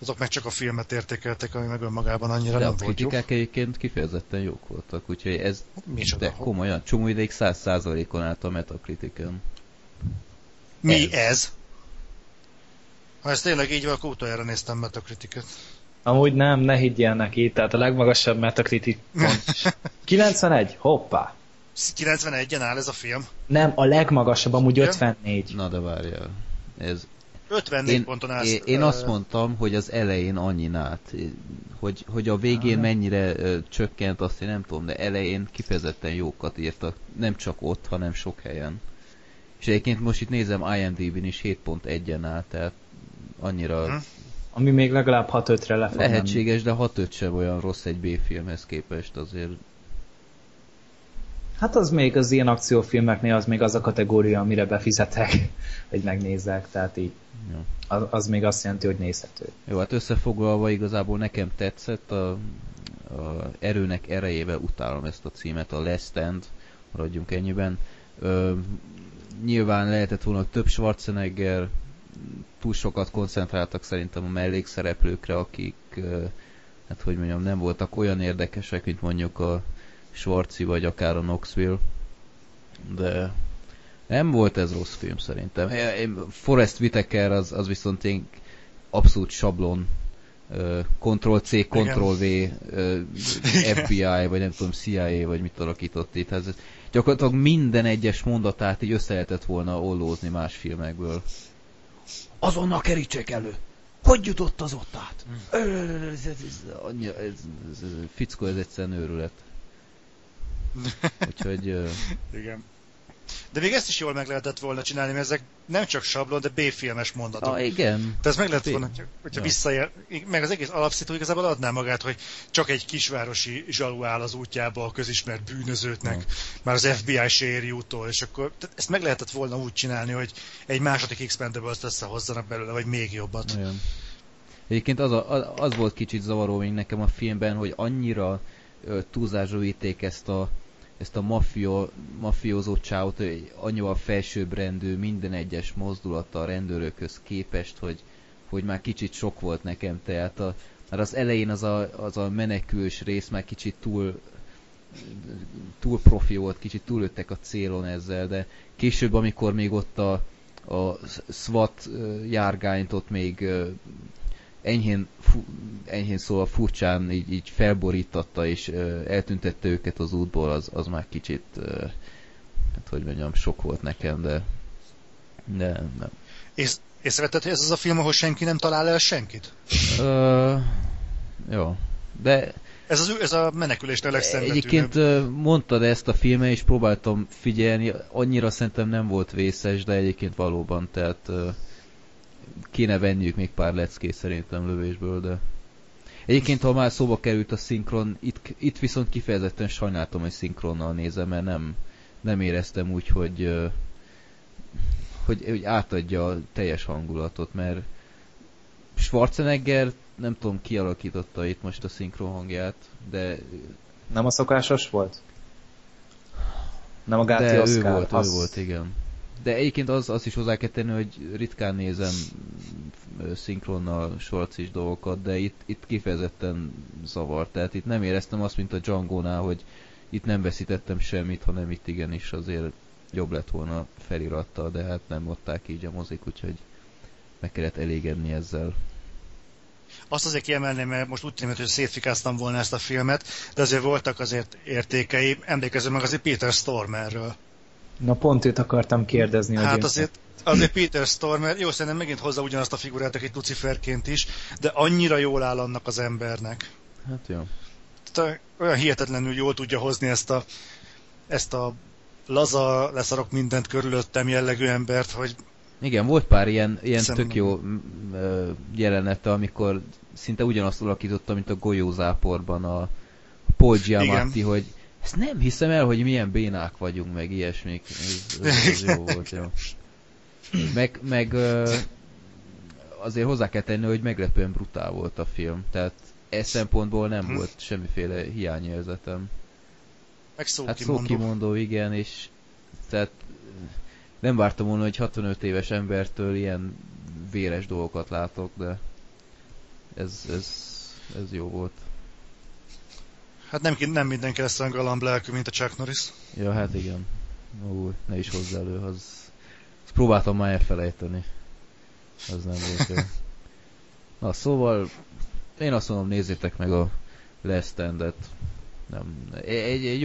azok meg csak a filmet értékelték, ami meg önmagában annyira de nem volt jó. De a kritikák egyébként kifejezetten jók voltak, úgyhogy ez de komolyan csomó ideig 100%-on állt a Metacritiken. Mi ez? Ha ez tényleg így van, akkor utoljára néztem Metacritiket. Amúgy nem, ne higgyél neki, tehát a legmagasabb Metacritic pont. 91, hoppá! 91-en áll ez a film? Nem, a legmagasabb, amúgy 54. Na de várjál. Ez... 54 ponton állsz. Én azt mondtam, hogy az elején annyi állt. Hogy a végén mennyire csökkent, azt én nem tudom, de elején kifejezetten jókat írtak. Nem csak ott, hanem sok helyen. És egyébként most itt nézem IMDb-n is 7.1-en áll, tehát annyira... Ami még legalább 6-5-re lefog. Lehetséges, de 6-5 sem olyan rossz egy B-filmhez képest azért. Hát az még az ilyen akciófilmeknél az még az a kategória, amire befizetek, hogy megnézzek, tehát így az még azt jelenti, hogy nézhető. Jó, hát összefoglalva igazából nekem tetszett, a erőnek erejével utálom ezt a címet, a Last Stand, maradjunk ennyiben. Nyilván lehetett volna több Schwarzenegger, túl sokat koncentráltak szerintem a mellékszereplőkre, akik hát hogy mondjam, nem voltak olyan érdekesek, mint mondjuk a Schwarzi vagy akár a Knoxville, de nem volt ez rossz film szerintem. Forrest Whitaker az viszont én abszolút sablon, Ctrl-C, Ctrl-V, FBI, vagy nem tudom, CIA, vagy mit alakított itt. Ez gyakorlatilag minden egyes mondatát így össze lehetett volna ollózni más filmekből. Azonnal kerítsék elő! Hogy jutott az ott át? Fickó, ez egyszerűen őrület. Úgyhogy... Igen. De még ezt is jól meg lehetett volna csinálni, mert ezek nem csak sablon, de B-filmes mondatok. Igen. Tehát ez meg lehetett volna, hogyha visszajel... Meg az egész alapszító igazából adná magát, hogy csak egy kisvárosi zsalu áll az útjába a közismert bűnözőknek, már az FBI se éri úttól, és akkor ezt meg lehetett volna úgy csinálni, hogy egy második Expendables-t összehozzanak belőle, vagy még jobbat. Olyan. Egyébként az volt kicsit zavaró még nekem a filmben, hogy annyira túlzásra vitték ezt a mafiózó csávot, hogy annyival felsőbbrendű minden egyes mozdulata a rendőrökhöz képest, hogy már kicsit sok volt nekem, tehát már az elején az a menekülős rész már kicsit túl profi volt, kicsit túllőttek a célon ezzel, de később, amikor még ott a SWAT járgányt ott még enyhén szóval furcsán így felborítatta és eltüntette őket az útból, az már kicsit, hát hogy mondjam, sok volt nekem, de nem. És szeretett, hogy ez az a film, ahol senki nem talál el senkit? Jó, de... Ez a menekülést a legszenvedőbb. Egyébként mondtad ezt a filmet, és próbáltam figyelni, annyira szerintem nem volt vészes, de egyébként valóban, tehát... kéne venniük még pár leckét szerintem lövésből, de... Egyébként, ha már szóba került a szinkron, itt viszont kifejezetten sajnáltam, hogy szinkronnal nézem, mert nem éreztem úgy, hogy átadja a teljes hangulatot, mert Schwarzenegger nem tudom, kialakította itt most a szinkron hangját, de... Nem a szokásos volt? Nem a Gáti de Oscar? Ő volt, igen. De egyébként azt is hozzá kell tenni, hogy ritkán nézem szinkronnal sorcis dolgokat, de itt kifejezetten zavar. Tehát itt nem éreztem azt, mint a Django-nál, hogy itt nem veszítettem semmit, hanem itt igenis azért jobb lett volna felirattal, de hát nem adták így a mozik, úgyhogy meg kellett elégedni ezzel. Azt azért kiemelném, mert most úgy tűnik, hogy szétfikáztam volna ezt a filmet, de azért voltak azért értékei, emlékező meg azért Peter Stormerről. Na pont őt akartam kérdezni. Hát azért Peter Stormer, jó, szerintem megint hozza ugyanazt a figurát, aki Luciferként is, de annyira jól áll annak az embernek. Hát jó. Olyan hihetetlenül jól tudja hozni ezt a laza, leszarok mindent körülöttem jellegű embert, hogy... Igen, volt pár ilyen tök jó jelenete, amikor szinte ugyanazt alakította, mint a Golyózáporban a Paul Giamatti, hogy ezt nem hiszem el, hogy milyen bénák vagyunk, meg ilyesmik. Ez jó volt, jó. Meg azért hozzá kell tenni, hogy meglepően brutál volt a film, tehát e szempontból nem volt semmiféle hiányérzetem. Meg szókimondó, igen, és tehát nem vártam volna, hogy 65 éves embertől ilyen véres dolgokat látok, de ez jó volt. Hát nem mindenki lesz olyan galamb lelkű, mint a Chuck Norris. Ja, hát igen. Úr, ne is hozz elő, azt próbáltam már elfelejteni. Az nem volt jó. Na, szóval én azt mondom, nézzétek meg a Last Stand-et. Nem, egy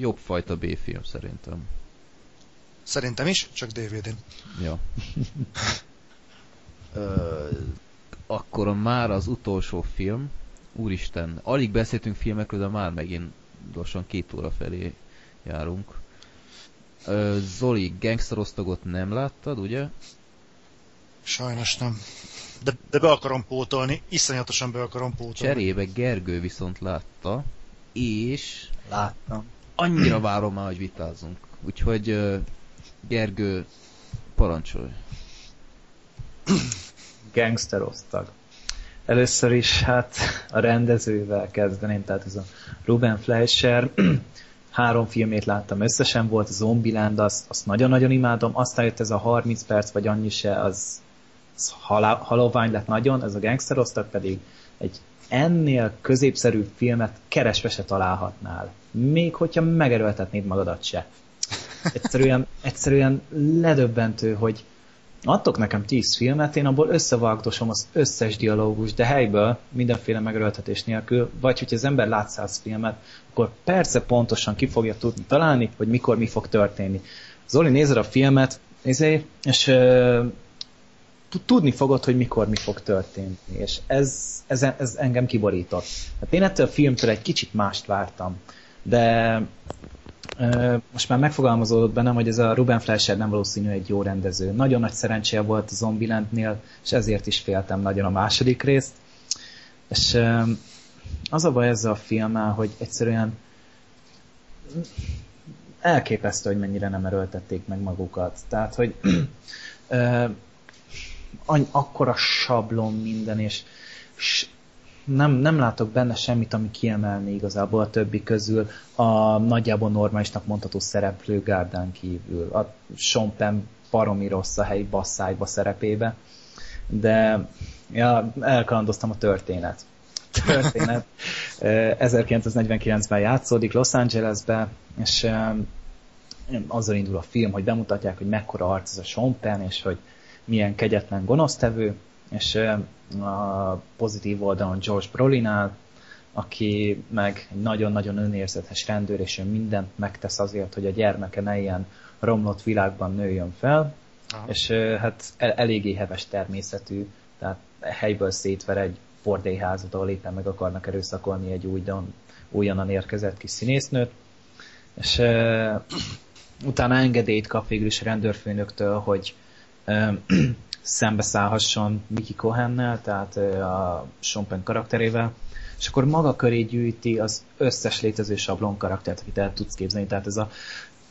jobb fajta B-film szerintem. Szerintem is, csak DVD-n. Ja. Akkor már az utolsó film. Úristen, alig beszéltünk filmekről, de már megint gyorsan 2 óra felé járunk. Zoli, Gangsterosztagot nem láttad, ugye? Sajnos nem. De be akarom pótolni, iszonyatosan be akarom pótolni. Cserébe Gergő viszont látta, és... Láttam. Annyira várom már, hogy vitázunk. Úgyhogy Gergő, parancsolj. Gangsterosztag. Először is hát a rendezővel kezdeném, tehát ez a Ruben Fleischer. 3 filmét láttam összesen, volt a Zombieland, azt nagyon-nagyon imádom, aztán jött ez a 30 perc, vagy annyi se, az halovány lett nagyon, ez a Gangsterosztag pedig egy ennél középszerűbb filmet keresve se találhatnál. Még hogyha megerőltetnéd magadat se. Egyszerűen ledöbbentő, hogy adtok nekem 10 filmet, én abból összevágdosom az összes dialógus, de helyből, mindenféle megerőltetés nélkül, vagy hogyha az ember lát 100 filmet, akkor persze pontosan ki fogja tudni találni, hogy mikor mi fog történni. Zoli, nézed a filmet, és tudni fogod, hogy mikor mi fog történni, és ez engem kiborított. Hát én ettől a filmtől egy kicsit mást vártam, de... most már megfogalmazódott bennem, hogy ez a Ruben Fleischer nem valószínű egy jó rendező. Nagyon nagy szerencséje volt a Zombielandnél, és ezért is féltem nagyon a második részt. És az a baj ezzel a filmmel, hogy egyszerűen elképesztő, hogy mennyire nem erőltették meg magukat. Tehát, hogy akkora sablon minden, és nem látok benne semmit, ami kiemelni igazából a többi közül a nagyjából normálisnak mondható szereplő gárdán kívül. A Sean Penn baromi rossz a helyi basszájba szerepébe, de ja, elkalandoztam a történet. 1949-ben játszódik Los Angelesbe, és azzal indul a film, hogy bemutatják, hogy mekkora arc ez a Sean Penn, és hogy milyen kegyetlen gonosztevő, és a pozitív oldalon George Brolin, aki meg egy nagyon-nagyon önérzetes rendőr, és ő mindent megtesz azért, hogy a gyermeke ne ilyen romlott világban nőjön fel, és hát eléggé heves természetű, tehát helyből szétver egy bordélyházat, ahol éppen meg akarnak erőszakolni egy újonnan érkezett kis színésznőt, és utána engedélyt kap végül is a rendőrfőnöktől, hogy szembeszállhasson Mickey Cohennel, tehát a Sean Penn karakterével, és akkor maga köré gyűjti az összes létező sablon karaktert, akit el tudsz képzelni, tehát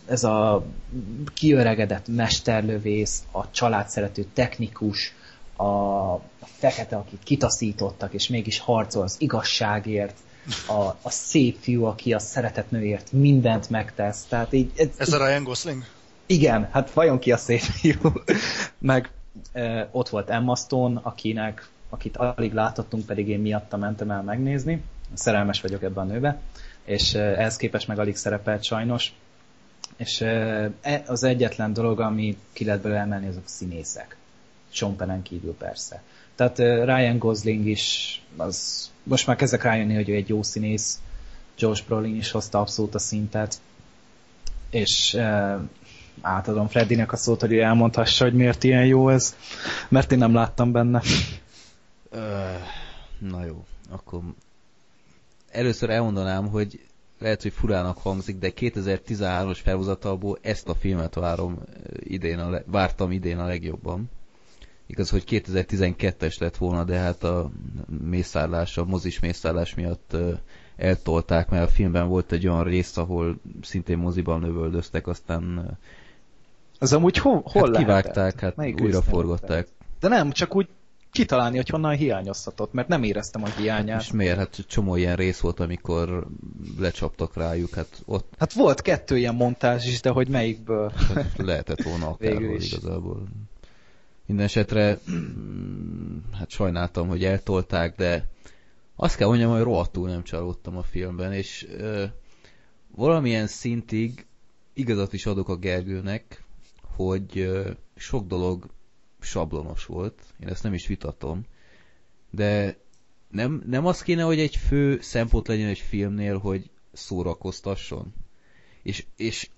ez a kiöregedett mesterlövész, a családszerető technikus, a fekete, akit kitaszítottak, és mégis harcol az igazságért, a szép fiú, aki a szeretett nőért mindent megtesz, tehát így... Ez a Ryan Gosling? Igen, hát vajon ki a szép fiú? Meg ott volt Emma Stone, akit alig láthattunk, pedig én miatta mentem el megnézni. szerelmes vagyok ebben a nőben, és ehhez képest meg alig szerepelt sajnos, és az egyetlen dolog, ami ki lehet belőle emelni, azok színészek. Sean Penn-en kívül persze. Tehát Ryan Gosling is, az, most már kezdek rájönni, hogy ő egy jó színész, Josh Brolin is hozta abszolút a szintet, és átadom Freddynek a szót, hogy ő elmondhassa, hogy miért ilyen jó ez, mert én nem láttam benne. Na jó, akkor először elmondanám, hogy lehet, hogy furának hangzik, de 2013-os felhozatalból ezt a filmet vártam idén a legjobban. Igaz, hogy 2012-es lett volna, de hát a mészárlás, a mozis mészárlás miatt eltolták, mert a filmben volt egy olyan rész, ahol szintén moziban lövöldöztek, aztán az amúgy hol hát kivágták, hát újraforgatták. De nem, csak úgy kitalálni, hogy honnan hiányozhatott, mert nem éreztem a hiányát. És miért? Hát csomó ilyen rész volt, amikor lecsaptak rájuk, hát ott... Hát volt 2 ilyen montázs is, de hogy melyikből... Hát lehetett volna akárhol igazából. Mindenesetre hát sajnáltam, hogy eltolták, de azt kell mondjam, hogy rohadtul nem csalódtam a filmben, és valamilyen szintig igazat is adok a Gergőnek, hogy sok dolog sablonos volt, én ezt nem is vitatom, de nem az kéne, hogy egy fő szempont legyen egy filmnél, hogy szórakoztasson. És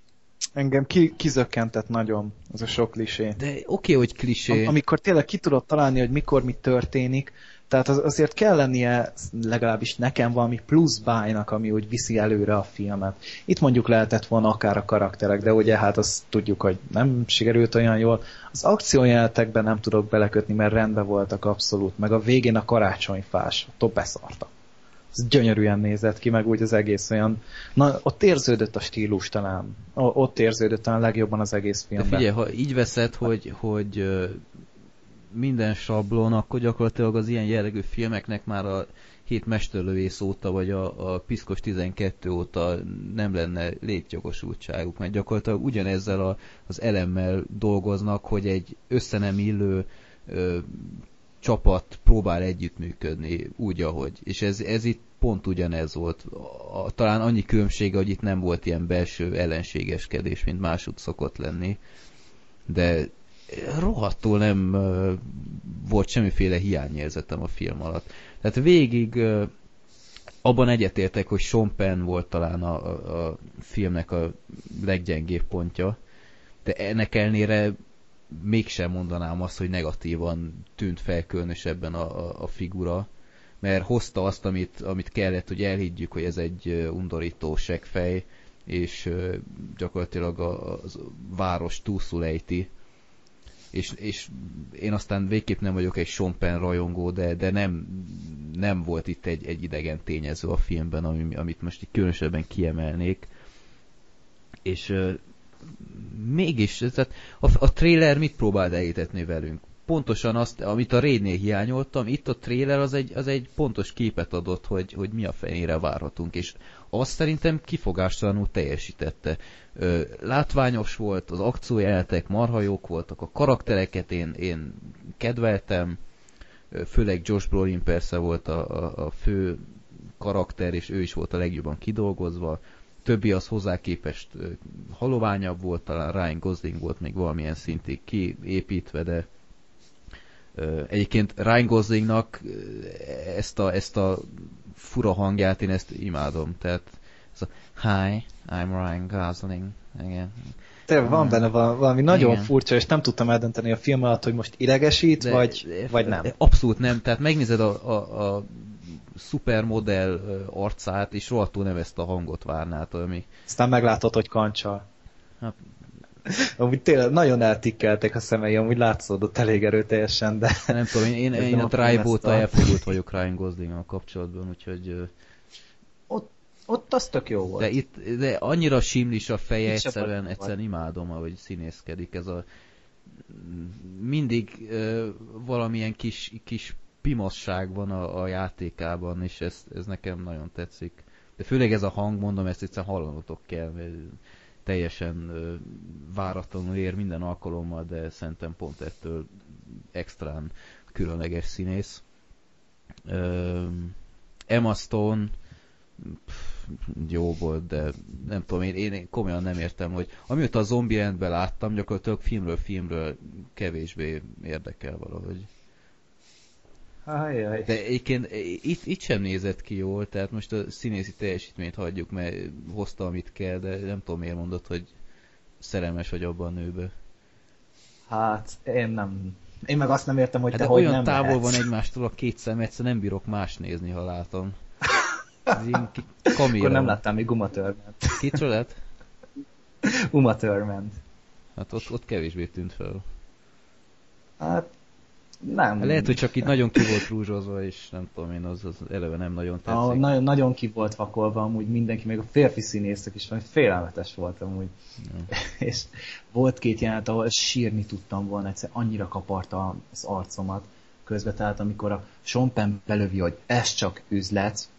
engem kizökkentett nagyon az a sok klisé. De oké, hogy klisé. Amikor tényleg ki tudod találni, hogy mikor mi történik, tehát azért kell lennie legalábbis nekem valami plusz bájnak, ami úgy viszi előre a filmet. Itt mondjuk lehetett volna akár a karakterek, de ugye hát azt tudjuk, hogy nem sikerült olyan jól. Az akciójelenetekben nem tudok belekötni, mert rendben voltak abszolút, meg a végén a karácsonyfás, attól beszarta. Ez gyönyörűen nézett ki, meg úgy az egész olyan... Na, ott érződött a stílus talán. Ott érződött talán legjobban az egész filmben. De figyelj, ha így veszed, hogy minden sablon, akkor gyakorlatilag az ilyen jellegű filmeknek már a 7 mesterlövész óta, vagy a Piszkos 12 óta nem lenne létjogosultságuk, mert gyakorlatilag ugyanezzel az elemmel dolgoznak, hogy egy össze nem illő csapat próbál együttműködni úgy, ahogy. És ez itt pont ugyanez volt. Talán annyi különbsége, hogy itt nem volt ilyen belső ellenségeskedés, mint máshogy szokott lenni. De rohadtul nem volt semmiféle hiányérzetem a film alatt. Tehát végig abban egyetértek, hogy Sean Penn volt talán a filmnek a leggyengébb pontja, de ennek ellenére mégsem mondanám azt, hogy negatívan tűnt fel különösebben a figura, mert hozta azt, amit kellett, hogy elhiggyük, hogy ez egy undorító seggfej, és gyakorlatilag a város túlszul ejti. És én aztán végképp nem vagyok egy Sean Penn rajongó, de nem volt itt egy idegen tényező a filmben, amit most így különösebben kiemelnék. És mégis, tehát a trailer mit próbált elhitetni velünk? Pontosan azt, amit a Raidnél hiányoltam, itt a trailer az egy pontos képet adott, hogy mi a fenére várhatunk, és azt szerintem kifogástalanul teljesítette. Látványos volt, az akciójelenetek marha jók voltak, a karaktereket én kedveltem, főleg Josh Brolin persze volt a fő karakter, és ő is volt a legjobban kidolgozva, többi az hozzá képest haloványabb volt, talán Ryan Gosling volt még valamilyen szintig kiépítve, de egyébként Ryan Goslingnak ezt a fura hangját én ezt imádom, tehát ez a Hi, I'm Ryan Gosling, igen. Tehát van benne valami nagyon furcsa, és nem tudtam eldönteni a film alatt, hogy most idegesít, vagy nem. Abszolút nem, tehát megnézed a szupermodell arcát, és rohadtul nem ezt a hangot várnád, ami... Aztán meglátod, hogy kancsal. Hát... Amúgy tényleg nagyon eltikkeltek a szemei, amúgy látszódott elég erőteljesen, de... Nem tudom, én a Tribe óta elfogult vagyok Ryan Goslinggal kapcsolatban, úgyhogy... Ott az tök jó volt. De annyira simlis a feje, egyszerűen imádom, ahogy színészkedik ez a... Mindig valamilyen kis pimasság van a játékában, és ez nekem nagyon tetszik. De főleg ez a hang, mondom, ezt egyszerűen hallanotok kell, mert teljesen váratlanul ér minden alkalommal, de szerintem pont ettől extrán különleges színész. Emma Stone jó volt, de nem tudom, én komolyan nem értem, hogy amióta a zombi rendben láttam, gyakorlatilag filmről kevésbé érdekel valahogy. Ajaj. De egyébként itt sem nézett ki jól, tehát most a színészi teljesítményt hagyjuk, mert hozta, amit kell, de nem tudom, miért mondod, hogy szerelmes vagy abban a nőbe. Hát, én nem. Én meg azt nem értem, hogy hát te hogy nem lehetsz. Olyan távol van egymástól a két szem, egyszer nem bírok más nézni, ha látom. Akkor nem láttam még Uma Thurman-t. Kitről lett? Uma Thurman. Hát ott kevésbé tűnt fel. Hát nem. Lehet, hogy csak itt nagyon ki volt rúzsozva, és nem tudom én, az eleve nem nagyon tetszik. Nagyon ki volt vakolva amúgy mindenki, még a férfi színészek is, félelmetes volt amúgy. Ja. És volt két jelenet, ahol sírni tudtam volna, egyszer annyira kaparta az arcomat közbe, tehát amikor a Sean Penn belövi, hogy ez csak üzlet,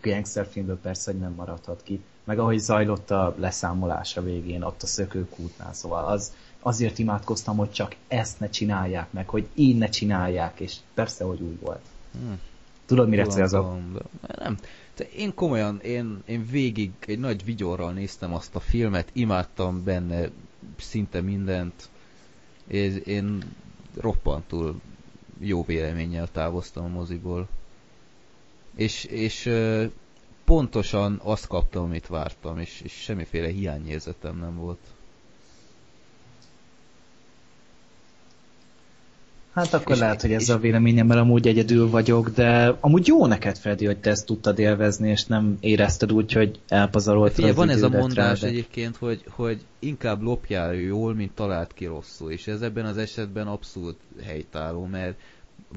gangsterfilmből persze, hogy nem maradhat ki. Meg ahogy zajlott a leszámolása végén, ott a szökőkútnál, szóval azért imádkoztam, hogy csak ezt ne csinálják meg, hogy így ne csinálják, és persze, hogy úgy volt. Tudod, mire cél az a... Nem. Én komolyan, én végig egy nagy vigyorral néztem azt a filmet, imádtam benne szinte mindent, és én roppantul jó véleménnyel távoztam a moziból. És pontosan azt kaptam, amit vártam, és semmiféle hiányérzetem nem volt. Hát akkor és lehet, hogy ez a véleményem, mert amúgy egyedül vagyok, de amúgy jó neked, Freddy, hogy te ezt tudtad élvezni, és nem érezted úgy, hogy elpazaroltad az van ez a mondás rá, de... egyébként, hogy inkább lopjál jól, mint talált ki rosszul, és ez ebben az esetben abszolút helytálló, mert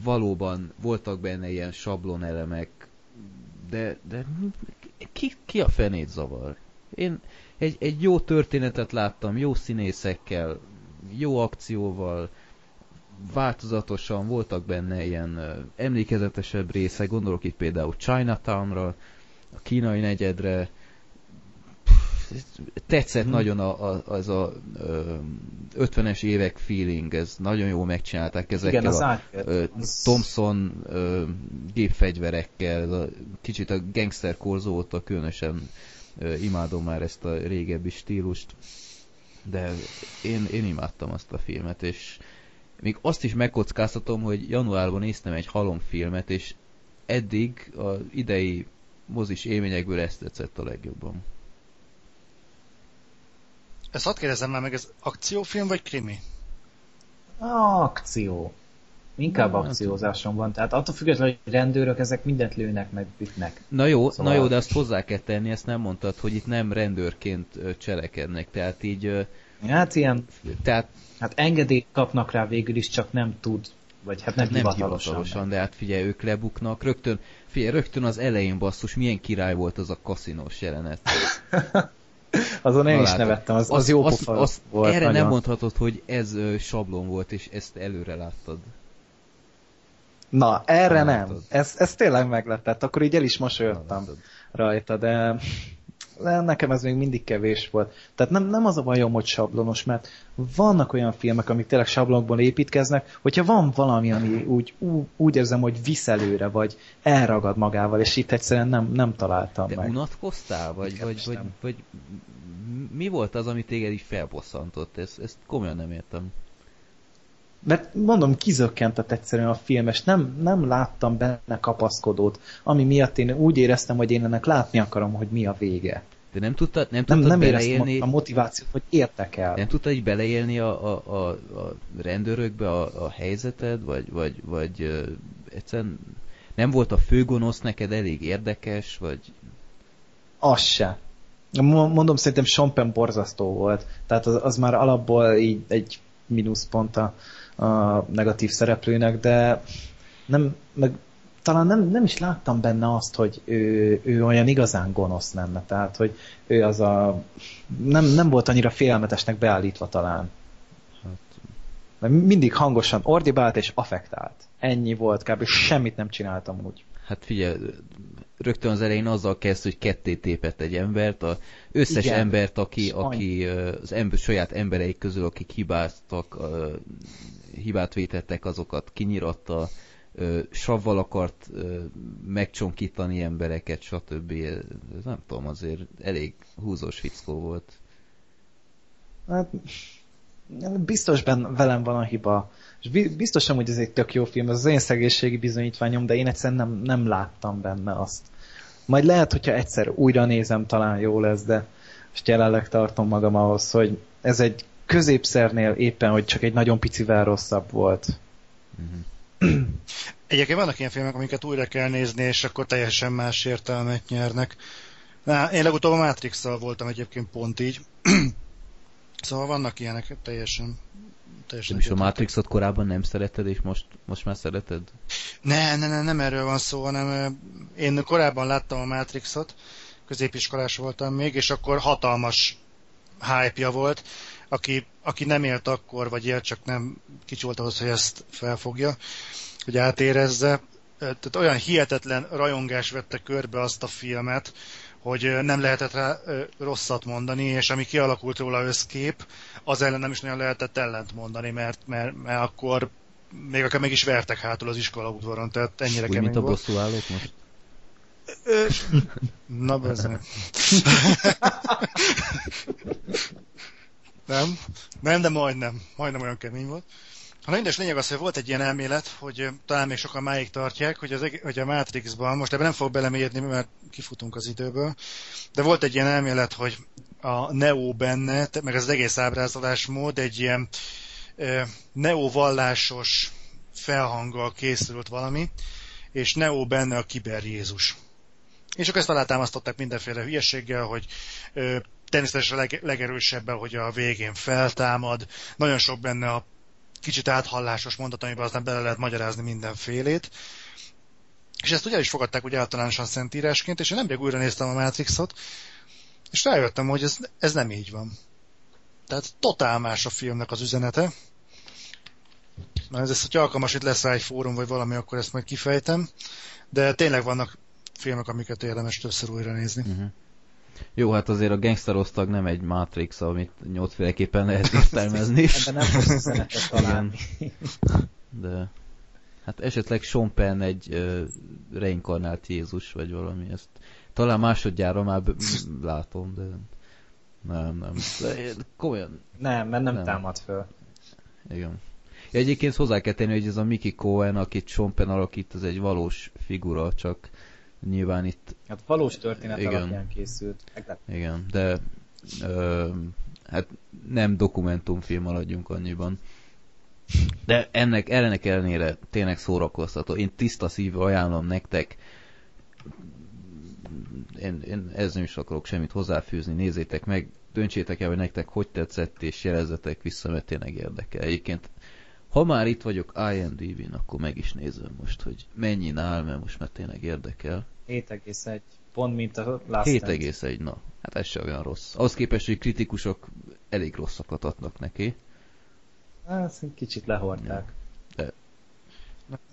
valóban voltak benne ilyen sablon elemek, de ki a fenét zavar? Én egy jó történetet láttam, jó színészekkel, jó akcióval, változatosan voltak benne ilyen emlékezetesebb részek, gondolok itt például Chinatownra, a kínai negyedre. Tetszett nagyon az a 50-es évek feeling, ez nagyon jól megcsinálták ezekkel. Igen, az Thompson gépfegyverekkel, ez a, kicsit a gangster korzó óta különösen imádom már ezt a régebbi stílust, de én imádtam azt a filmet, és még azt is megkockáztatom, hogy januárban néztem egy halomfilmet, és eddig az idei mozis élményekből ezt tetszett a legjobban. Ezt hadd kérdezem már meg, ez akciófilm vagy krimi? Akció. Inkább akciózáson van. Tehát attól függetlenül, hogy rendőrök ezek mindent lőnek, meg ütnek. Na jó, de azt hozzá kell tenni, ezt nem mondtad, hogy itt nem rendőrként cselekednek. Tehát így... Hát ilyen... Tehát engedélyt kapnak rá végül is, csak nem tud, vagy hát nem hivatalosan. De hát figyelj, ők lebuknak. Rögtön az elején basszus, milyen király volt az a kaszinós jelenet. Azon én is nevettem, az jó pofa volt. Erre nagyon. Nem mondhatod, hogy ez sablon volt, és ezt előre láttad. Na, erre nem. Ez tényleg meglepett. Akkor így el is mosolyodtam rajta, de nekem ez még mindig kevés volt. Tehát nem az a bajom, hogy sablonos, mert vannak olyan filmek, amik tényleg sablonokból építkeznek, hogyha van valami, ami úgy érzem, hogy visz előre, vagy elragad magával, és itt egyszerűen nem találtam meg. De unatkoztál? Vagy mi volt az, ami téged így felbosszantott? Ezt komolyan nem értem. Mert mondom, kizökkentett egyszerűen a film, és nem láttam benne kapaszkodót, ami miatt én úgy éreztem, hogy én ennek látni akarom, hogy mi a vége. De nem tudtad beleélni... a motivációt, hogy értek el. Nem tudtad így beleélni a rendőrökbe a helyzeted, vagy egyszerűen nem volt a főgonosz neked elég érdekes, vagy... Az se. Mondom, szerintem Sean Penn borzasztó volt. Tehát az már alapból így egy mínuszpont a negatív szereplőnek, de talán nem is láttam benne azt, hogy ő olyan igazán gonosz lenne, tehát hogy ő az a... Nem volt annyira félelmetesnek beállítva talán. Hát, mindig hangosan ordibált és affektált. Ennyi volt kb. Semmit nem csináltam úgy. Hát figyelj, rögtön az elején azzal kezd, hogy ketté tépett egy embert, az összes igen, embert, aki az saját embereik közül, akik hibát vétettek, azokat kinyiratta, savval akart megcsonkítani embereket, stb. Nem tudom, azért elég húzós fickó volt. Hát, biztos velem van a hiba. És biztosan, hogy ez egy tök jó film, ez az én szegénységi bizonyítványom, de én egyszerűen nem láttam benne azt. Majd lehet, hogyha egyszer újra nézem, talán jó lesz, de most jelenleg tartom magam ahhoz, hogy ez egy középszernél éppen, hogy csak egy nagyon picivel rosszabb volt. Mm-hmm. Egyébként vannak ilyen filmek, amiket újra kell nézni, és akkor teljesen más értelmet nyernek. Na, én legutóbb a Matrix-szal voltam egyébként pont így. Szóval vannak ilyenek, teljesen. És a Matrixot korábban nem szeretted, és most már szereted? Nem erről van szó, hanem én korábban láttam a Matrixot, középiskolás voltam még, és akkor hatalmas hype-ja volt, aki nem élt akkor, vagy élt, csak nem kicsi volt ahhoz, hogy ezt felfogja, hogy átérezze. Tehát olyan hihetetlen rajongás vette körbe azt a filmet, hogy nem lehetett rá rosszat mondani, és ami kialakult róla összkép, az ellen nem is nagyon lehetett ellent mondani, mert akkor még akár meg is vertek hátul az iskola udvaron, tehát ennyire kemény mint volt. A bosszúállók most? Na, bezzel. Nem, de majdnem olyan kemény volt. A lényeg az, hogy volt egy ilyen elmélet, hogy talán még sokan máig tartják, hogy a Matrixban, most ebben nem fogok belemélyedni, mert kifutunk az időből, de volt egy ilyen elmélet, hogy a Neo benne, meg az egész ábrázolásmód egy ilyen neovallásos felhanggal készült valami, és Neo benne a kiber Jézus. És akkor ezt alátámasztották mindenféle hülyeséggel, hogy természetesen legerősebben, hogy a végén feltámad, nagyon sok benne a kicsit áthallásos mondat, amiben aztán bele lehet magyarázni mindenfélét. És ezt ugye is fogadták úgy általánosan szentírásként, és én nemrég újra néztem a Matrixot, és rájöttem, hogy ez nem így van. Tehát totál más a filmnek az üzenete. Na ez, hogyha alkalmas, itt lesz rá egy fórum, vagy valami, akkor ezt majd kifejtem. De tényleg vannak filmek, amiket érdemes többször újra nézni. Uh-huh. Jó, hát azért a gangster osztag nem egy Matrix, amit 8-féleképpen lehet értelmezni. Ebben nem rossz üzenetet találni. De hát esetleg Sean Penn egy reinkarnált Jézus, vagy valami. Ezt talán másodjára már látom, de nem. De komolyan. Nem, mert nem támad föl. Igen. Ja, egyébként hozzá kell tenni, hogy ez a Mickey Cohen, akit Sean Penn alakít, az egy valós figura, csak nyilván itt... Hát valós történet alapján készült. Igen, de hát nem dokumentumfilm, maradjunk annyiban. De ennek ellenére tényleg szórakoztató. Én tiszta szívvel ajánlom nektek. Én ezzel nem is akarok semmit hozzáfűzni. Nézzétek meg, döntsétek el, hogy nektek hogy tetszett, és jelezzetek vissza, mert tényleg érdekel. Egyébként ha már itt vagyok IMDb-n, akkor meg is nézem most, hogy mennyin áll, mert most már tényleg érdekel. 7,1, pont mint a Last 7,1, na. Hát ez sem olyan rossz. Ahhoz képest, hogy kritikusok elég rosszakat adnak neki. Ezt egy kicsit lehordták. De...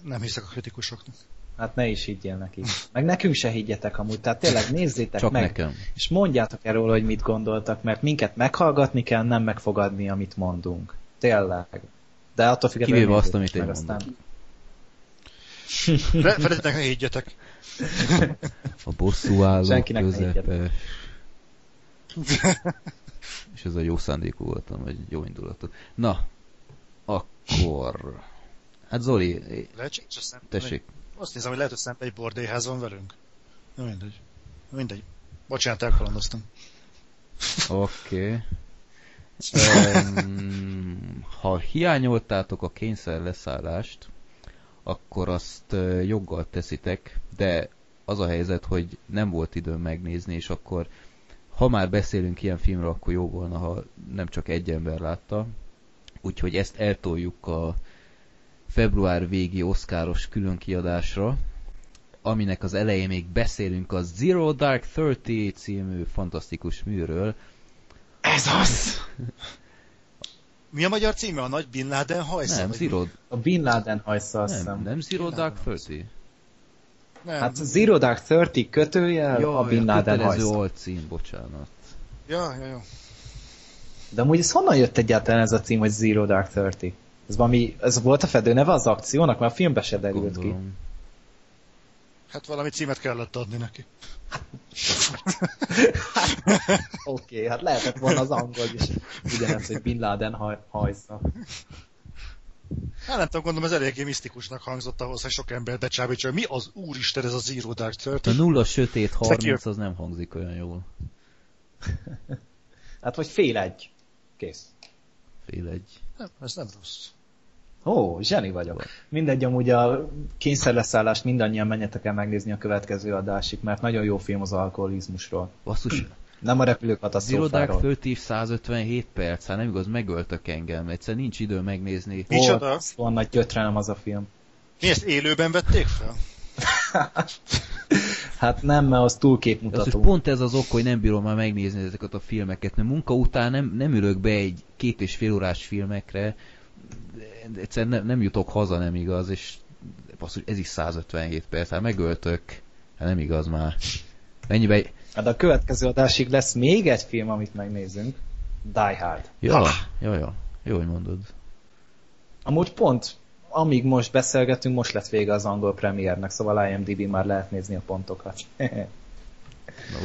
Nem hiszek a kritikusoknak. Hát ne is higgyél nekik. Meg nekünk se higgyetek amúgy, tehát tényleg nézzétek csak meg. Nekem. És mondjátok erről, hogy mit gondoltak, mert minket meghallgatni kell, nem megfogadni, amit mondunk. Tényleg. De attól függetlenül... Kivéve azt, amit én mondom. Fredetnek ne higgyetek. A bosszúálló senkinek közepe. És ez a jó szándékú voltam, vagy jó indulatú. Na, akkor... Hát Zoli... Tessék. Azt nézem, hogy lehet, hogy szemben egy bordélyház van velünk. Na mindegy. Bocsánat, elkalandoztam. Oké. Ha hiányoltátok a kényszer leszállást, akkor azt joggal teszitek, de az a helyzet, hogy nem volt időm megnézni, és akkor ha már beszélünk ilyen filmről, akkor jó volna, ha nem csak egy ember látta. Úgyhogy ezt eltoljuk a február végi oszkáros különkiadásra, aminek az elején még beszélünk a Zero Dark Thirty című fantasztikus műről. Ez az! Mi a magyar címe? A nagy Bin Laden hajszal? Nem, Zero... A Bin Laden hajszal, azt hiszem. Nem Zero Dark Thirty? Nem. Hát Zero Dark Thirty kötőjel a Bin Laden hajszal. Kötelező alcím, bocsánat. Ja. De amúgy ez honnan jött egyáltalán ez a cím, hogy Zero Dark Thirty? Ez volt a fedőneve az akciónak? Már a filmbe se derült ki. Hát valami címet kellett adni neki. Oké, hát lehetett volna az angol is. Ugyanez, hogy Bin Laden hajsza. Hát nem tudom, gondolom, ez eléggé misztikusnak hangzott ahhoz, hogy sok ember becsábítsa, hogy mi az úristen ez a Zero Dark Thirty. A 0-30 az nem hangzik olyan jól. Hát vagy 1:30. Kész. 1:30. Nem, ez nem rossz. Ó, zseni vagyok. Mindegy, amúgy a kényszerleszállást mindannyian menjetek el megnézni a következő adásig, mert nagyon jó film az alkoholizmusról. Basszus. Nem a repülők katasztrófáról. Zero Dark Thirty 157 perc, hát nem igaz, megöltök engem. Egyszerűen nincs idő megnézni. Micsoda? Van nagy gyötrelem az a film. Mi ezt élőben vették fel? Hát nem, mert az túl képmutató. Pont ez az ok, hogy nem bírom már megnézni ezeket a filmeket, mert munka után nem ülök be egy 2,5 órás filmekre, egyszerűen nem jutok haza, nem igaz, és basszus, ez is 157 perc, hát megöltök, hát nem igaz már. Mennyibe... Hát a következő adásig lesz még egy film, amit megnézünk, Die Hard. Jó, hogy mondod. Amúgy pont, amíg most beszélgetünk, most lett vége az angol premiernek, szóval IMDb már lehet nézni a pontokat. Na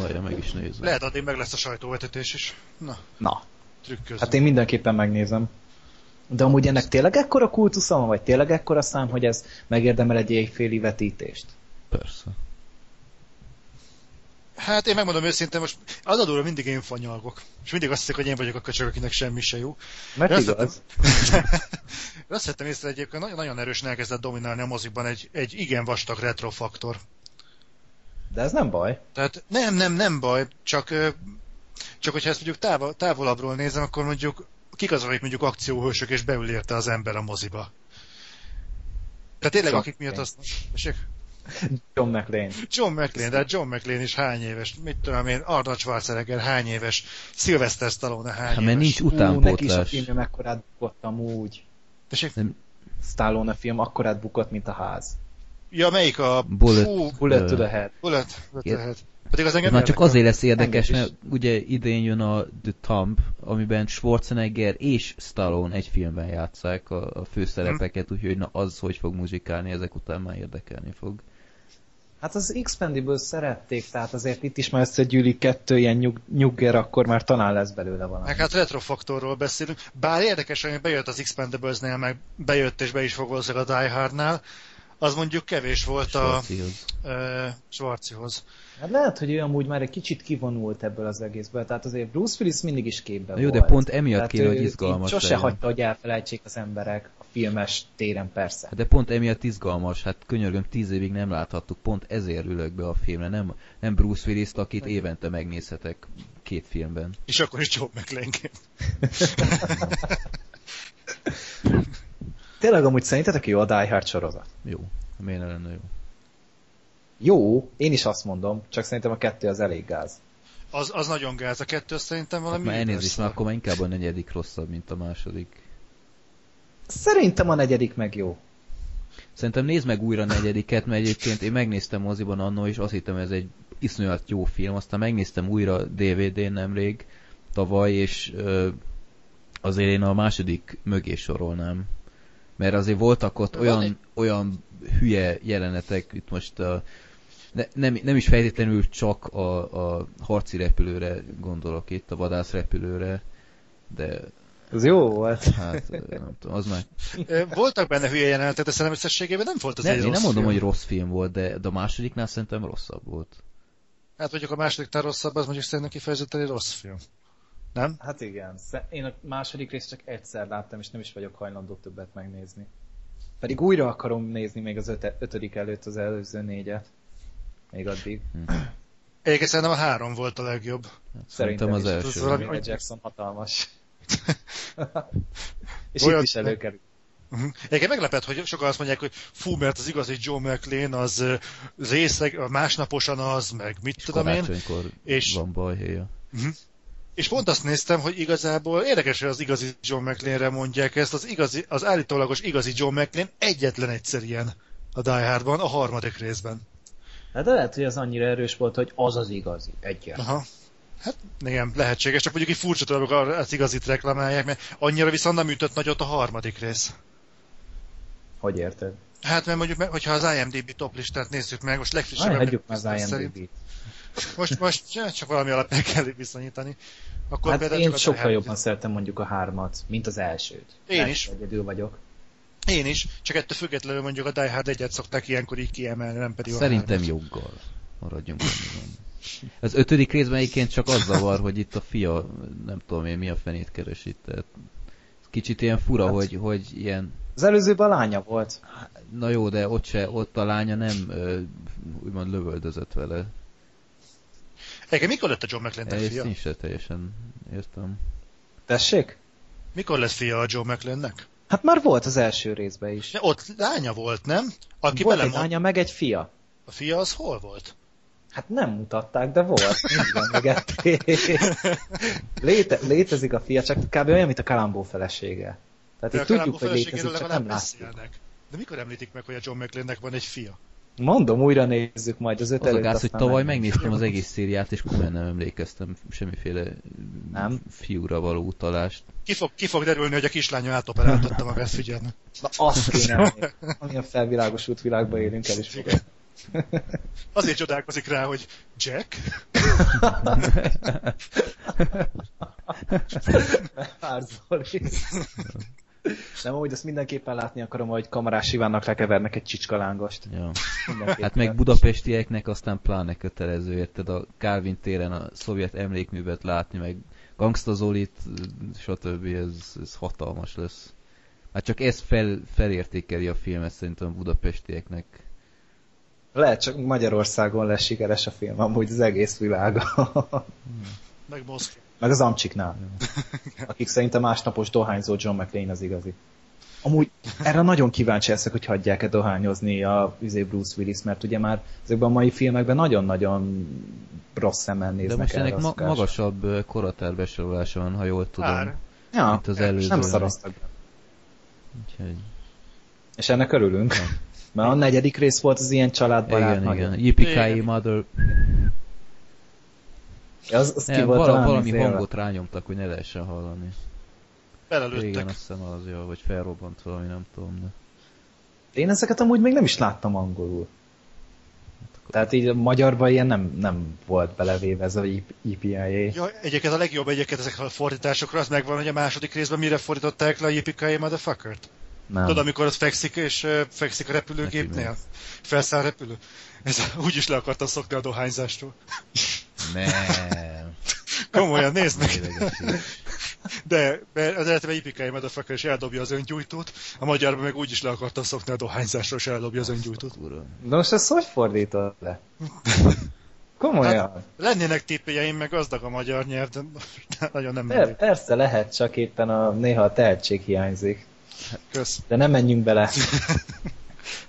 várja, meg is nézem. Lehet, addig meg lesz a sajtóvetítés is. Na. Trükközöm. Hát én mindenképpen megnézem. De amúgy ennek tényleg ekkora kultusza van, vagy tényleg ekkora szám, hogy ez megérdemel egy éjféli vetítést? Persze. Hát én megmondom őszintén, most az adóra mindig én fanyalgok. És mindig azt hiszik, hogy én vagyok a köcsög, akinek semmi se jó. Mert igaz. Azt vettem észre egyébként, nagyon erősen elkezdett dominálni a mozikban egy igen vastag retrofaktor. De ez nem baj. Tehát nem baj, csak hogyha ezt mondjuk távolabbról nézem, akkor mondjuk kik azok, mondjuk akcióhősök, és beül érte az ember a moziba. Tehát tényleg akik miatt azt... John McClane, de hát John McClane is hány éves, mit tudom én, Arnold Schwarzenegger hány éves, Sylvester Stallone hány éves. Mert nincs utánpótlás. Neki is a filmem akkorát bukott amúgy. Stallone film akkorát bukott, mint a ház. Ja, melyik a... Bullet to the Head. Pedig az engem már csak azért lesz érdekes, mert ugye idén jön a The Thumb, amiben Schwarzenegger és Stallone egy filmben játsszák a főszerepeket, úgyhogy na az, hogy fog muzsikálni, ezek után már érdekelni fog. Hát az Expendable szerették, tehát azért itt is már összegyűlik 2 ilyen nyugger, akkor már talán lesz belőle valami. Meg hát retrofaktorról beszélünk, bár érdekes, hogy bejött az Expendables-nél, meg bejött és be is fog a Die Hard-nál, az mondjuk kevés volt a Schwarzihoz. Hát lehet, hogy ő amúgy már egy kicsit kivonult ebből az egészből, tehát azért Bruce Willis mindig is képben volt. Jó, de pont emiatt kéne, hogy izgalmas sose legyen. Hagyta, hogy elfelejtsék az emberek a filmes téren, persze. De pont emiatt izgalmas, hát könyörgöm, 10 évig nem láthattuk, pont ezért ülök be a filmre, nem Bruce Willis-t, akit évente megnézhetek 2 filmben. És akkor is John McClane-ként. Tényleg amúgy szerintetek jó a Die Hard sorozat? Jó, miért ne lenne jó? Jó, én is azt mondom, csak szerintem a 2 az elég gáz. Az nagyon gáz, a 2 szerintem valami... Hát már elnézést, mert akkor már inkább a 4. rosszabb, mint a második. Szerintem a 4. meg jó. Szerintem nézd meg újra a 4-et, mert egyébként én megnéztem moziban annó, és azt hittem, ez egy iszonyat jó film, aztán megnéztem újra DVD-n nemrég, tavaly, és azért én a második mögé sorolnám. Mert azért voltak ott olyan hülye jelenetek, itt most nem is feltétlenül csak a harci repülőre gondolok itt, a vadászrepülőre, de... Ez jó volt. Hát, nem tudom, az már... Voltak benne hülye jelenetek, de szerintem összességében nem volt az egy rossz film. Én nem mondom, hogy rossz film volt, de a másodiknál szerintem rosszabb volt. Hát mondjuk a másodiknál rosszabb, az mondjuk szerintem kifejezetten egy rossz film. Nem? Hát igen. Én a második részt csak egyszer láttam, és nem is vagyok hajlandó többet megnézni. Pedig újra akarom nézni még az 5. előtt az előző 4-et. Még addig. Egyébként szerintem a 3 volt a legjobb. Szerintem az első. Az valami Jackson hatalmas. És itt is előkerül. Egyébként meglepett, hogy sokan azt mondják, hogy fú, mert az igazi John McClane az részleg, másnaposan az, meg mit tudom én. És van bajhéja. És pont azt néztem, hogy igazából érdekes, hogy az igazi John McClane-re mondják ezt, az állítólagos igazi John McClane egyetlen egyszer ilyen a Die Hardban, a 3. részben. Hát de lehet, hogy az annyira erős volt, hogy az igazi, egyetlen. Aha. Hát igen, lehetséges, csak mondjuk így furcsa, hogy az igazit reklamálják, mert annyira viszont nem ütött nagyot a 3. rész. Hogy érted? Hát mert mondjuk, hogyha az IMDb top listát nézzük meg, most legfrissebb... Hagyjuk már az IMDb-t. Most csak valami alapján kell viszonyítani. Akkor hát én sokkal jobban szeretem mondjuk a 3-at, mint az elsőt. Én is. Egyedül vagyok. Én is, csak ettől függetlenül mondjuk a Die Hard 1-et szokták ilyenkor így kiemelni, nem pedig szerintem a 3-at. Szerintem joggal. Maradjunk benne. Az 5. részben egyébként csak az zavar, hogy itt a fia, nem tudom én mi a fenét keres itt. Tehát kicsit ilyen fura, hát, hogy ilyen... Az előzőben a lánya volt. Na jó, de ott a lánya nem úgymond lövöldözött vele. Egyébként mikor lett a John McClane-nek fia? Én sem teljesen értem. Tessék? Mikor lesz fia a John McClane-nek? Hát már volt az első részben is. De ott lánya volt, nem? Aki volt egy lánya, meg egy fia. A fia az hol volt? Hát nem mutatták, de volt. Létezik a fia, csak kb. Olyan, mint a Kalambó felesége. Tehát itt tudjuk, hogy létezik, csak nem látjuk. De mikor említik meg, hogy a John McClane-nek van egy fia? Mondom, újra nézzük majd az 5 előtt. Az a gáz, hogy tavaly megnéztem az egész szériát, és komolyan nem emlékeztem semmiféle fiúra való utalást. Ki fog derülni, hogy a kislánya átoperáltatta magát, figyelnek. Na azt kéne, amilyen felvilágosult világban élünk el is fogad. Azért csodálkozik rá, hogy Jack? Várj, Zoli. Nem, ahogy azt mindenképpen látni akarom, hogy Kamarás Ivánnak lekevernek egy csicskalángost. Ja. Hát meg budapestieknek aztán pláne kötelező, érted a Kálvin téren a szovjet emlékművet látni, meg Gangsta Zolit, stb. Ez hatalmas lesz. Hát csak ez felértékeli a filmet szerintem a budapestieknek. Lehet, csak Magyarországon lesz sikeres a film, amúgy az egész világa. Meg Moszkva. Meg az amcsiknál. Akik szerintem másnapos dohányzó John McClane az igazi. Amúgy erre nagyon kíváncsi leszek, hogy hagyják-e dohányozni a Bruce Willis, mert ugye már ezekben a mai filmekben nagyon-nagyon rossz szemmel néznek. De most ennek magasabb koratárbesorolás van, ha jól tudom. Ja, mint az előző. Nem szaroztak be. Úgyhogy... És ennek örülünk. Ja. Mert a 4. rész volt az ilyen családbarát. Igen. Yippee-ki-yay mother... Az nem, valami hangot rányomtak, hogy ne lehessen hallani. Belelőttek. Igen, azt hiszem az jó, vagy felrobbant valami, nem tudom. De... Én ezeket amúgy még nem is láttam angolul. Hát akkor... Tehát így a magyarban ilyen nem volt belevéve ez a IPIA. Ja, egyébként a legjobb ezekre a fordításokra, az megvan, hogy a második részben mire fordították le a Yippee-ki-yay motherfuckert? Nem. Tudod, amikor az fekszik, és fekszik a repülőgépnél? Felszáll repülő? Ez úgy is le akartam szokni a dohányzástól. Nem. Komolyan, nézd meg. De az eredetben Yippee-ki-yay motherfucker is eldobja az öngyújtót, a magyarban meg úgy is le akartam szokni a dohányzásról, és eldobja az öngyújtót. Na most ezt hogy fordítod le? Komolyan. Hát, lennének tippjeim, meg gazdag a magyar nyelv, de nagyon nem menjük. Persze lehet, csak éppen néha a tehetség hiányzik. Kösz. De nem menjünk bele.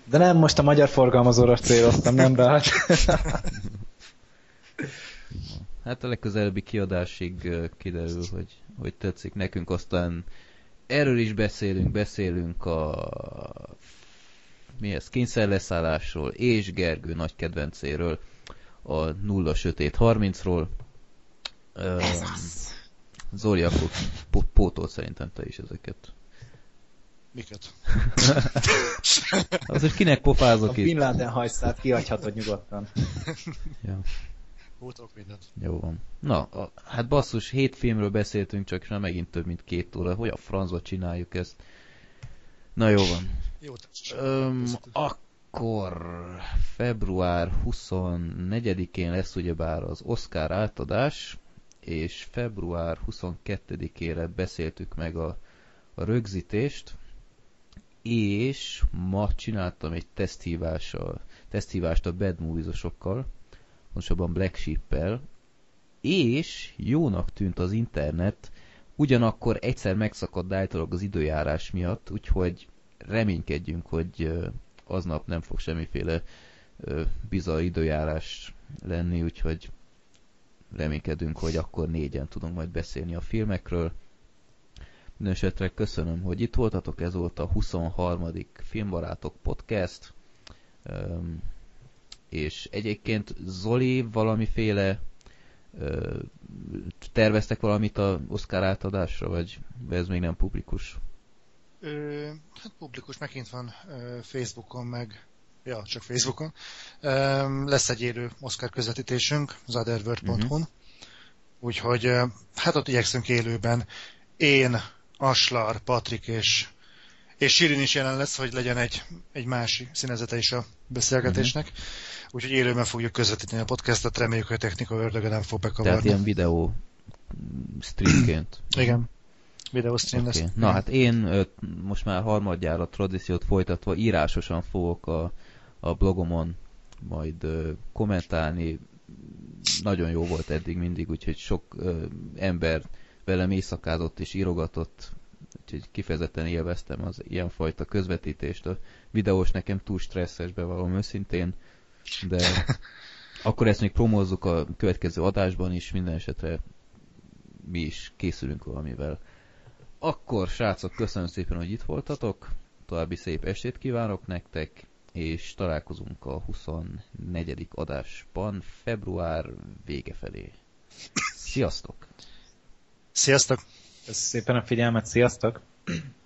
De nem, most a magyar forgalmazóra céloztam, nem rá. Hát a legközelebbi kiadásig kiderül, hogy tetszik nekünk, aztán erről is beszélünk a kényszerleszállásról és Gergő nagy kedvencéről, a 0 sötét 30-ról. Zoli, akkor pótol szerintem te is ezeket. Miket? Az, hogy kinek pofázok itt? A Bin Laden hajszát kihagyhatod nyugodtan. Ja. Voltok mindent. Jó van. Na, hát basszus, 7 filmről beszéltünk, csak már megint több mint 2 óra. Hogy a francba csináljuk ezt? Na jó van. Jó, akkor február 24-én lesz ugyebár az Oscar átadás, és február 22-ére beszéltük meg a rögzítést, és ma csináltam egy teszthívást a Bad Movies-osokkal, pontosabban Black Sheep-el, és jónak tűnt az internet, ugyanakkor egyszer megszakadt állítólag az időjárás miatt, úgyhogy reménykedjünk, hogy aznap nem fog semmiféle bizarr időjárás lenni, úgyhogy reménykedünk, hogy akkor 4-en tudunk majd beszélni a filmekről. Mindenesetre köszönöm, hogy itt voltatok, ez volt a 23. Filmbarátok podcast, és egyébként Zoli, valamiféle terveztek valamit az Oscar átadásra, vagy ez még nem publikus? Hát publikus, megint van Facebookon, meg ja, csak Facebookon. Lesz egy élő Oscar közvetítésünk, az otherworld.hu-n. Úgyhogy hát ott igyekszünk élőben. Én, Aslar, Patrik és Sirin is jelen lesz, hogy legyen egy másik színezete is a beszélgetésnek. Úgyhogy élőben fogjuk közvetíteni a podcastot, reméljük, hogy a technika ördöge nem fog bekavarni. Tehát ilyen videó streamként. Igen. Videóstream lesz. Na hát én most már harmadjára tradíciót folytatva írásosan fogok a blogomon majd kommentálni. Nagyon jó volt eddig mindig, úgyhogy sok ember velem éjszakázott és írogatott, úgyhogy kifejezetten élveztem az ilyenfajta közvetítést. A videós nekem túl stresszes, bevallom őszintén, de akkor ezt még promózzuk a következő adásban is, minden esetre mi is készülünk valamivel. Akkor, srácok, köszönöm szépen, hogy itt voltatok, további szép estét kívánok nektek, és találkozunk a 24. adásban február vége felé. Sziasztok! Sziasztok! Köszönöm szépen a figyelmet, sziasztok!